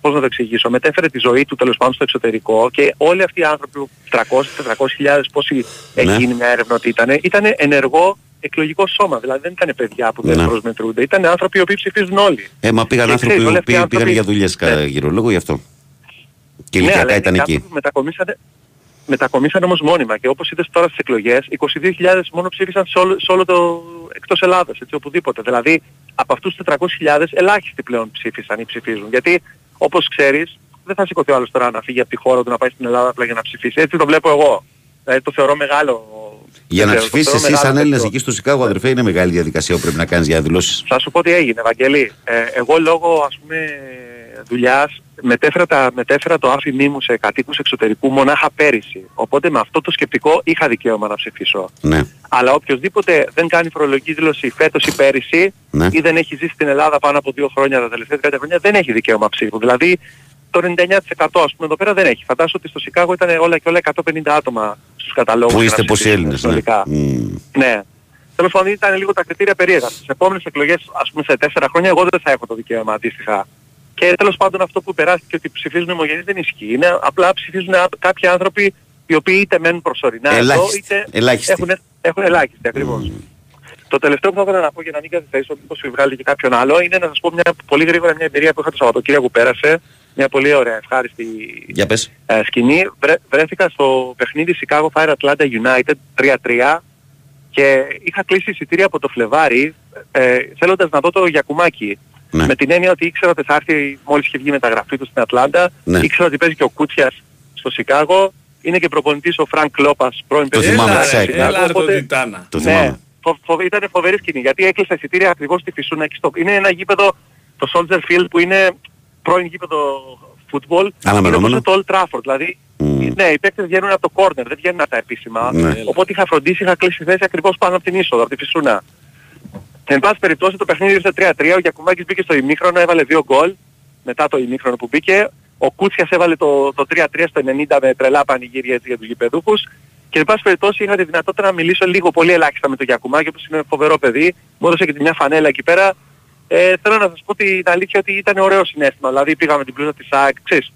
πώς να το εξηγήσω, μετέφερε τη ζωή του τέλος πάντων στο εξωτερικό και όλοι αυτοί οι άνθρωποι, τριακόσιες με τετρακόσιες χιλιάδες πόσοι mm-hmm. έχει γίνει μια έρευνα ότι ήταν, ήταν ενεργό εκλογικό σώμα, δηλαδή δεν ήταν παιδιά που δεν mm-hmm. προσμετρούνται, ήταν άνθρωποι οι οποίοι ψηφίζουν όλοι. Ε, μα πήγαν και άνθρωποι οι οποίοι άνθρωποι... πήγαν για δουλειές ναι. γύρω λόγω γι' αυτό. Και ηλικιακά ναι, ήταν εκεί. Μετακομίσαν όμως μόνιμα και όπως είδες τώρα στις εκλογές, είκοσι δύο χιλιάδες μόνο ψήφισαν σε όλο, σε όλο το εκτός Ελλάδας, έτσι οπουδήποτε. Δηλαδή από αυτούς τους τετρακόσιες χιλιάδες ελάχιστοι πλέον ψήφισαν ή ψηφίζουν. Γιατί όπως ξέρεις δεν θα σηκωθεί ο άλλος τώρα να φύγει από τη χώρα του να πάει στην Ελλάδα απλά για να ψηφίσει. Έτσι το βλέπω εγώ. Δηλαδή το θεωρώ μεγάλο, Για να ψηφίσει εσύ, σαν Έλληνα εκεί στο Σικάγο, αδερφέ, είναι μεγάλη διαδικασία που πρέπει να κάνει για να δηλώσει. Θα σου πω τι έγινε, Βαγγέλη. Ε, εγώ λόγω ας πούμε δουλειάς μετέφερα, τα, μετέφερα το άφημί μου σε κατοίκους εξωτερικού μονάχα πέρυσι. Οπότε με αυτό το σκεπτικό είχα δικαίωμα να ψηφίσω. Ναι. Αλλά οποιοδήποτε δεν κάνει φορολογική δήλωση φέτος ή πέρυσι, ναι, ή δεν έχει ζήσει στην Ελλάδα πάνω από δύο χρόνια, τα τελευταία δεκαετία χρόνια, δεν έχει δικαίωμα ψήφου. Δηλαδή το ενενήντα εννέα τοις εκατό ας πούμε εδώ πέρα δεν έχει. Φαντάζομαι ότι στο Σικάγο ήταν όλα και όλα εκατόν πενήντα άτομα στους καταλόγους. Που είστε πόσοι Έλληνες, ναι. Mm. Ναι. Τέλος πάντων ήταν λίγο τα κριτήρια περίεργα. Στις επόμενες εκλογές, ας πούμε σε τέσσερα χρόνια, εγώ δεν θα έχω το δικαίωμα αντίστοιχα. Και τέλος πάντων αυτό που περάστηκε ότι ψηφίζουν οι ομογενείς δεν ισχύει. Είναι, απλά ψηφίζουν κάποιοι άνθρωποι οι οποίοι είτε μένουν προσωρινά εδώ, είτε ελάχιστη. Έχουν, έχουν ελάχιστη ακριβώς. Mm. Το τελευταίο που θα ήθελα να πω για να μην καθυστερήσω, μήπως βγάλει και κάποιον άλλο, είναι να σας πω μια πολύ γρήγορα μια εμπειρία που είχα το Σαββατοκύριακο που πέρασε. Μια πολύ ωραία, ευχάριστη ε, σκηνή. Βρέ, βρέθηκα στο παιχνίδι Chicago Fire Atlanta United τρία τρία και είχα κλείσει εισιτήρια από το Φλεβάρι ε, θέλοντας να δω το Γιακουμάκη. Ναι. Με την έννοια ότι ήξερα ότι θα έρθει μόλις είχε βγει μεταγραφή του στην Ατλάντα, ναι, ήξερα ότι παίζει και ο Κούτσιας στο Σικάγο, είναι και προπονητής ο Φρανκ Λόπας, πρώην παίκτης. Το θυμάμαι. Ήταν φοβερή σκηνή γιατί έκλεισα εισιτήρια ακριβώς στη Φυσούνα. Είναι ένα γήπεδο, το Soldier Field, που είναι πρώην γήπεδο φουτμπολ, είναι το Old Trafford. Δηλαδή, mm. ναι, οι παίκτες βγαίνουν από το corner, δεν βγαίνουν από τα επίσημα. Ναι. Οπότε είχα φροντίσει, είχα κλείσει θέση ακριβώς πάνω από την είσοδο, από τη Φυσούνα. Εν πάση περιπτώσει το παιχνίδι ήρθε τρία τρία, ο Γιακουμάκης μπήκε στο ημίχρονο, έβαλε δύο γκολ μετά το ημίχρονο που μπήκε, ο Κούτσιας έβαλε το, το τρία τρία στο ενενήντα με τρελά πανηγύρια για τους γηπεδούχους και εν πάση περιπτώσει είχα τη δυνατότητα να μιλήσω λίγο πολύ ελάχιστα με τον Γιακουμάκη, όπως είναι φοβερό παιδί, μου έδωσε και τη μια φανέλα εκεί πέρα. Ε, θέλω να σας πω την αλήθεια ότι ήταν ωραίο συνέστημα, δηλαδή πήγαμε την πλούσα της ΑΕΚ, ξέρεις,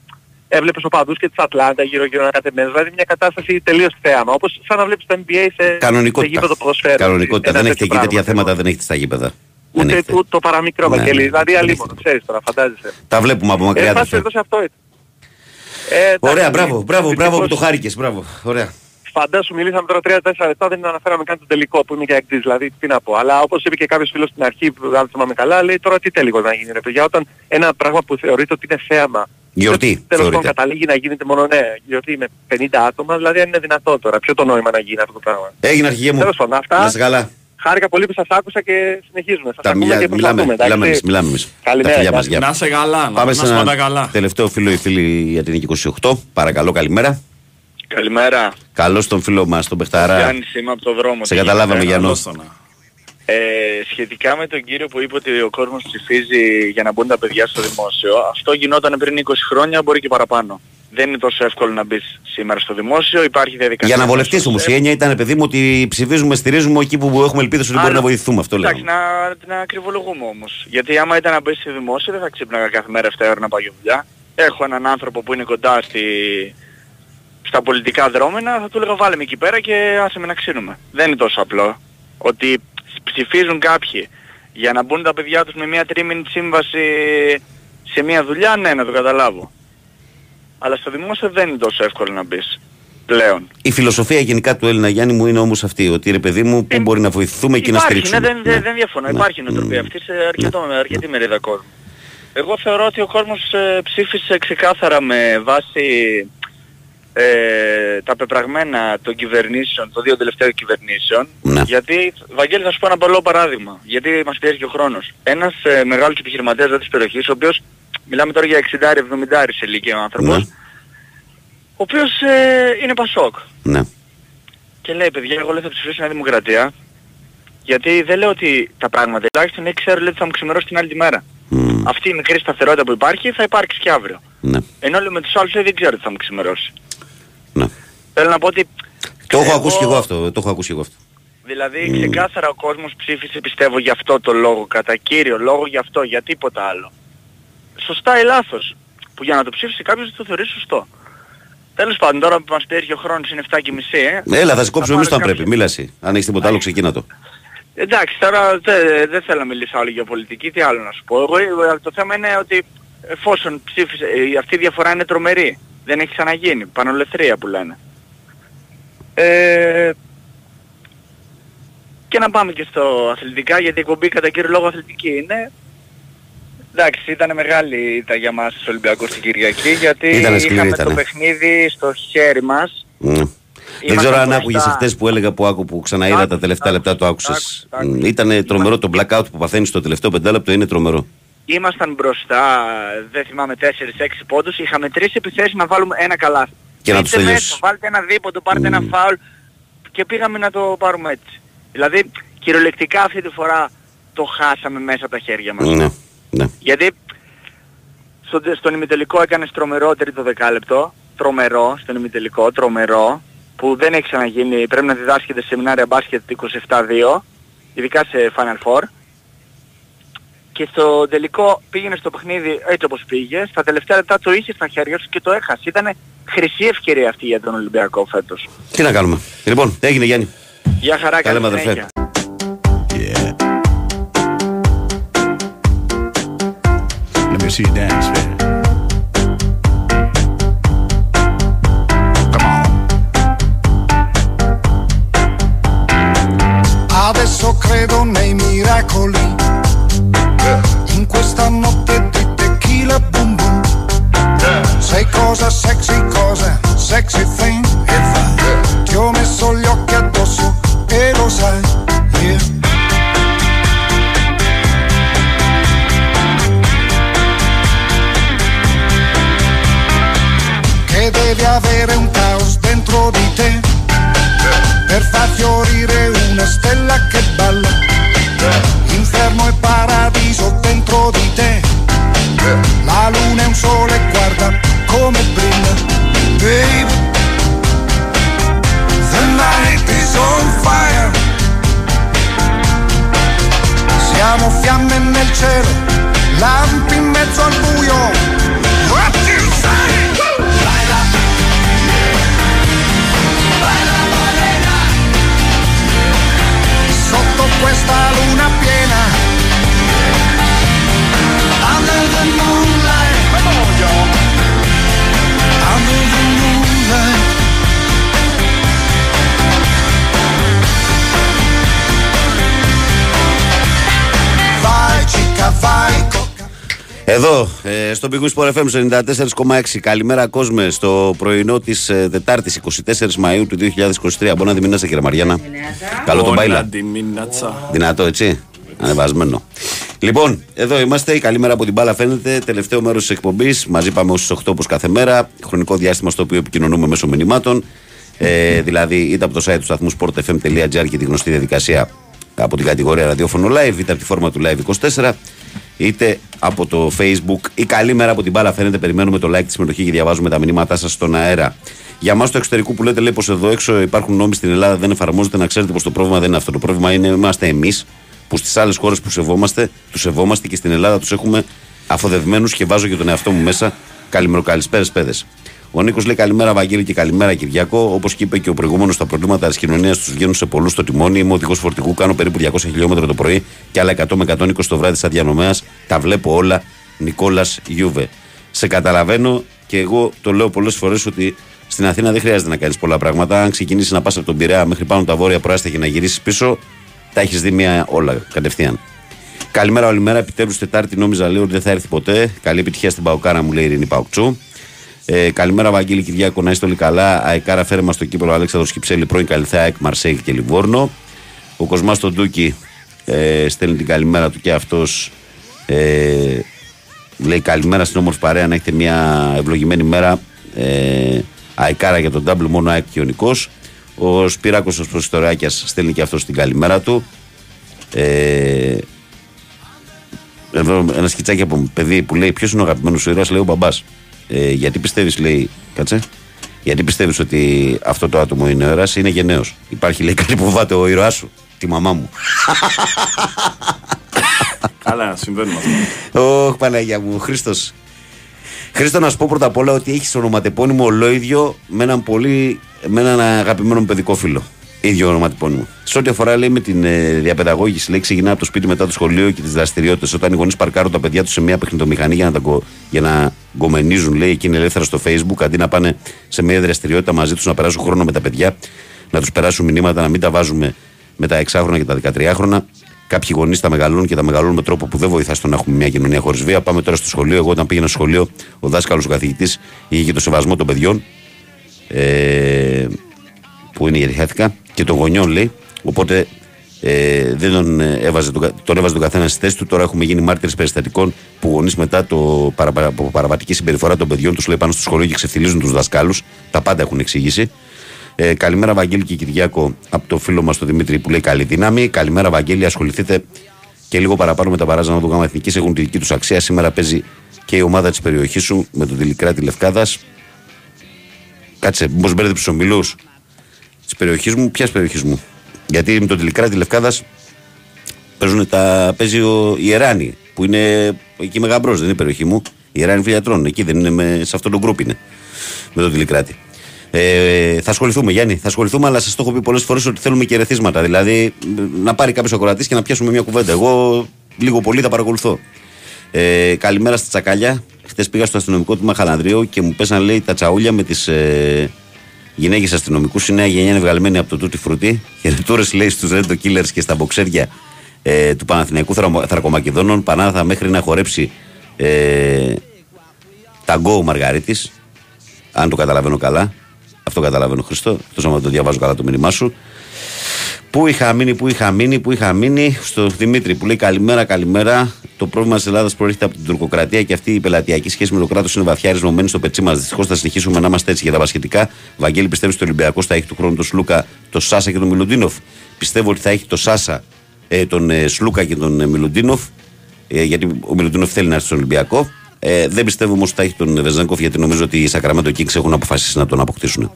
έβλεπες οπαδούς και της Ατλάντα γύρω-γύρω να κατεβαίνεις. Δηλαδή μια κατάσταση τελείως θέαμα. Όπως σαν να βλέπεις το εν μπι έι σε, σε γήπεδο ποδοσφαίρου. Κανονικότητα. Δεν έχετε εκεί τέτοια θέματα, δεν έχετε στα γήπεδα. Ούτε, ούτε το παραμικρό, ναι, Βαγγέλη. Ναι, δηλαδή αλίμονο, ξέρεις τώρα, φαντάζεσαι. Τα βλέπουμε από μακριά. Ε, αυτό ήταν. Ε, ωραία, μπράβο, μπράβο, μπράβο που το χάρηκες. Μπράβο, ωραία. Φαντάσου, μιλήσαμε τώρα τρία τέσσερα λεπτά, δεν αναφέραμε καν τον τελικό που είναι και εκτής, δηλαδή τι να πω. Αλλά όπως είπε και κάποιος φίλος στην αρχή, αν θυμάμαι καλά, λέει τώρα τι τελικό να γίνει, ρε παιδιά, όταν ένα πράγμα που θεωρείται ότι είναι θέαμα. Γιορτή. Τέλος πάντων καταλήγει να γίνεται μόνο, ναι, γιορτή με πενήντα άτομα, δηλαδή αν είναι δυνατό τώρα. Ποιο το νόημα να γίνει αυτό το πράγμα. Έγινε, αρχηγέ μου. Τέλος πάντων, αυτά. Να είσαι καλά. Χάρηκα πολύ που σας άκουσα και συνεχίζουμε. Σας τα μιλά, και μιλάμε, μιλάμε εμείς, μιλάμε εμείς. Καλημέρα. Μας, να είσαι καλά. Πάμε σε ένα καλά. Τελευταίο φίλο ή φίλη για την είκοσι οκτώ. Παρακαλώ, καλημέρα. Καλημέρα. Καλώς τον φίλο μας, τον Πεχταρά. Γιάννης, είμαι από το δρόμο. Σε καταλάβαμε, Γιάννο. Ε, σχετικά με τον κύριο που είπε ότι ο κόσμος ψηφίζει για να μπουν τα παιδιά στο δημόσιο, αυτό γινόταν πριν είκοσι χρόνια, μπορεί και παραπάνω. Δεν είναι τόσο εύκολο να μπεις σήμερα στο δημόσιο, υπάρχει διαδικασία. Για να βολευτείς όμως, η έννοια ήταν, παιδί μου, ότι ψηφίζουμε, στηρίζουμε εκεί που έχουμε ελπίδες ότι μπορεί να βοηθούμε, αυτό λέω. Εντάξει, να, να κρυβολογούμε όμως. Γιατί άμα ήταν να μπεις στο δημόσιο, δεν θα ξύπναγα κάθε μέρα επτά ώρα να πάω για δουλειά. Έχω έναν άνθρωπο που είναι κοντά στη... στα πολιτικά δρόμενα, θα του έλεγα βάλε με εκεί πέρα και άσε με να ξύνουμε. Δεν είναι τόσο απλό. Ότι ψηφίζουν κάποιοι για να μπουν τα παιδιά τους με μια τρίμηνη σύμβαση σε μια δουλειά, ναι, να το καταλάβω. Αλλά στο δημόσιο δεν είναι τόσο εύκολο να μπεις πλέον. Η φιλοσοφία γενικά του Έλληνα, Γιάννη μου, είναι όμως αυτή, ότι ρε παιδί μου, πού ε, μπορεί να βοηθούμε και να στηρίξουμε. Ναι, δεν, ναι, δεν διαφωνώ, ναι, υπάρχει νοοτροπία, ναι, αυτή σε αρκετό, ναι, αρκετή, ναι, μερίδα κόσμου. Εγώ θεωρώ ότι ο κόσμος ε, ψήφισε ξεκάθαρα με βάση ε, τα πεπραγμένα των κυβερνήσεων, των δύο τελευταίων κυβερνήσεων. Ναι. Γιατί, Βαγγέλη, θα σου πω ένα παλαιό παράδειγμα, γιατί μας πιέζει και ο χρόνος. Ένας ε, μεγάλος επιχειρηματίας της περιοχής, ο οποίος, μιλάμε τώρα για εξήντα εβδομήντα σε ηλικία άνθρωπος, ναι, ο οποίος ε, είναι Πασόκ. Ναι. Και λέει, παιδιά, εγώ λέω θα ψηφίσω μια δημοκρατία, γιατί δεν λέω ότι τα πράγματα, τουλάχιστον ξέρω λέει, ότι θα μου ξημερώσει την άλλη τη μέρα. Mm. Αυτή η μικρή σταθερότητα που υπάρχει θα υπάρξει και αύριο. Ναι. Ενώ λέει, με τους άλλους δεν ξέρω τι θα μου ξημερώσει. Ναι. Θέλω να πω ότι... Το έχω ακούσει και εγώ αυτό. Το έχω ακούσει και εγώ αυτό. Δηλαδή mm. ξεκάθαρα ο κόσμος ψήφισε, πιστεύω, γι' αυτό το λόγο, κατά κύριο λόγο γι' αυτό, για τίποτα άλλο. Σωστά ή λάθος, που για να το ψήφισε κάποιος το θεωρεί σωστό. Τέλος πάντων, τώρα που μας πιέζει ο χρόνος είναι επτά και μισή, ε. Έλα, θα σκόψουμε εμείς όταν κάποιος... πρέπει, μίλασε. Αν έχεις τίποτα άλλο, ξεκίνα το. Εντάξει, τώρα δεν δε θέλω να μιλήσω άλλο για πολιτική, τι άλλο να σου πω. Εγώ, το θέμα είναι ότι εφόσον ψήφισε, αυτή η διαφορά είναι τρομερή. Δεν έχει ξαναγίνει. Πανολευθερία που λένε. Ε... Και να πάμε και στο αθλητικά, γιατί η εκπομπή κατά κύριο λόγο αθλητική είναι. Εντάξει, ήταν μεγάλη ήττα για μας στους Ολυμπιακούς την Κυριακή, γιατί ήτανε σκληρή, είχαμε ήτανε. Το παιχνίδι στο χέρι μας. Mm. Δεν ξέρω αν άκουγες χτες που έλεγα που άκου, που ξαναείδα τα τελευταία λεπτά το άκουσες. Ήταν τρομερό το blackout που παθαίνεις στο τελευταίο πεντάλεπτο, είναι τρομερό. Ήμασταν μπροστά, δεν θυμάμαι, τέσσερα έξι πόντους, είχαμε τρεις επιθέσεις να βάλουμε ένα καλάθι. Και να τους τελειώσεις. Βάλτε ένα δίποτο, πάρτε ένα φάουλ και πήγαμε να το πάρουμε έτσι. Δηλαδή κυριολεκτικά αυτή τη φορά το χάσαμε μέσα από τα χέρια μας. Ναι, ναι. Γιατί στο, στον ημιτελικό έκανε τρομερό τρίτο δεκάλεπτο, τρομερό στον ημιτελικό, τρομερό, που δεν έχει ξαναγίνει, πρέπει να διδάσκεται σε σεμινάρια μπάσκετ είκοσι επτά δύο, ειδικά σε Final Four. Και στο τελικό πήγαινε στο παιχνίδι έτσι όπως πήγε, στα τελευταία λεπτά το είχε στα χέρια σου και το έχασε. Ήτανε χρυσή ευκαιρία αυτή για τον Ολυμπιακό φέτος. Τι να κάνουμε. Λοιπόν, έγινε Γιάννη. Γεια χαρά, καλή συνέχεια. Adesso credo nei miracoli. In questa notte di tequila boom boom. Sei cosa sexy, cosa sexy thing. E fa, ti ho messo gli occhi addosso e lo sai. Yeah. Che devi avere un caos dentro di te per far fiorire una stella che balla. Inferno e paradiso dentro di te. La luna è un sole, guarda come brilla. Baby, the night is on fire. Siamo fiamme nel cielo, lampi in mezzo al buio. What you say? Sotto questa luna piena, under the moonlight, under the moonlight. Vai, chica, vai. Εδώ, στο Big Wings Sport εφ εμ ενενήντα τέσσερα κόμμα έξι. Καλημέρα, κόσμε, στο πρωινό της Τετάρτης εικοστή τέταρτη Μαΐου του δύο χιλιάδες είκοσι τρία. Μπόνα διμινάτσα, κύριε Μαριάννα. Καλό τον μπάιλα. Δυνατό, έτσι. Ανεβασμένο. Λοιπόν, εδώ είμαστε. Καλημέρα από την μπάλα, φαίνεται. Τελευταίο μέρος της εκπομπής. Μαζί πάμε ως τις οκτώ όπως κάθε μέρα. Χρονικό διάστημα στο οποίο επικοινωνούμε μέσω μηνυμάτων. Ε, δηλαδή, είτε από το site του σταθμού sportfm.gr και τη γνωστή διαδικασία από την κατηγορία ραδιόφωνο live, είτε από τη φόρμα του live είκοσι τέσσερα. Είτε από το Facebook ή καλή μέρα από την μπάλα φαίνεται. Περιμένουμε το like, τη συμμετοχή και διαβάζουμε τα μηνύματά σας στον αέρα. Για εμάς το εξωτερικό που λέτε, λέει πως εδώ έξω υπάρχουν νόμοι στην Ελλάδα, δεν εφαρμόζεται, να ξέρετε πως το πρόβλημα δεν είναι αυτό. Το πρόβλημα είναι είμαστε εμείς που στις άλλες χώρες που σεβόμαστε, τους σεβόμαστε και στην Ελλάδα τους έχουμε αφοδευμένους και βάζω και τον εαυτό μου μέσα. Καλημέρα, καλησπέρες, παιδες. Ο Νίκος λέει καλημέρα, Βαγγέλη, και καλημέρα, Κυριακό. Όπως και είπε και ο προηγούμενος, τα προβλήματα της κοινωνίας τους βγαίνουν σε πολλούς στο τιμόνι. Είμαι οδηγός φορτηγού, κάνω περίπου διακόσια χιλιόμετρα το πρωί και άλλα εκατό με εκατόν είκοσι το βράδυ σαν διανομέας. Τα βλέπω όλα. Νικόλας Γιούβε. Σε καταλαβαίνω και εγώ το λέω πολλές φορές ότι στην Αθήνα δεν χρειάζεται να κάνεις πολλά πράγματα. Αν ξεκινήσεις να πας από τον Πειραιά μέχρι πάνω τα βόρεια προάστια και να γυρίσεις πίσω, τα έχεις δει μία όλα κατευθείαν. Καλημέρα, όλη μέρα. Επιτέλους Τετάρτη, νόμιζα λέω ότι δεν θα έρθει ποτέ. Καλή επιτυχία στην Παοκάρα, μου λέει η Ειρήνη Παοκτσού. Ε, καλημέρα, Βαγγέλη, Κυριάκο, να είστε όλοι καλά. Αεκάρα, φέρε μας στο κύπελο Αλέξανδρος Κυψέλη, πρώην Καλυθέα, ΑΕΚ, Μαρσέγ και Λιβόρνο. Ο Κοσμάς τον Τούκη ε, στέλνει την καλημέρα του και αυτός. Ε, λέει καλημέρα στην όμορφη παρέα, να έχετε μια ευλογημένη μέρα. Ε, αεκάρα για τον Ντάμπλου, μόνο ΑΕΚ και ο Νικός. Ο Σπύρακος, ο Προσιτοράκιας, στέλνει και αυτός την καλημέρα του. Ε, εδώ ένα σκιτσάκι από παιδί που λέει ποιος είναι ο αγαπημένος σου ήρωας, λέει ο μπαμπάς. Ε, γιατί πιστεύεις, λέει, κάτσε, γιατί πιστεύεις ότι αυτό το άτομο είναι ο ήρωας? Είναι γενναίος. Υπάρχει, λέει, κάτι που φοβάται ο ήρωάς σου? Τη μαμά μου. Καλά, συμβαίνουμε αυτό. Ωχ, Παναγία μου. Χρήστος, Χρήστο, να σου πω πρώτα απ' όλα ότι έχεις ονοματεπώνυμο ολόιδιο με έναν πολύ, με έναν αγαπημένο μου παιδικό φίλο. Ίδιο ονοματεπώνυμο. Σε ό,τι αφορά, λέει, με την ε, διαπαιδαγώγηση, λέει, ξεκινά από το σπίτι μετά το σχολείο και τις δραστηριότητες. Όταν οι γονείς παρκάρουν τα παιδιά τους σε μια παιχνιδομηχανή για να, τα, για να γκομενίζουν, λέει, εκείνοι ελεύθερα στο Facebook, αντί να πάνε σε μια δραστηριότητα μαζί τους, να περάσουν χρόνο με τα παιδιά, να τους περάσουν μηνύματα, να μην τα βάζουμε με τα εξάχρονα και τα δεκατριάχρονα. Κάποιοι γονείς τα μεγαλώνουν και τα μεγαλώνουν με τρόπο που δεν βοηθά στο να έχουμε μια κοινωνία χωρίς βία. Πάμε τώρα στο σχολείο. Εγώ, όταν πήγαινα στο σχολείο, ο δάσκαλος, ο καθηγητής, είχε και το σεβασμό των παιδιών. Ε, που που είναι, γιατί χάθηκα, και των γονιών λέει. Οπότε ε, δεν τον έβαζε τον, τον, έβαζε τον καθένα στη θέση του. Τώρα έχουμε γίνει μάρτυρες περιστατικών που γονείς μετά το παρα, παραβατική συμπεριφορά των παιδιών τους λέει πάνω στο σχολείο και ξεφτιλίζουν τους δασκάλους. Τα πάντα έχουν εξηγήσει. Ε, καλημέρα Βαγγέλη και Κυριάκο από το φίλο μας τον Δημήτρη που λέει καλή δύναμη. Καλημέρα Βαγγέλη, ασχοληθείτε και λίγο παραπάνω με τα παράζανα του ΓΑΜΑ Εθνικής, έχουν τη δική τους αξία. Σήμερα παίζει και η ομάδα της περιοχής σου με τον Τηλικράτη Λευκάδας. Κάτσε, μήπως μπέρδεψες ομιλούς της περιοχής μου, ποιας περιοχής μου? Γιατί με τον Τηλικράτη Λευκάδας παίζουν τα... παίζει ο Ιεράνη που είναι εκεί με Γαμπρός, δεν είναι η περιοχή μου. Η Ιεράνη Φιλιατρών, εκεί δεν είναι, με... σε αυτόν τον γκρουπ είναι με τον Τηλικράτη. Ε, θα ασχοληθούμε, Γιάννη, θα ασχοληθούμε, αλλά σας το έχω πει πολλές φορές ότι θέλουμε και ερεθίσματα. Δηλαδή να πάρει κάποιος ακροατής και να πιάσουμε μια κουβέντα. Εγώ λίγο πολύ θα παρακολουθώ. Ε, καλημέρα στα τσακάλια. Χθες πήγα στο αστυνομικό τμήμα Χαλανδρίου και μου πέσαν λέει τα τσαούλια με τις ε, γυναίκες αστυνομικούς. Η νέα γενιά είναι βγαλμένη από το τούτη φρούτη. Χαιρετούρες λέει στους Ρέντο Κίλερς και στα μποξέρια ε, του Παναθηναϊκού Θρακομακεδόνων. Πανάδα μέχρι να χορέψει ε, τα γκο Μαργαρίτης. Αν το καταλαβαίνω καλά. Αυτό καταλαβαίνω, Χριστό. Εκτός άμα το διαβάζω καλά το μήνυμά σου. Πού είχα μείνει, πού είχα μείνει, πού είχα μείνει. Στο Δημήτρη που λέει καλημέρα, καλημέρα. Το πρόβλημα της Ελλάδας προέρχεται από την τουρκοκρατία και αυτή η πελατειακή σχέση με το κράτος είναι βαθιά ριζωμένη στο πετσί μας. Δυστυχώς θα συνεχίσουμε να είμαστε έτσι για τα πασχετικά. Βαγγέλη, πιστεύεις ότι ο Ολυμπιακός θα έχει του χρόνου τον Σλούκα, τον Σάσα και τον Μιλουντίνοφ? Πιστεύω ότι θα έχει τον Σάσα, ε, τον ε, Σλούκα και τον ε, Μιλουντίνοφ. Ε, γιατί ο Μιλουντίνοφ θέλει να έρθει στον Ολυμπιακό. Ε, δεν πιστεύω όμως ότι θα έχει τον Βεζένκοφ, γιατί νομίζω ότι οι Σακραμέντο Kings έχουν αποφασίσει να τον αποκτήσουν.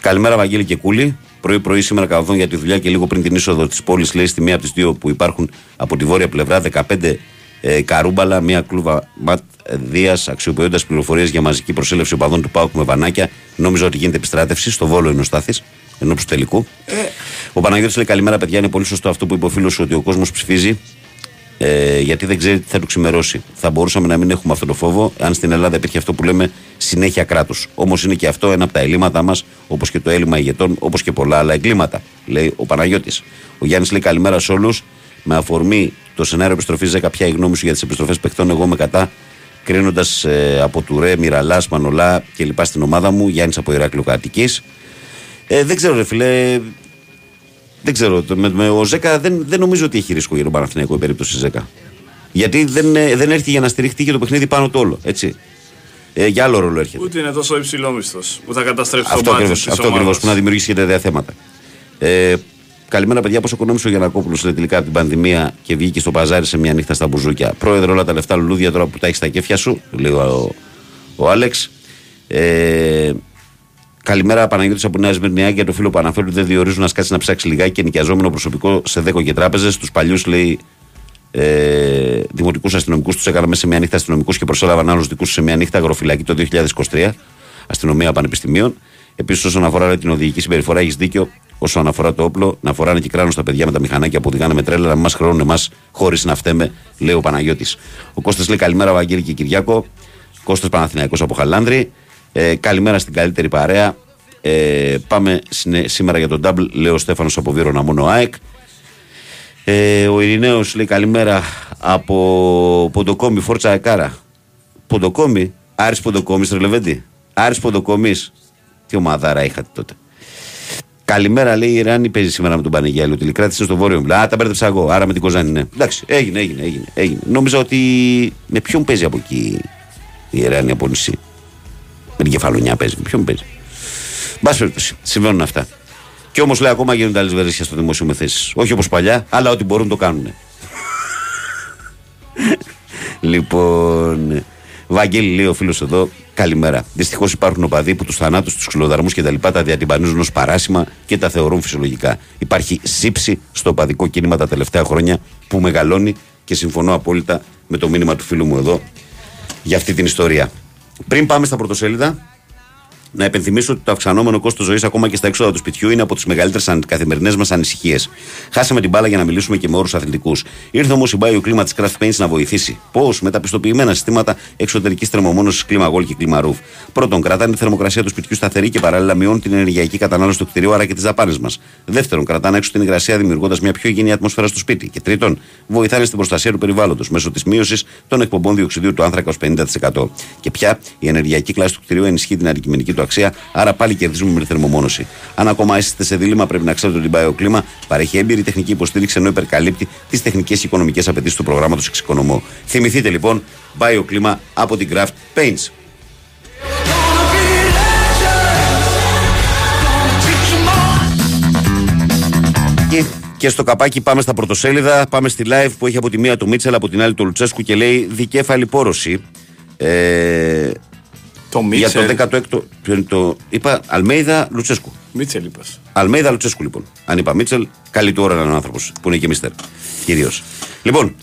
Καλημέρα, Βαγγέλη και Κούλη. Πρωί-πρωί σήμερα καβαθών για τη δουλειά και λίγο πριν την είσοδο της πόλης, λέει στη μία από τις δύο που υπάρχουν από τη βόρεια πλευρά, δεκαπέντε ε, καρούμπαλα, μία κλούβα ματ Δίας, αξιοποιώντας πληροφορίες για μαζική προσέλευση οπαδών του ΠΑΟΚ με βανάκια. Νόμιζα ότι γίνεται επιστράτευση, στο Βόλο είναι ο Στάθης, ενώπιση του τελικού. Ο Παναγιώτης λέει καλημέρα, παιδιά, είναι πολύ σωστό αυτό που είπε ο φίλος, ότι ο κόσμος ψηφίζει. Ε, γιατί δεν ξέρει τι θα του ξημερώσει. Θα μπορούσαμε να μην έχουμε αυτό το φόβο αν στην Ελλάδα υπήρχε αυτό που λέμε συνέχεια κράτους. Όμως είναι και αυτό ένα από τα ελλείμματα μας, όπως και το έλλειμμα ηγετών, όπως και πολλά άλλα εγκλήματα, λέει ο Παναγιώτης. Ο Γιάννης λέει καλημέρα σε όλους. Με αφορμή το σενάριο επιστροφής, Ζέκα, ποια η γνώμη σου για τις επιστροφές παιχτών? Εγώ με κατά, κρίνοντας ε, από Τουρέ, Μιραλά, Μανολά κλπ. Στην ομάδα μου. Γιάννης από Ηράκλειο Κατοικής. Ε, δεν ξέρω, ρε φιλέ. Δεν ξέρω, με, με, ο Ζέκα δεν, δεν νομίζω ότι έχει ρίσκο για τον Παναθηναϊκό η περίπτωση Ζέκα. Γιατί δεν, δεν έρχεται για να στηριχτεί και το παιχνίδι πάνω το όλο. Έτσι. Ε, για άλλο ρόλο έρχεται. Ούτε είναι τόσο υψηλόμισθος που θα καταστρέψει αυτό το μάτι. Αυτό ακριβώς, που να δημιουργήσει και τέτοια θέματα. Ε, καλημέρα, παιδιά. Πώς οικονόμησε ο Γιαννακόπουλος τελικά από την πανδημία και βγήκε στο παζάρι σε μια νύχτα στα μπουζούκια? Πρόεδρε, όλα τα λεφτά λουλούδια τώρα που τα έχει στα κέφια σου, λέει ο, ο Άλεξ. Ε, Καλημέρα, Παναγιώτη από Νέα Σμυρνιά, για το φίλο που αναφέρει δεν διορίζουν να σκάτσει να ψάξει λιγάκι και νοικιαζόμενο προσωπικό σε δέκο και τράπεζες. Τους παλιούς, λέει, ε, δημοτικούς αστυνομικούς τους έκαναν μέσα σε μια νύχτα αστυνομικούς και προσέλαβαν άλλους δικούς σε μια νύχτα, αγροφυλακή το δύο χιλιάδες είκοσι τρία, αστυνομία πανεπιστημίων. Επίσης, όσον αφορά την οδηγική συμπεριφορά, έχεις δίκιο. Όσον αφορά το όπλο, να φοράνε και κράνος στα παιδιά με τα μηχανάκια που οδηγάνε με τρέλα, να μας χρεώνουν εμάς χωρίς να φταίμε, λέει ο Παναγιώτης. Ο Κώστας λέει καλημέρα, Βαγγέλη και Κυριάκο. Κώστας Παναθηναϊκός από Χαλάνδρη. Ε, καλημέρα στην καλύτερη παρέα. Ε, πάμε συνε, σήμερα για τον double, λέει ο Στέφανος από Βύρωνα, μόνο ΑΕΚ. Ε, ο Ειρηναίος λέει καλημέρα από Ποντοκόμι, Φόρτσα Εκάρα. Ποντοκόμι, Άρης Ποντοκόμις, Τρελεβέντη. Άρης Ποντοκόμις. Τι ομαδάρα είχατε τότε. Καλημέρα, λέει η Ιράνη, παίζει σήμερα με τον Πανεγιάλη. Ο Τηλικράτης είναι στο βόρειο. Α, τα μπέρδεψα εγώ. Άρα με την Κοζάνη, ναι. Εντάξει, έγινε, έγινε, έγινε, έγινε. Νόμιζα ότι με ποιον παίζει από εκεί η Ιράνη από νησί. Με την κεφαλονιά παίζει, ποιον παίζει. Μπας περιπτώσει, συμβαίνουν αυτά. Και όμως λέει ακόμα γίνονται άλλες βερεσιά στο δημόσιο με θέσεις. Όχι όπως παλιά, αλλά ό,τι μπορούν το κάνουν. Λοιπόν, Βαγγέλη λέει ο φίλος εδώ, καλημέρα. Δυστυχώς υπάρχουν οπαδοί που τους θανάτους, τους ξυλοδαρμούς και τα λοιπά τα διατυμπανίζουν ως παράσημα και τα θεωρούν φυσιολογικά. Υπάρχει σύψη στο οπαδικό κίνημα τα τελευταία χρόνια που μεγαλώνει και συμφωνώ απόλυτα με το μήνυμα του φίλου μου εδώ για αυτή την ιστορία. Πριν πάμε στα πρωτοσέλιδα, να υπενθυμίσω ότι το αυξανόμενο κόστος ζωής ακόμα και στα έξοδα του σπιτιού είναι από τις μεγαλύτερες καθημερινές μας ανησυχίες. Χάσαμε την μπάλα για να μιλήσουμε και με όρους αθλητικούς. Ήρθε όμως η BioClima της Craft Paints να βοηθήσει. Πώς? Με τα πιστοποιημένα συστήματα εξωτερικής θερμομόνωσης κλίμα Gold και κλίμα Roof. Πρώτον, κρατάνε τη θερμοκρασία του σπιτιού σταθερή και παράλληλα μειώνουν την ενεργειακή κατανάλωση του κτηρίου, άρα και τις δαπάνες μας. Δεύτερον, κρατάνε έξω την υγρασία δημιουργώντας μια πιο υγιεινή ατμόσφαιρα στο σπίτι. Και τρίτον, βοηθάνε στην προστασία του περιβάλλοντος μέσω της μείωσης των εκπομπών διοξιδίου του άνθρακα ως πενήντα τοις εκατό. Και πια η ενεργειακή κλάση του κτηρίου ενισχύει την αντικειμενική του αξία, άρα πάλι κερδίζουμε με θερμομόνωση. Αν ακόμα είστε σε δίλημμα, πρέπει να ξέρετε ότι η BioClima παρέχει έμπειρη τεχνική υποστήριξη ενώ υπερκαλύπτει τι τεχνικέ και οικονομικέ απαιτήσει του προγράμματο Εξοικονομώ. Θυμηθείτε λοιπόν BioClima από την Craft Paints. Και στο καπάκι πάμε στα πρωτοσέλιδα, πάμε στη live που έχει από τη μία του Μίτσελ, από την άλλη του Λουτσέσκου και λέει δικέφαλη πόρωση. Ε, το Μίτσελ. Για το δέκατο έκτο. Το, είπα Αλμέιδα Λουτσέσκου. Μίτσελ είπα. Αλμέιδα Λουτσέσκου λοιπόν. Αν είπα Μίτσελ, καλή του ώρα να είναι ο άνθρωπος που είναι και μίστερ. Κυρίως. Λοιπόν,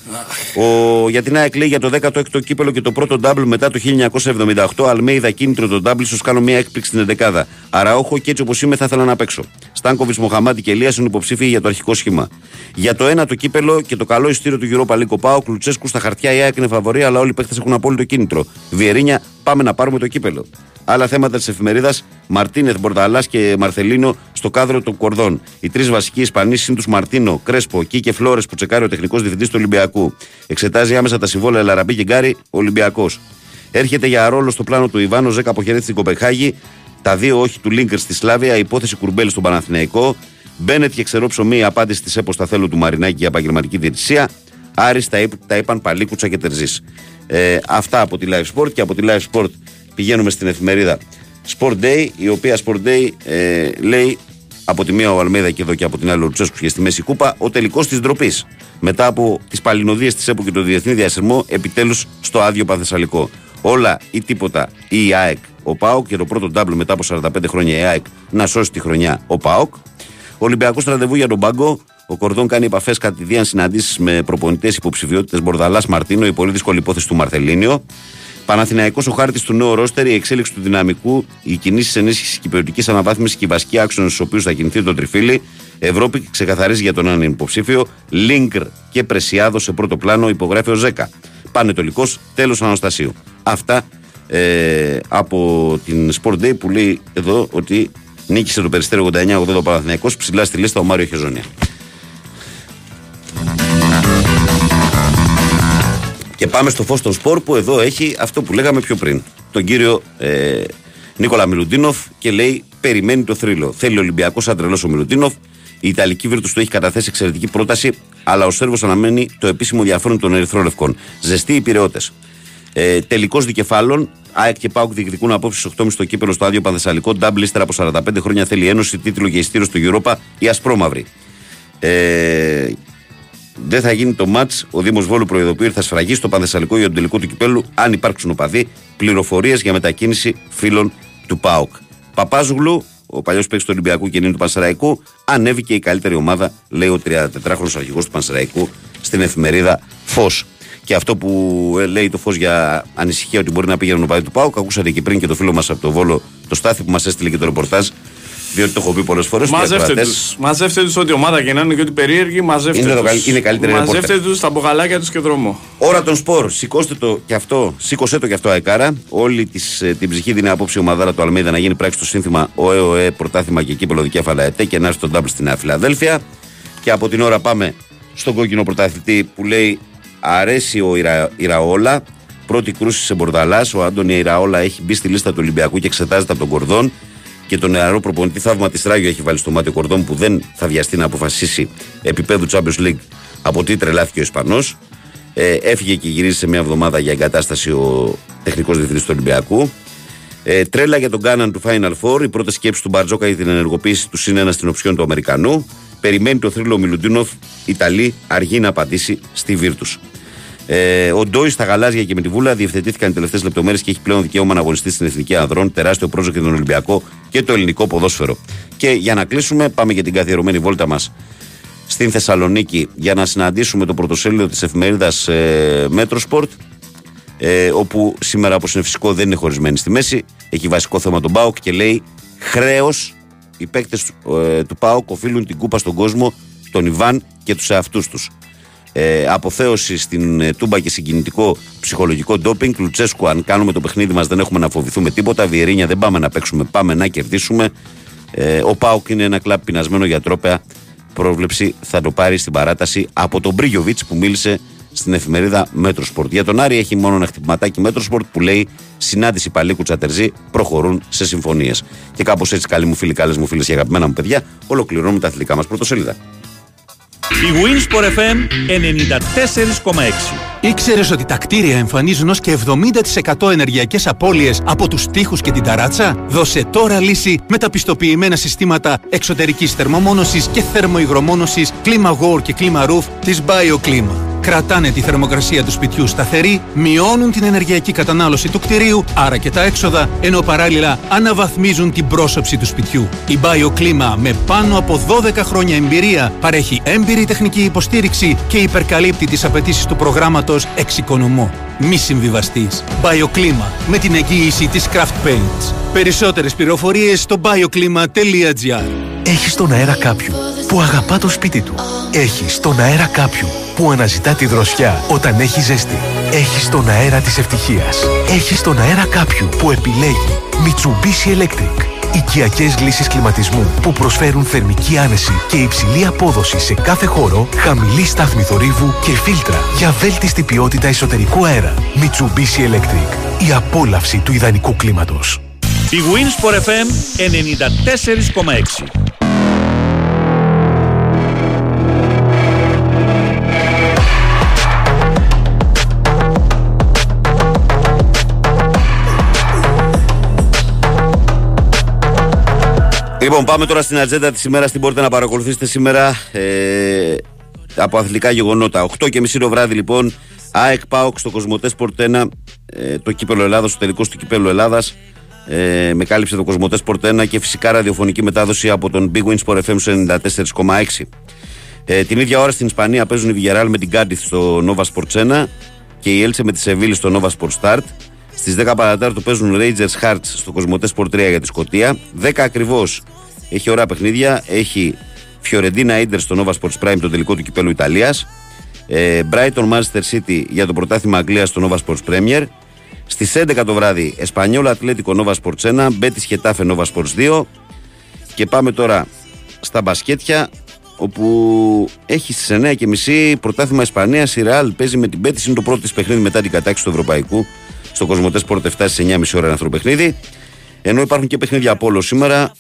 ο, για την ΑΕΚ λέει για το δέκατο έκτο κύπελο και το πρώτο ντάμπλ μετά το χίλια εννιακόσια εβδομήντα οκτώ. Αλμέιδα κίνητρο το ντάμπλ, σου κάνω μια έκπληξη στην εντεκάδα. Αραόχο και έτσι όπως είμαι θα ήθελα να παίξω. Στάνκοβιτς, Μοχαμάντι και Ελίας είναι υποψήφοι για το αρχικό σχήμα. Για το ένα το κύπελο και το καλό ειστήριο του Europa League ΠΑΟΚ, Λουτσέσκου στα χαρτιά η ΑΕΚ είναι φαβορή, αλλά όλοι οι παίκτες έχουν απόλυτο κίνητρο. Βιερίνια, πάμε να πάρουμε το κύπελο. Άλλα θέματα της εφημερίδας, Μαρτίνεθ, Μπορταλάς και Μαρθελίνο στο κάδρο των κορδών. Οι τρεις βασικοί Ισπανοί είναι τους Μαρτίνο, Κρέσπο, Κι και Φλόρες που τσεκάρει ο τεχνικός διευθυντής του Ολυμπιακού. Εξετάζει άμεσα τα συμβόλαια Ελαραμπή και Γκάρι, Ολυμπιακός. Έρχεται για ρόλο στο πλάνο του Ιβάνο, Ζέκα αποχαιρέτησε την Κοπεχάγη. Τα δύο όχι του Λίγκερ στη Σλάβια, υπόθεση Κουρμπέλη στον Παναθηναϊκό. Μπαίνετ και ξερόψωμη απάντηση τη ΕΠΟ στα θέλω του Μαρινάκη για επαγγελματική διαιτησία. Άρης τα, τα είπαν Παλίκουτσα και Τερζής. Ε, αυτά από τη Live Sport, και από τη Live Sport πηγαίνουμε στην εφημερίδα Sport Day, η οποία Sport Day ε, λέει από τη μία ο Αλμέιδα και εδώ και από την άλλη ο Λουτσέσκου και στη μέση κούπα ο τελικός της ντροπής. Μετά από τις παλινοδίες της ΕΠΟ και το διεθνή διασυρμό, επιτέλους στο άδειο Πανθεσσαλικό. Όλα ή τίποτα ή η ΑΕΚ, ο ΠΑΟΚ και το πρώτο ντάμπλ μετά από σαράντα πέντε χρόνια η ΑΕΚ να σώσει τη χρονιά, ο ΠΑΟΚ. Ολυμπιακός ραντεβού για τον πάγκο. Ο Κορδόν κάνει επαφές κατηδίαν συναντήσεις με προπονητές υποψηφιότητες Μπορδαλάς Μαρτίνο, η πολύ δύσκολη υπόθεση του Μαρθελίνιο. Παναθηναϊκός ο χάρτης του νέου ρόστερ, η εξέλιξη του δυναμικού, οι κινήσεις ενίσχυσης και περιοδικής αναβάθμισης και οι βασικοί άξονες στους οποίους θα κινηθεί το τριφύλι. Ευρώπη ξεκαθαρίζει για τον έναν υποψήφιο. Λίγκρ και Πρεσιάδο σε πρώτο πλάνο, υπογράφει ο Ζέκα. Πανετολικός, τέλος Αναστασίου. Αυτά ε, από την Sport Day που λέει εδώ ότι νίκησε το Περιστέρι ογδόντα εννιά ογδόντα ο Παναθηναϊκός, ψηλά στη λίστα ο Μάριο Χεζόνια. Και πάμε στο φως των σπορ που εδώ έχει αυτό που λέγαμε πιο πριν. Τον κύριο ε, Νίκολα Μιλουντίνοφ και λέει περιμένει το θρύλο. Θέλει ο Ολυμπιακός σαν τρελός ο Μιλουντίνοφ. Η Ιταλική Βίρτος του έχει καταθέσει εξαιρετική πρόταση, αλλά ο Σέρβος αναμένει το επίσημο ενδιαφέρον των ερυθρόλευκων. Ζεστοί οι πειραιώτες. Ε, τελικός δικεφάλων. ΑΕΚ και ΠΑΟΚ διεκδικούν απόψε στις οκτώ και τριάντα στο κύπελλο στο άδειο Πανθεσσαλικό. Ντάμπλ ύστερα από σαράντα πέντε χρόνια θέλει ένωση, τίτλο και ειστήριο στο Europa ή ασπρόμαυρη. Ε, Δεν θα γίνει το μάτς. Ο Δήμος Βόλου προειδοποιεί ότι θα σφραγίσει το Πανθεσσαλικό για τον τελικό του κυπέλου, αν υπάρξουν οπαδοί. Πληροφορίες για μετακίνηση φίλων του ΠΑΟΚ. Παπάζουγλου, ο παλιός παίκτης του Ολυμπιακού και νυν του Πανσεραϊκού, ανέβηκε η καλύτερη ομάδα, λέει ο τριαντατετράχρονος αρχηγός του Πανσεραϊκού στην εφημερίδα Φως. Και αυτό που λέει το Φως για ανησυχία ότι μπορεί να πήγαιναν οπαδοί του ΠΑΟΚ, ακούσατε και πριν και το φίλο μας από το Βόλο, το Στάθη που μας έστειλε και το ρεπορτάζ. Διότι το έχω πει πολλές φορές. Μαζεύτε τους ό,τι ομάδα και να είναι και ό,τι περίεργοι. Μαζεύτε τους το, τα μπογαλάκια τους και δρόμο. Ώρα των σπορ. Σηκώστε το κι αυτό. Σήκωσε το κι αυτό, Αεκάρα. Όλη της, την ψυχή δίνει απόψε η ομαδάρα του Αλμέιδα να γίνει πράξη το σύνθημα ΟΕΟΕ, πρωτάθλημα και κύπελλο δικέφαλα ΕΤΕ και να έρθει το ντάμπλ στην Νέα Φιλαδέλφια. Και από την ώρα πάμε στον κόκκινο πρωταθλητή που λέει αρέσει ο Ιρα, Ιραόλα. Πρώτη κρούση σε Μπορδαλάς. Ο Άντωνη Ιραόλα έχει μπει στη λίστα του Ολυμπιακού και εξετάζεται από τον Κορδόν. Και τον νεαρό προπονητή Θαύμα της Ράγιο έχει βάλει στο μάτι ο Κορδόν που δεν θα βιαστεί να αποφασίσει επίπεδου Champions League από τι τρελάθηκε ο Ισπανός. Ε, έφυγε και γυρίζει σε μια εβδομάδα για εγκατάσταση ο τεχνικός διευθυντής του Ολυμπιακού. Ε, τρέλα για τον Κάναν του Final Four. Η πρώτη σκέψη του Μπαρτζόκα για την ενεργοποίηση του συν ένα στην οψιόν του Αμερικανού. Περιμένει το θρύλο Μιλουντίνοφ. Ιταλή αργεί να απαντήσει στη Βίρτους. Ε, ο Ντόι στα γαλάζια και με τη βούλα διευθετήθηκαν οι τελευταίες λεπτομέρειες και έχει πλέον δικαίωμα να αγωνιστεί στην Εθνική Ανδρών. Τεράστιο project για τον Ολυμπιακό και το ελληνικό ποδόσφαιρο. Και για να κλείσουμε, πάμε για την καθιερωμένη βόλτα μας στην Θεσσαλονίκη για να συναντήσουμε το πρωτοσέλιδο της εφημερίδας ε, Metro Sport. Ε, όπου σήμερα, όπως είναι φυσικό, δεν είναι χωρισμένη στη μέση. Έχει βασικό θέμα τον ΠΑΟΚ και λέει χρέος. Οι παίκτες ε, του ΠΑΟΚ οφείλουν την κούπα στον κόσμο, τον Ιβάν και τους εαυτούς τους. Ε, αποθέωση στην ε, Τούμπα και συγκινητικό ψυχολογικό ντόπινγκ. Λουτσέσκου, αν κάνουμε το παιχνίδι μας δεν έχουμε να φοβηθούμε τίποτα. Βιερίνια, δεν πάμε να παίξουμε, πάμε να κερδίσουμε. Ε, ο ΠΑΟΚ είναι ένα κλαμπ πεινασμένο για τρόπαια. Πρόβλεψη θα το πάρει στην παράταση από τον Μπρίγιοβιτς που μίλησε στην εφημερίδα Μέτρο Σπορτ. Για τον Άρη έχει μόνο ένα χτυπηματάκι Μέτρο Σπορτ που λέει συνάντηση Παλίκου Τσατερζή, προχωρούν σε συμφωνίες. Και κάπως έτσι, καλοί μου φίλοι, καλές μου φίλες και αγαπημένα μου παιδιά, ολοκληρώνουμε τα αθλητικά μας πρωτοσέλιδα. Η Winsport εφ εμ ενενήντα τέσσερα κόμμα έξι. Ήξερες ότι τα κτίρια εμφανίζουν ως και εβδομήντα τοις εκατό ενεργειακές απώλειες από τους τοίχους και την ταράτσα? Δώσε τώρα λύση με τα πιστοποιημένα συστήματα εξωτερικής θερμομόνωσης και θερμοϊγρομόνωσης ClimaGore και ClimaRoof της BioClima. Κρατάνε τη θερμοκρασία του σπιτιού σταθερή, μειώνουν την ενεργειακή κατανάλωση του κτιρίου, άρα και τα έξοδα, ενώ παράλληλα αναβαθμίζουν την πρόσωψη του σπιτιού. Η BioClima με πάνω από δώδεκα χρόνια εμπειρία παρέχει έμπειρη τεχνική υποστήριξη και υπερκαλύπτει τις απαιτήσεις του προγράμματος Εξοικονομώ. Μη συμβιβαστείς. BioClima με την εγγύηση της Craft Paints. Περισσότερες πληροφορίες στο bioclima τελεία gr. Έχεις τον αέρα κάποιου που αγαπά το σπίτι του. Έχεις τον αέρα κάποιου που αναζητά τη δροσιά όταν έχει ζέστη. Έχεις τον αέρα της ευτυχίας. Έχεις τον αέρα κάποιου που επιλέγει Μιτσουμπήσι Ελέκτρικ. Οικιακές λύσεις κλιματισμού που προσφέρουν θερμική άνεση και υψηλή απόδοση σε κάθε χώρο, χαμηλή στάθμη θορύβου και φίλτρα για βέλτιστη ποιότητα εσωτερικού αέρα. Μιτσουμπήσι Ελέκτρικ. Η απόλαυση του ιδανικού κλίματος. Η Winsport εφ εμ ενενήντα τέσσερα κόμμα έξι. Λοιπόν, πάμε τώρα στην ατζέντα της ημέρας. Τι μπορείτε να παρακολουθήσετε σήμερα ε, από αθλητικά γεγονότα. οκτώ και μισή το βράδυ λοιπόν, ΑΕΚ ΠΑΟΚ στο Κοσμοτέ Πορτ ένα, ε, το κύπελο Ελλάδας, ο τελικός του κυπέλου Ελλάδας. Ε, με κάλυψε το Κοσμοτέ Πορτ ένα και φυσικά ραδιοφωνική μετάδοση από τον Big Win Sport εφ εμ ενενήντα τέσσερα κόμμα έξι. Ε, την ίδια ώρα στην Ισπανία παίζουν οι Βιγεράλ με την Κάντιθ στο Nova Sports ένα και η Έλτσε με τη Σεβίλη στο Nova Sports Start. Στις δέκα παρατέταρτο παίζουν Rangers Hearts στο Κοσμοτέ Πορτ τρία για τη Σκωτία. δέκα ακριβώς έχει ωραία παιχνίδια. Έχει Fiorentina Inter στο Nova Sports Prime, το τελικό του κυπέλου Ιταλίας. Ε, Brighton Manchester City για το πρωτάθλημα Αγγλίας στο Nova Sports Premier. Στις έντεκα το βράδυ Espanyol Atlético Nova Sports ένα, Betis Getafe Nova Sports δύο. Και πάμε τώρα στα μπασκέτια, όπου έχει στις εννιά και μισή πρωτάθλημα Ισπανίας. Η Real παίζει με την Betis, είναι το πρώτο της παιχνίδι μετά την κατάκτηση του Ευρωπαϊκού. Στο Κοσμοτέ Πορτ εφτά στις εννιά και μισή ώρα ένα παιχνίδι. Ενώ υπάρχουν και παιχνίδια από όλο σήμερα.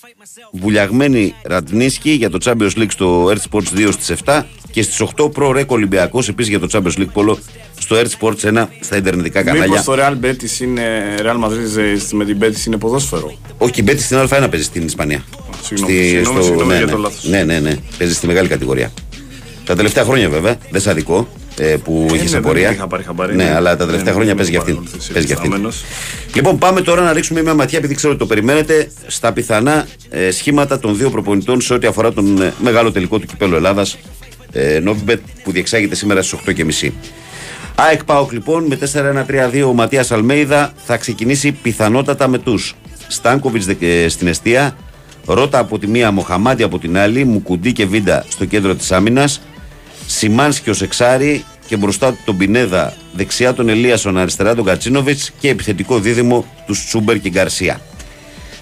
Βουλιαγμένη Ραντνίσκη για το Champions League στο Air Sports δύο στις επτά και στις οκτώ προ-ρεκ Ολυμπιακός επίσης για το Champions League Πόλο στο Air Sports ένα στα ιντερνετικά κανάλια. Μήπως το Real Betis είναι, Real Madrid με την Betis είναι ποδόσφαιρο? Όχι, η Betis στην Α1 παίζει στην Ισπανία. Συγγνώμη για το λάθος. Ναι, ναι, ναι. Παίζει στη μεγάλη κατηγορία. Τα τελευταία χρόνια βέβαια, δεν σ' αδικό. Που είχε σε πορεία. Ναι, αλλά τα τελευταία χρόνια παίζει για αυτήν. Λοιπόν, πάμε τώρα να ρίξουμε μια ματιά, επειδή ξέρω ότι το περιμένετε, στα πιθανά σχήματα των δύο προπονητών σε ό,τι αφορά τον μεγάλο τελικό του κυπέλου Ελλάδας, Novibet, που διεξάγεται σήμερα στις οκτώ και μισή. ΑΕΚ ΠΑΟΚ λοιπόν με τέσσερα ένα τρία δύο ο Ματίας Αλμέιδα θα ξεκινήσει πιθανότατα με τους Στάνκοβιτς στην εστία, Ρώτα από τη μία, Μοχαμάντι από την άλλη, Μουκουντί και Βίντα στο κέντρο της άμυνας, Σιμάνσκι ως εξάρι και μπροστά τον Πινέδα, δεξιά τον Ελίασον, αριστερά τον Κατσίνοβιτς και επιθετικό δίδυμο τους Τσούμπερ και Γκαρσία.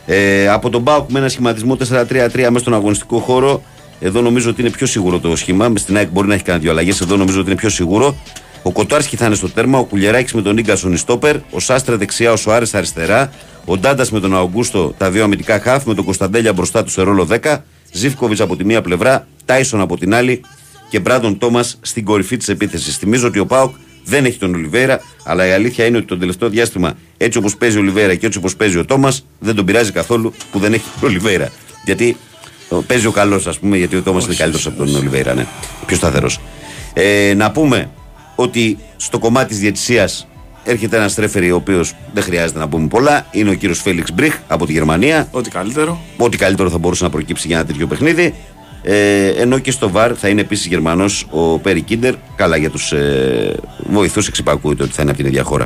Ε, από τον ΠΑΟΚ με ένα σχηματισμό τέσσερα τρία τρία μέσα στον αγωνιστικό χώρο, εδώ νομίζω ότι είναι πιο σίγουρο το σχήμα. Στην ΑΕΚ μπορεί να έχει κάνει δύο αλλαγές, εδώ νομίζω ότι είναι πιο σίγουρο. Ο Κοτάρσκι θα είναι στο τέρμα, ο Κουλιεράκης με τον Ίγκασον Ιστόπερ, ο Σάστρα δεξιά, ο Σοάρες αριστερά, ο Ντάντας με τον Αουγκούστο, τα δύο αμυντικά χαφ, με τον Κωνσταντέλια μπροστά του σε ρόλο δέκα, Ζίβκοβιτς από τη μία πλευρά, Τάισον από την άλλη και Μπράντον Τόμας στην κορυφή της επίθεσης. Θυμίζω ότι ο ΠΑΟΚ δεν έχει τον Ολιβέρα, αλλά η αλήθεια είναι ότι το τελευταίο διάστημα, έτσι όπως παίζει ο Ολιβέρα και έτσι όπως παίζει ο Τόμας, δεν τον πειράζει καθόλου που δεν έχει τον Ολιβέρα. Γιατί παίζει ο καλός, ας πούμε, γιατί ο Τόμας είναι καλύτερος από τον Ολιβέρα, ναι, πιο σταθερός. Ε, να πούμε ότι στο κομμάτι της διαιτησίας έρχεται ένας ρέφερι ο οποίος δεν χρειάζεται να πούμε πολλά. Είναι ο κύριος Φέλιξ Μπριχ από τη Γερμανία. Ό,τι καλύτερο. Ό,τι καλύτερο θα μπορούσε να προκύψει για ένα τέτοιο παιχνίδι. Ε, ενώ και στο βαρ θα είναι επίσης Γερμανός ο Πέρι Κίντερ. Καλά, για τους ε, βοηθούς εξυπακούεται ότι θα είναι από την ίδια χώρα.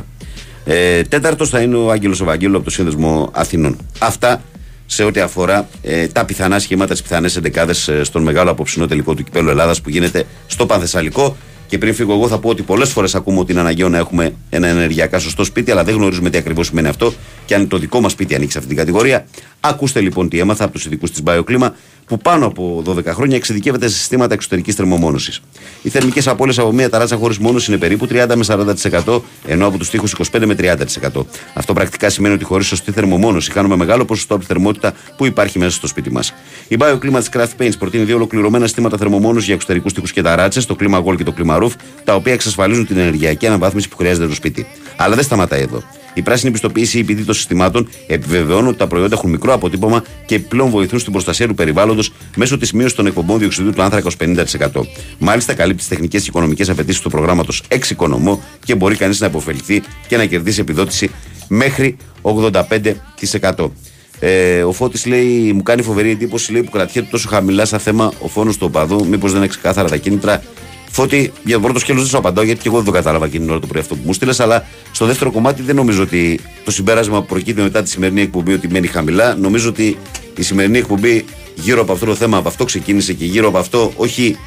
Ε, τέταρτος θα είναι ο Άγγελος Βαγγέλου από το Σύνδεσμο Αθηνών. Αυτά σε ό,τι αφορά ε, τα πιθανά σχήματα, τις πιθανές εντεκάδες ε, στον μεγάλο απόψινό τελικό του κυπέλου Ελλάδας που γίνεται στο Πανθεσσαλικό. Και πριν φύγω, εγώ θα πω ότι πολλές φορές ακούμε ότι είναι αναγκαίο να έχουμε ένα ενεργειακά σωστό σπίτι, αλλά δεν γνωρίζουμε τι ακριβώς σημαίνει αυτό και αν το δικό μας σπίτι ανοίξει αυτή την κατηγορία. Ακούστε λοιπόν τι έμαθα από τους ειδικούς της BioClima, που πάνω από δώδεκα χρόνια εξειδικεύεται σε συστήματα εξωτερικής θερμομόνωσης. Οι θερμικές απώλειες από μια ταράτσα χωρίς μόνωση είναι περίπου τριάντα με σαράντα τοις εκατό, ενώ από τους τοίχους είκοσι πέντε με τριάντα τοις εκατό. Αυτό πρακτικά σημαίνει ότι χωρίς σωστή θερμομόνωση χάνουμε μεγάλο ποσοστό από τη θερμότητα που υπάρχει μέσα στο σπίτι μας. Η BioClima της Craft Paints προτείνει δύο ολοκληρωμένα συστήματα θερμομόνωσης για εξωτερικούς τοίχους και ταράτσες, το Clima Wall και το Clima Roof, τα οποία εξασφαλίζουν την ενεργειακή αναβάθμιση που χρειάζεται το σπίτι. Αλλά δεν σταματάει εδώ. Η πράσινη πιστοποίηση ή επειδή των συστημάτων επιβεβαιώνουν ότι τα προϊόντα έχουν μικρό αποτύπωμα και πλέον βοηθούν στην προστασία του περιβάλλοντος μέσω της μείωσης των εκπομπών διοξιδίου του άνθρακα ως πενήντα τοις εκατό. Μάλιστα, καλύπτει τις τεχνικές και οικονομικές απαιτήσεις του προγράμματος Εξοικονομώ και μπορεί κανείς να υποφεληθεί και να κερδίσει επιδότηση μέχρι ογδόντα πέντε τοις εκατό. Ε, ο Φώτης λέει: μου κάνει φοβερή εντύπωση λέει, που κρατιέται τόσο χαμηλά στα θέμα ο φόνος του οπαδού. Μήπως δεν είναι ξεκάθαρα τα κίνητρα. Φώτη, για το πρώτο σκέλος δεν σου απαντάω, γιατί και εγώ δεν το κατάλαβα εκείνη την ώρα το πρωί αυτό που μου στείλες. Αλλά στο δεύτερο κομμάτι δεν νομίζω ότι το συμπέρασμα που προκύπτει μετά τη σημερινή εκπομπή ότι μένει χαμηλά. Νομίζω ότι η σημερινή εκπομπή γύρω από αυτό το θέμα, από αυτό ξεκίνησε και γύρω από αυτό, όχι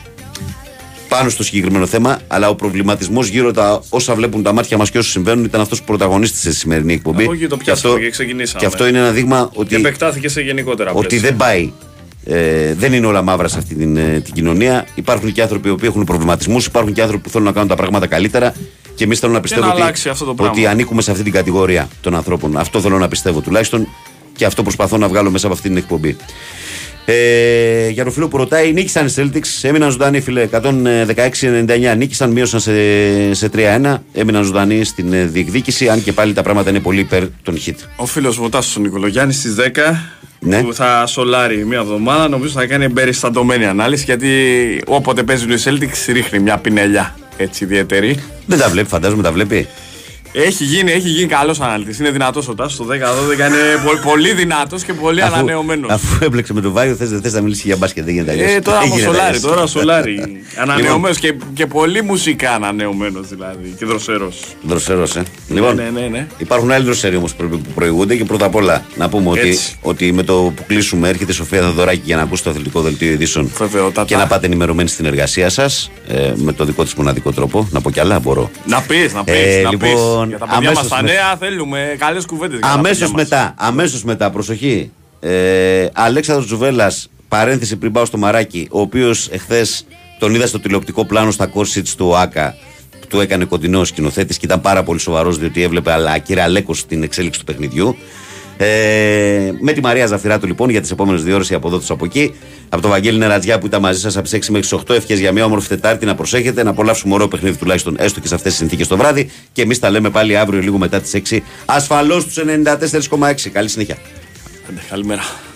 πάνω στο συγκεκριμένο θέμα, αλλά ο προβληματισμός γύρω τα όσα βλέπουν τα μάτια μας και όσοι συμβαίνουν ήταν αυτός που πρωταγωνίστησε στη σημερινή εκπομπή. Όχι, το πιάσαμε και, και ξεκινήσαμε. Και αυτό είναι ένα δείγμα ότι. Και επεκτάθηκε σε γενικότερα πλαίσια. Ότι δεν πάει. Ε, δεν είναι όλα μαύρα σε αυτή την, την κοινωνία. Υπάρχουν και άνθρωποι που έχουν προβληματισμούς, υπάρχουν και άνθρωποι που θέλουν να κάνουν τα πράγματα καλύτερα. Και εμείς θέλω να πιστεύω να ότι, αυτό το ότι ανήκουμε σε αυτή την κατηγορία των ανθρώπων. Αυτό θέλω να πιστεύω τουλάχιστον και αυτό προσπαθώ να βγάλω μέσα από αυτή την εκπομπή. Ε, για το φίλο που ρωτάει, νίκησαν οι Celtics, έμειναν ζωντανοί φίλε. εκατόν δεκαέξι ενενήντα εννιά νίκησαν, μείωσαν σε, σε τρία ένα. Έμειναν ζωντανοί στην διεκδίκηση, αν και πάλι τα πράγματα είναι πολύ υπέρ των hit. Ο φίλος μου Τάσος ο Νικολογιάννης στις δέκα. Ναι. Που θα σολάρει μία εβδομάδα, νομίζω θα κάνει περιστατωμένη ανάλυση. Γιατί όποτε παίζει ο Celtics ρίχνει μια πινελιά έτσι ιδιαίτερη. Δεν τα βλέπει, φαντάζομαι τα βλέπει. Έχει γίνει, έχει γίνει καλός αναλυτής. Είναι δυνατός ο Τάσος. Το δέκα δώδεκα είναι πολύ δυνατός και πολύ ανανεωμένος. Αφού έπλεξε με τον Βάγιο, θες δεν θες να μιλήσει για μπάσκετ, δεν γίνεται αλλιώς. Ε, τώρα ο Σολάρι, τώρα Σολάρι. Ανανεωμένος και, και πολύ μουσικά ανανεωμένος δηλαδή. Και δροσερός. Δροσερός, ε. Λοιπόν, ναι, ναι, ναι. Υπάρχουν άλλοι δροσεροί όμως που προηγούνται και πρώτα απ' όλα να πούμε ότι, ότι με το που κλείσουμε έρχεται η Σοφία Θεοδωράκη για να ακούσει το αθλητικό δελτίο ειδήσεων και να πάτε ενημερωμένοι στην εργασία σας με το δικό της μοναδικό τρόπο. Να πω κι άλλα, μπορώ. Να πεις, να πεις. Για τα παιδιά μας τα νέα θέλουμε καλές κουβέντες. Αμέσως μετά, αμέσως μετά, προσοχή. Ε, Αλέξανδρος Τζουβέλλας, παρένθεση πριν πάω στο Μαράκι, ο οποίος εχθές τον είδα στο τηλεοπτικό πλάνο στα Κόρσιτς του ΟΑΚΑ, που του έκανε κοντινό σκηνοθέτης και ήταν πάρα πολύ σοβαρός διότι έβλεπε αλλά κυραλέκος την εξέλιξη του παιχνιδιού. Ε, με τη Μαρία Ζαφυράτου λοιπόν για τις επόμενες δύο ώρες από εδώ τους από εκεί. Από τον Βαγγέλη Νερατζιά που ήταν μαζί σας από τις έξι μέχρι τις οκτώ. Ευχές για μια όμορφη Τετάρτη, να προσέχετε, να απολαύσουμε ωραίο παιχνίδι τουλάχιστον έστω και σε αυτές τις συνθήκες το βράδυ. Και εμείς τα λέμε πάλι αύριο λίγο μετά τις έξι. Ασφαλώς τους ενενήντα τέσσερα κόμμα έξι. Καλή συνέχεια. Καλημέρα.